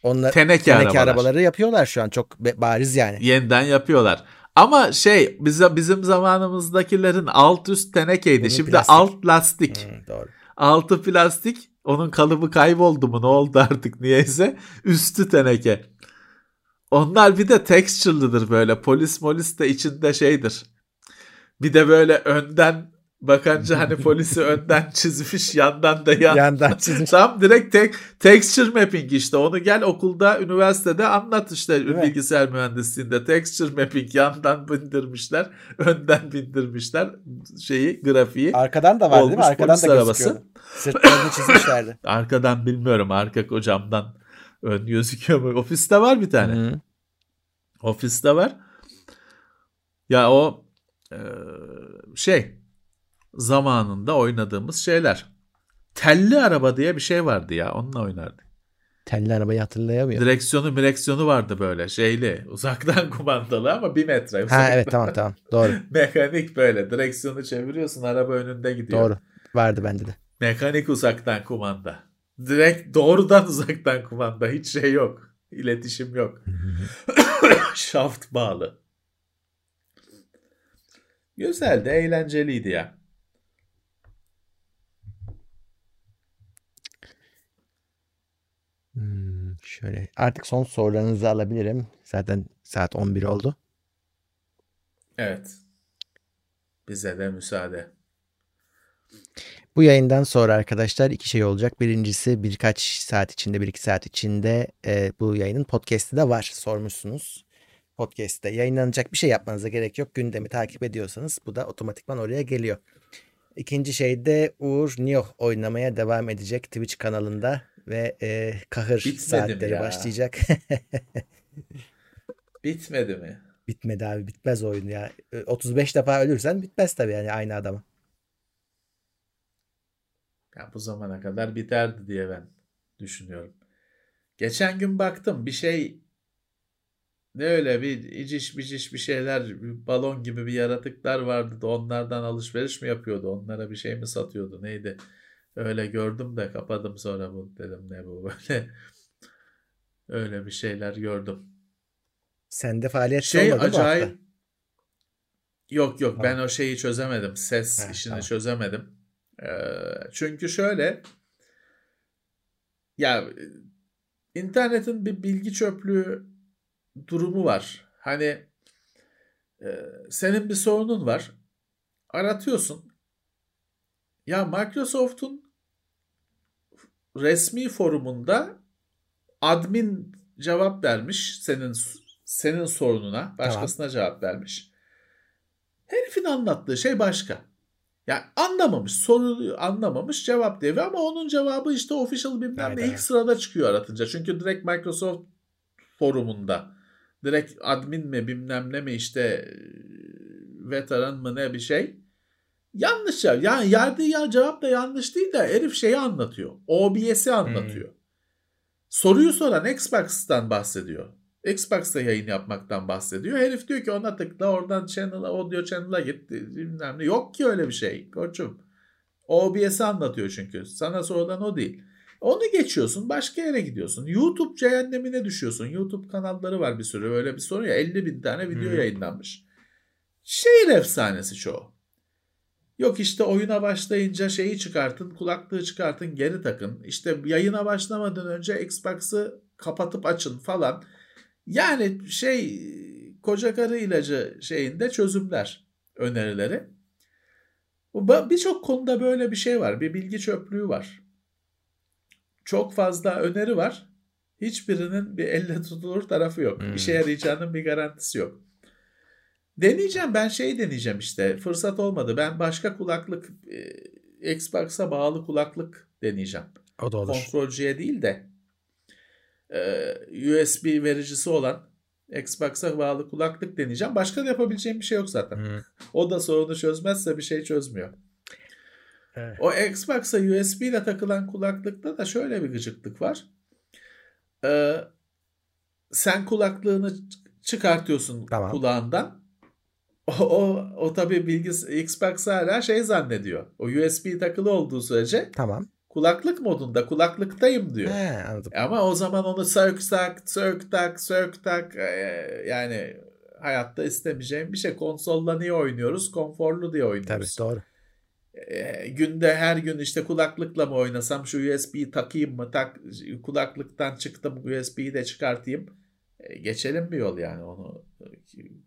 Onlar teneke arabaları yapıyorlar şu an çok bariz yani. Yeniden yapıyorlar. Ama şey bizim zamanımızdakilerin alt üst tenekeydi. Bunun şimdi plastik. Alt lastik. Doğru. Altı plastik. Onun kalıbı kayboldu mu ne oldu artık niyeyse. Üstü teneke. Onlar bir de texture'lıdır böyle. Polis de içinde şeydir. Bir de böyle önden bakınca hani polisi önden çizmiş yandan da yandan çizmiş. Tam direkt texture mapping işte onu gel okulda üniversitede anlat işte evet. Bilgisayar mühendisliğinde texture mapping yandan bindirmişler önden bindirmişler şeyi grafiği. Arkadan da var olmuş, değil mi? Arkadan da gözüküyordu. Sırtlarını çizmişlerdi. Arkadan bilmiyorum arka camdan ön gözüküyor mu? Ofiste var bir tane. Hı-hı. Ofiste var. Ya o şey zamanında oynadığımız şeyler. Telli araba diye bir şey vardı ya. Onunla oynardık. Telli arabayı hatırlayamıyorum. Direksiyonu vardı böyle şeyli. Uzaktan kumandalı ama 1 metre. Uzaktan. Ha evet tamam. Doğru. Mekanik böyle. Direksiyonu çeviriyorsun araba önünde gidiyor. Doğru. Vardı bende de. Mekanik uzaktan kumanda. Direkt doğrudan uzaktan kumanda. Hiç şey yok. İletişim yok. Şaft bağlı. Güzeldi, eğlenceliydi ya. Şöyle artık son sorularınızı alabilirim. Zaten saat 11 oldu. Evet. Bize de müsaade. Bu yayından sonra arkadaşlar 2 şey olacak. Birincisi birkaç saat içinde, 1-2 saat içinde bu yayının podcast'ı da var. Sormuşsunuz. Podcast'te yayınlanacak bir şey yapmanıza gerek yok. Gündemi takip ediyorsanız bu da otomatikman oraya geliyor. İkinci şey de Uğur Nioh oynamaya devam edecek Twitch kanalında ve kahır bitmedi saatleri başlayacak. Bitmedi mi? Bitmedi abi, bitmez oyun ya. 35 defa ölürsen bitmez tabii yani aynı adama. Ya bu zamana kadar biterdi diye ben düşünüyorum. Geçen gün baktım bir şey, ne öyle bir iciş biciş bir şeyler, bir balon gibi bir yaratıklar vardı da onlardan alışveriş mi yapıyordu, onlara bir şey mi satıyordu, neydi? Öyle gördüm de kapadım sonra, bu dedim ne bu böyle. Öyle bir şeyler gördüm. Sende faaliyet şey olmadı acayip... mı hafta? Yok yok, tamam. Ben o şeyi çözemedim. Ses işini tamam. Çözemedim. Çünkü şöyle ya, internetin bir bilgi çöplüğü durumu var. Hani senin bir sorunun var. Aratıyorsun. Ya Microsoft'un resmi forumunda admin cevap vermiş senin sorununa, başkasına cevap vermiş. Herifin anlattığı şey başka. Yani anlamamış, soruyu anlamamış, cevap diye, ama onun cevabı işte official bilmem ne ilk sırada çıkıyor aratınca. Çünkü direkt Microsoft forumunda direkt admin mi bilmem ne mi işte veteran mı ne bir şey. Yanlış cevap. Yani cevap da yanlış değil de herif şeyi anlatıyor. OBS'i anlatıyor. Soruyu soran Xbox'tan bahsediyor. Xbox'ta yayın yapmaktan bahsediyor. Herif diyor ki ona tıkla, oradan channel'a, audio channel'a git. Bilmem ne. Yok ki öyle bir şey koçum. OBS'i anlatıyor çünkü. Sana sorulan o değil. Onu geçiyorsun, başka yere gidiyorsun. YouTube cehennemine düşüyorsun. YouTube kanalları var bir sürü. Öyle bir soru ya. 50.000 tane video yayınlanmış. Şehir efsanesi çoğu. Yok işte oyuna başlayınca şeyi çıkartın, kulaklığı çıkartın, geri takın. İşte yayına başlamadan önce Xbox'ı kapatıp açın falan. Yani şey, koca karı ilacı şeyinde çözümler, önerileri. Birçok konuda böyle bir şey var. Bir bilgi çöplüğü var. Çok fazla öneri var. Hiçbirinin bir elle tutulur tarafı yok. İşe yarayacağının bir garantisi yok. Deneyeceğim. Ben şeyi deneyeceğim işte. Fırsat olmadı. Ben başka kulaklık, Xbox'a bağlı kulaklık deneyeceğim. O da olur. Kontrolcüye değil de USB vericisi olan Xbox'a bağlı kulaklık deneyeceğim. Başka da yapabileceğim bir şey yok zaten. O da sorunu çözmezse bir şey çözmüyor. Evet. O Xbox'a USB ile takılan kulaklıkta da şöyle bir gıcıklık var. Sen kulaklığını çıkartıyorsun kulağından. O tabii Xbox hala şey zannediyor. O USB takılı olduğu sürece kulaklık modunda, kulaklıktayım diyor. He, ama o zaman onu sök tak yani hayatta istemeyeceğim bir şey. Konsolla niye oynuyoruz? Konforlu diye oynuyoruz. Tabii, doğru. Günde her gün işte kulaklıkla mı oynasam, şu USB'yi takayım mı, kulaklıktan çıktım USB'yi de çıkartayım. Geçelim bir yol yani, onu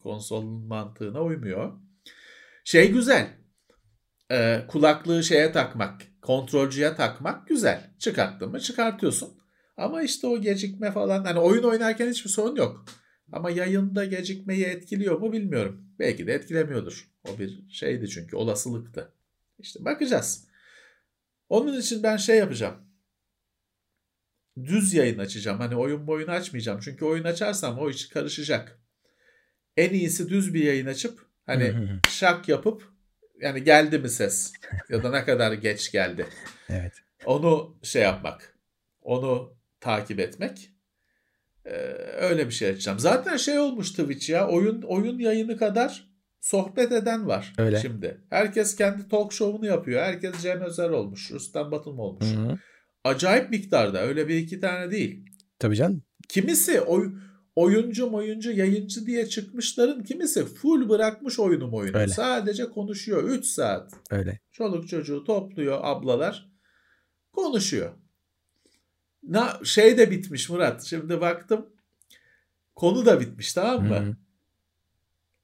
konsolun mantığına uymuyor. Şey güzel, kulaklığı şeye takmak, kontrolcüye takmak güzel. Çıkarttın mı çıkartıyorsun. Ama işte o gecikme falan, hani oyun oynarken hiçbir sorun yok. Ama yayında gecikmeyi etkiliyor mu bilmiyorum. Belki de etkilemiyordur. O bir şeydi çünkü, olasılıktı. İşte bakacağız. Onun için ben şey yapacağım. Düz yayın açacağım. Hani oyun açmayacağım. Çünkü oyun açarsam o iş karışacak. En iyisi düz bir yayın açıp hani şak yapıp, yani geldi mi ses ya da ne kadar geç geldi. Evet. Onu şey yapmak. Onu takip etmek. Öyle bir şey açacağım. Zaten şey olmuş Twitch ya. Oyun yayını kadar sohbet eden var öyle. Şimdi. Herkes kendi talk show'unu yapıyor. Herkes Cem Özer olmuş. Rüstem Batım olmuş. Acayip miktarda. Öyle bir iki tane değil. Tabii canım. Kimisi oyuncu yayıncı diye çıkmışların kimisi full bırakmış oyunu. Öyle. Sadece konuşuyor 3 saat. Öyle. Çoluk çocuğu topluyor ablalar. Konuşuyor. Şey de bitmiş Murat. Şimdi baktım. Konu da bitmiş, tamam mı?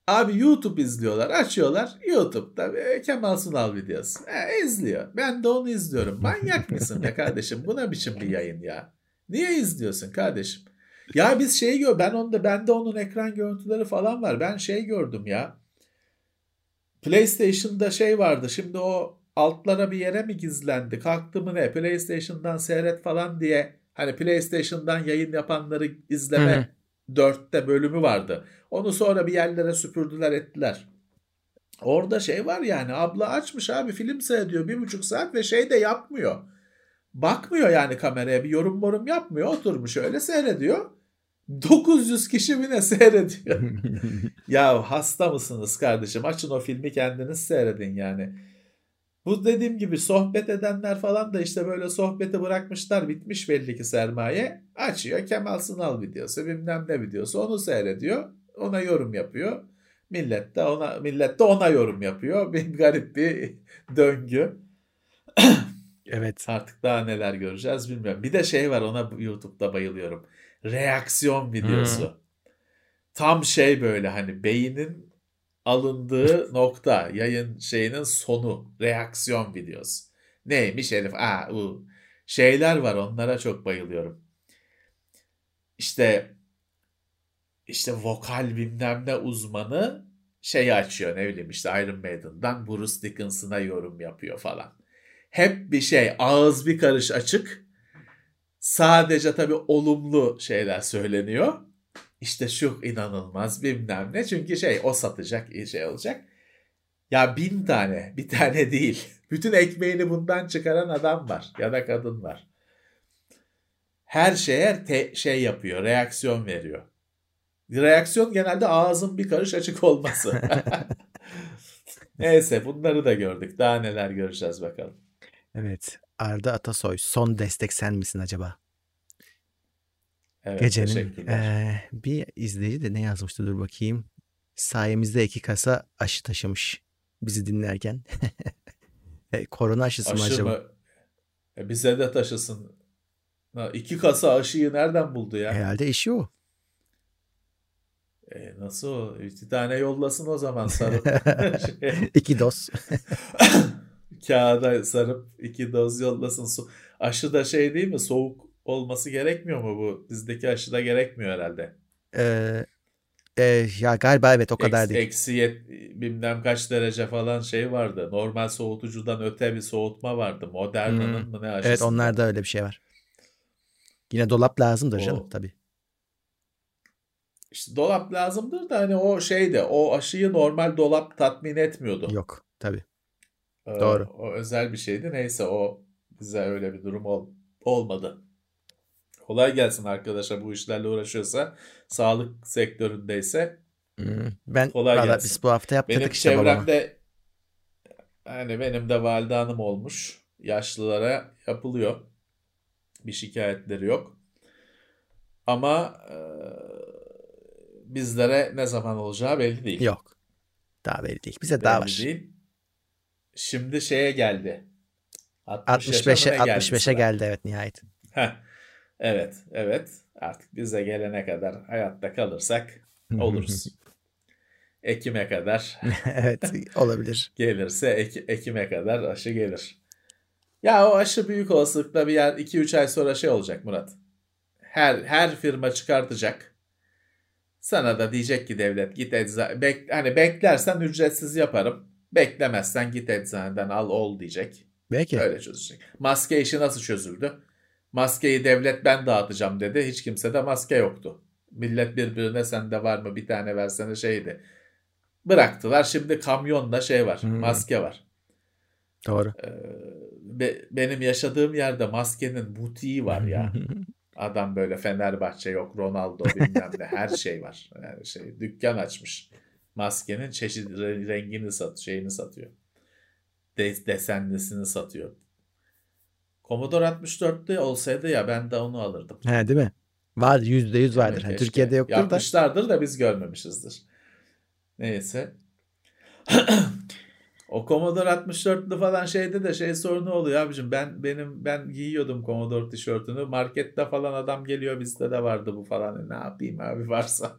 Abi YouTube izliyorlar. Açıyorlar. YouTube'da Kemal Sunal videosu. İzliyor. Ben de onu izliyorum. Manyak mısın ya kardeşim? Bu ne biçim bir yayın ya? Niye izliyorsun kardeşim? Ya biz şeyi gör. Bende onun ekran görüntüleri falan var. Ben şey gördüm ya. PlayStation'da şey vardı. Şimdi o altlara bir yere mi gizlendi? Kalktı mı ne? PlayStation'dan seyret falan diye. Hani PlayStation'dan yayın yapanları izleme 4'te bölümü vardı. Onu sonra bir yerlere süpürdüler ettiler. Orada şey var yani, abla açmış abi film seyrediyor 1,5 saat ve şey de yapmıyor. Bakmıyor yani kameraya, bir yorum morum yapmıyor. Oturmuş öyle seyrediyor. 900 kişi bile seyrediyor. Ya hasta mısınız kardeşim? Açın o filmi kendiniz seyredin yani. Bu dediğim gibi sohbet edenler falan da işte böyle sohbeti bırakmışlar. Bitmiş belli ki sermaye. Açıyor Kemal Sunal videosu, bilmem ne videosu. Onu seyrediyor. Ona yorum yapıyor. Millet de ona yorum yapıyor. Bir garip bir döngü. Evet. Artık daha neler göreceğiz bilmiyorum. Bir de şey var, ona YouTube'da bayılıyorum. Reaksiyon videosu. Tam şey böyle hani beynin alındığı nokta, yayın şeyinin sonu, reaksiyon videosu. Neymiş herif? Şeyler var, onlara çok bayılıyorum. İşte vokal bilmem ne uzmanı şeyi açıyor, ne bileyim işte Iron Maiden'dan Bruce Dickinson'a yorum yapıyor falan. Hep bir şey, ağız bir karış açık. Sadece tabii olumlu şeyler söyleniyor. İşte şu inanılmaz bilmem ne. Çünkü şey, o satacak, şey olacak. Ya 1000 tane, bir tane değil. Bütün ekmeğini bundan çıkaran adam var ya da kadın var. Her şeye şey yapıyor, reaksiyon veriyor. Reaksiyon genelde ağzın bir karış açık olması. Neyse, bunları da gördük. Daha neler göreceğiz bakalım. Evet. Arda Atasoy, son destek sen misin acaba? Evet, gecenin bir izleyici de ne yazmıştı, dur bakayım. Sayemizde 2 kasa aşı taşımış bizi dinlerken. Korona aşısı mı acaba? Bize de taşısın. 2 kasa aşıyı nereden buldu ya? Herhalde işi o. Nasıl? 2 tane yollasın o zaman sarıp. 2 doz. Kağıda sarıp 2 doz yollasın. Aşı da şey değil mi? Soğuk olması gerekmiyor mu bu? Bizdeki aşı da gerekmiyor herhalde. Ya galiba evet, o kadar değil. Eksi bilmem kaç derece falan şey vardı. Normal soğutucudan öte bir soğutma vardı. Moderna'nın mı ne aşısı? Evet, onlarda öyle bir şey var. Yine dolap lazımdır canım tabii. İşte dolap lazımdır da hani o şeyde, o aşıyı normal dolap tatmin etmiyordu. Yok tabii. Doğru. O özel bir şeydi. Neyse, o bize öyle bir durum olmadı. Kolay gelsin arkadaşa, bu işlerle uğraşıyorsa, sağlık sektöründeyse. Ben kolay gelsin. Biz bu hafta yaptık benim işte çevremde babama. Yani benim de valide hanım olmuş. Yaşlılara yapılıyor. Bir şikayetleri yok. Ama bizlere ne zaman olacağı belli değil. Yok. Daha belli değil. Bize belli daha var. Değil. Şimdi şeye geldi. 65'e geldi evet nihayet. Evet. Artık bize gelene kadar hayatta kalırsak oluruz. Ekim'e kadar. Evet, olabilir. Gelirse Ekim'e kadar aşı gelir. Ya o aşı büyük olasılıkla bir yer 2-3 ay sonra şey olacak Murat. Her firma çıkartacak. Sana da diyecek ki devlet, git beklersen ücretsiz yaparım. Beklemezsen git eczaneden al ol diyecek. Belki. Öyle çözecek. Maske işi nasıl çözüldü? Maskeyi devlet ben dağıtacağım dedi. Hiç kimse de maske yoktu. Millet birbirine sende var mı bir tane versene şeydi. Bıraktılar. Şimdi kamyonda şey var. Maske var. Doğru. Benim yaşadığım yerde maskenin butiği var ya. Adam böyle Fenerbahçe yok, Ronaldo bilmem ne, her şey var. Yani şey, dükkan açmış. Maskenin çeşit rengini satıyor, şeyini satıyor. Desenlisini satıyor. Commodore 64'te olsaydı ya, ben de onu alırdım. He, değil mi? Var, %100 vardır. Yani Türkiye'de yoktur da. Yapmışlardır da biz görmemişizdir. Neyse. O Commodore 64'lü falan şeyde de şey sorunu oluyor abicim. Ben giyiyordum Commodore tişörtünü. Markette falan adam geliyor, bizde de vardı bu falan. Ne yapayım abi, varsa.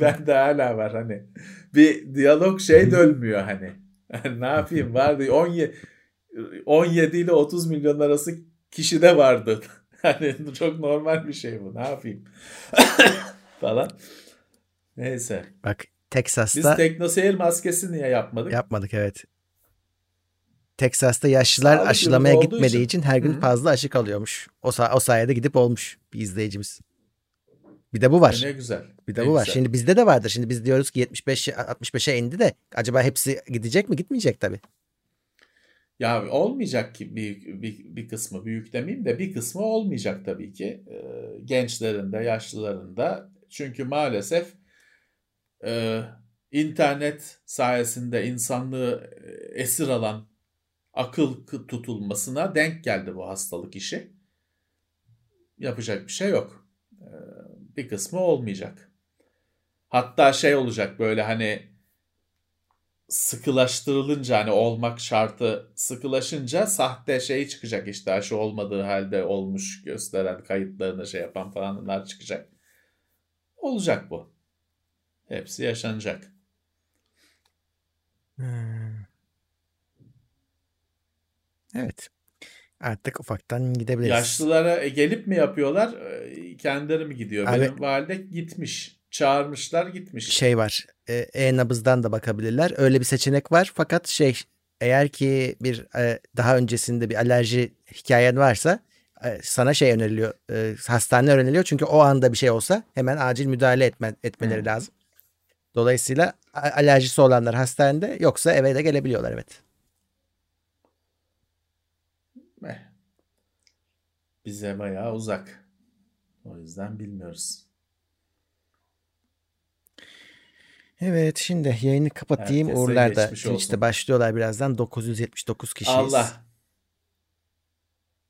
Bende hala var hani. Bir diyalog şey dönmüyor hani. Ne yapayım vardı. 17 ile 30 milyon arası kişi de vardı. Hani çok normal bir şey bu. Ne yapayım? Falan. Neyse. Bak Texas'ta. Biz teknoseyir maskesi niye yapmadık? Yapmadık evet. Texas'ta yaşlılar sağlık aşılamaya gitmediği için her gün fazla aşı kalıyormuş. O sayede gidip olmuş bir izleyicimiz. Bir de bu var. Ne güzel. Bir de ne bu güzel var. Şimdi bizde de vardır. Şimdi biz diyoruz ki 65'e indi de acaba hepsi gidecek mi? Gitmeyecek tabii. Ya olmayacak ki bir kısmı, büyük demeyeyim de bir kısmı olmayacak tabii ki. Gençlerin de, yaşlıların da. Çünkü maalesef internet sayesinde insanlığı esir alan akıl tutulmasına denk geldi bu hastalık işi. Yapacak bir şey yok. Bir kısmı olmayacak. Hatta şey olacak, böyle hani sıkılaştırılınca, hani olmak şartı sıkılaşınca sahte şey çıkacak işte, aşı olmadığı halde olmuş gösteren, kayıtlarını şey yapan falanlar çıkacak. Olacak bu. Hepsi yaşanacak. Evet. Artık ufaktan gidebiliriz. Yaşlılara gelip mi yapıyorlar? Kendileri mi gidiyor? Abi, benim valide gitmiş. Çağırmışlar, gitmiş. Şey var. E-nabızdan da bakabilirler. Öyle bir seçenek var. Fakat şey, eğer ki bir daha öncesinde bir alerji hikayen varsa sana şey öneriliyor. Hastane öğreniliyor. Çünkü o anda bir şey olsa hemen acil müdahale etmeleri lazım. Dolayısıyla alerjisi olanlar hastanede, yoksa eve de gelebiliyorlar. Evet. Bize bayağı uzak. O yüzden bilmiyoruz. Evet, şimdi yayını kapatayım. Herkese uğurlar da Twitch'te başlıyorlar birazdan. 979 kişiyiz. Allah.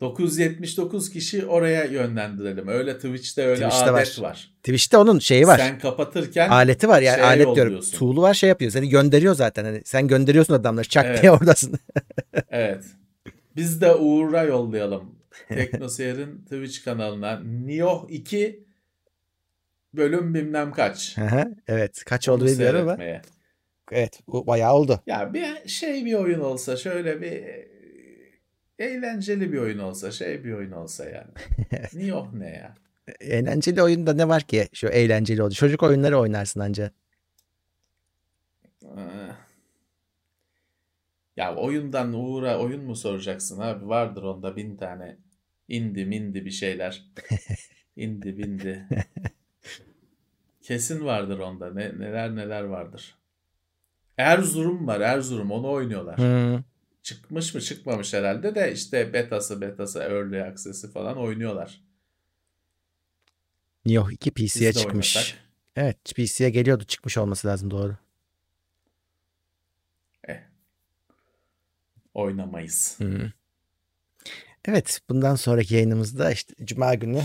979 kişi oraya yönlendirelim. Öyle Twitch'te öyle Twitch'te adet var. Twitch'te onun şeyi var. Sen kapatırken aleti var. Yani şey, alet diyorum. Tool'u var, şey yapıyor. Seni gönderiyor zaten. Hani sen gönderiyorsun adamları. Çak evet diye oradasın. Evet. Biz de Uğur'a yollayalım. Teknoseyir'in Twitch kanalına Nioh 2 bölüm bilmem kaç. Evet, kaç oldu bilmiyorum ama. Evet, bayağı oldu. Ya bir şey, bir oyun olsa, şöyle bir eğlenceli bir oyun olsa, şey bir oyun olsa yani. Nioh ne ya? Eğlenceli oyunda ne var ki şu eğlenceli oldu? Çocuk oyunları oynarsın anca. Ya oyundan Uğur'a oyun mu soracaksın abi? Vardır onda 1000 tane. İndi bir şeyler. İndi bindi. Kesin vardır onda. Neler vardır. Erzurum var. Erzurum, onu oynuyorlar. Hmm. Çıkmış mı çıkmamış herhalde de işte betası early access'i falan oynuyorlar. Yok, 2 PC'ye çıkmış. Oynasak. Evet, PC'ye geliyordu. Çıkmış olması lazım, doğru. Oynamayız. Hı-hı. Evet, bundan sonraki yayınımızda işte Cuma günü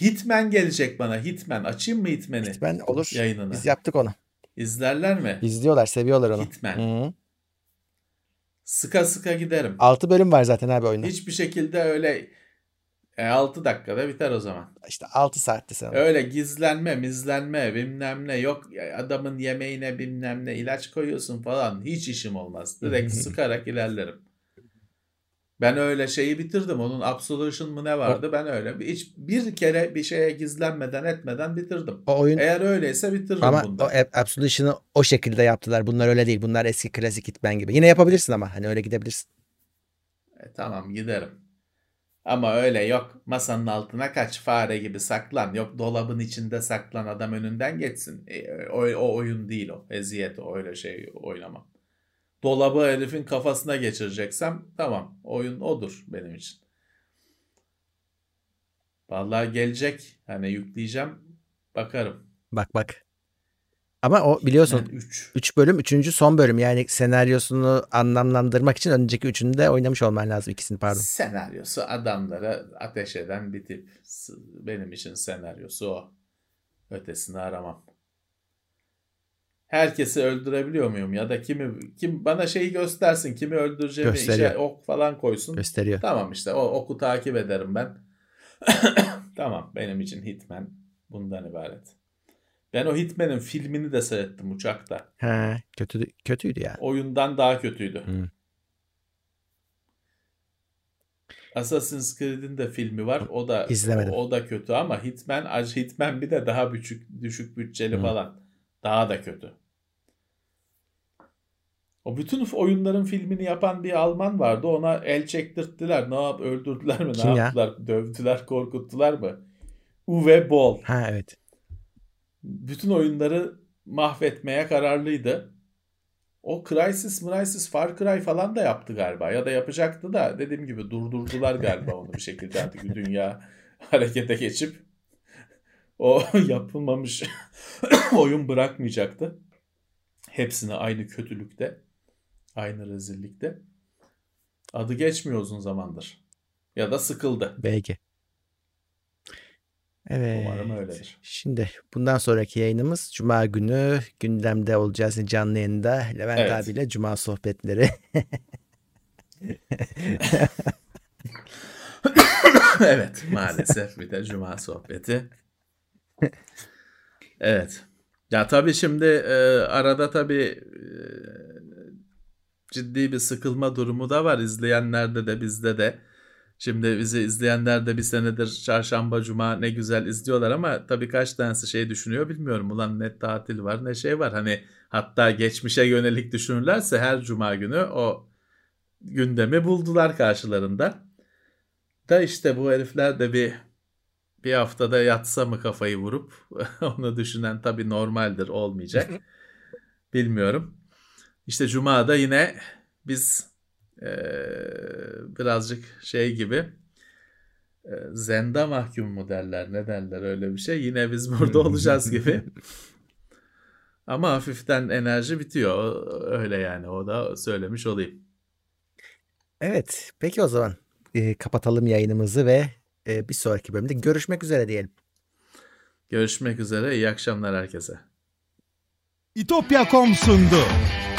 Hitman gelecek bana. Hitman. Açayım mı Hitman'i? Hitman olur. Yayınını. Biz yaptık onu. İzlerler mi? İzliyorlar, seviyorlar onu. Hitman. Hı-hı. Sıka sıka giderim. 6 bölüm var zaten abi oyunda. Hiçbir şekilde öyle 6 dakikada biter o zaman. İşte 6 saatte sen. Öyle gizlenme, mizlenme, bilmem ne, yok adamın yemeğine bilmem ne ilaç koyuyorsun falan, hiç işim olmaz. Direkt sıkarak ilerlerim. Ben öyle şeyi bitirdim. Onun Absolution mu ne vardı? Ben öyle bir kere bir şeye gizlenmeden etmeden bitirdim. O oyun, eğer öyleyse bitiririm ama bundan. Ama Absolution'u o şekilde yaptılar. Bunlar öyle değil. Bunlar eski klasik Hitman gibi. Yine yapabilirsin ama hani öyle gidebilirsin. Tamam, giderim. Ama öyle yok masanın altına kaç, fare gibi saklan, yok dolabın içinde saklan, adam önünden geçsin. O oyun değil o. Eziyet o, öyle şey oynamam. Dolabı herifin kafasına geçireceksem tamam, oyun odur benim için. Vallahi gelecek, hani yükleyeceğim, bakarım. Bak. Ama o biliyorsun 3 bölüm, 3. son bölüm, yani senaryosunu anlamlandırmak için önceki 3'ünü de oynamış olman lazım, ikisini pardon. Senaryosu adamlara ateş eden bir tip. Benim için senaryosu o. Ötesini aramam. Herkesi öldürebiliyor muyum ya da kim bana şeyi göstersin, kimi öldüreceğimi, işe ok falan koysun. Gösteriyor. Tamam işte o oku takip ederim ben. Tamam, benim için Hitman bundan ibaret. Ben o Hitman'ın filmini de seyrettim uçakta. He, kötüydü ya. Oyundan daha kötüydü. Hı. Assassin's Creed'in de filmi var. O da izlemedim. O da kötü ama Hitman bir de daha düşük bütçeli falan. Daha da kötü. O bütün oyunların filmini yapan bir Alman vardı. Ona el çektirttiler. Ne yaptılar? Öldürdüler mi? Kim ne yaptılar? Ya? Dövdüler, korkuttular mı? Uwe Boll. Ha evet. Bütün oyunları mahvetmeye kararlıydı. O Crysis, Far Cry falan da yaptı galiba. Ya da yapacaktı da dediğim gibi durdurdular galiba onu bir şekilde. Artık dünya harekete geçip o yapılmamış oyun bırakmayacaktı. Hepsini aynı kötülükte, aynı rezillikte. Adı geçmiyor uzun zamandır. Ya da sıkıldı. Belki. Evet. Umarım öyledir. Şimdi bundan sonraki yayınımız Cuma günü gündemde olacağız. Canlı yayında Levent evet. abiyle Cuma sohbetleri. Evet maalesef bir de Cuma sohbeti. Evet. Ya tabii şimdi arada tabii ciddi bir sıkılma durumu da var. İzleyenlerde de bizde de. Şimdi bizi izleyenler de bir senedir çarşamba, cuma ne güzel izliyorlar ama tabii kaç tanesi şey düşünüyor bilmiyorum. Ulan ne tatil var ne şey var. Hani hatta geçmişe yönelik düşünürlerse her cuma günü o gündemi buldular karşılarında. Da işte bu herifler de bir haftada yatsa mı kafayı vurup onu düşünen tabii normaldir, olmayacak. Bilmiyorum. İşte cumada yine biz... birazcık şey gibi zenda mahkum mu derler, ne derler öyle bir şey, yine biz burada olacağız gibi ama hafiften enerji bitiyor öyle yani, o da söylemiş olayım. Evet peki o zaman kapatalım yayınımızı ve bir sonraki bölümde görüşmek üzere diyelim. Görüşmek üzere, iyi akşamlar herkese. Topya.com sundu.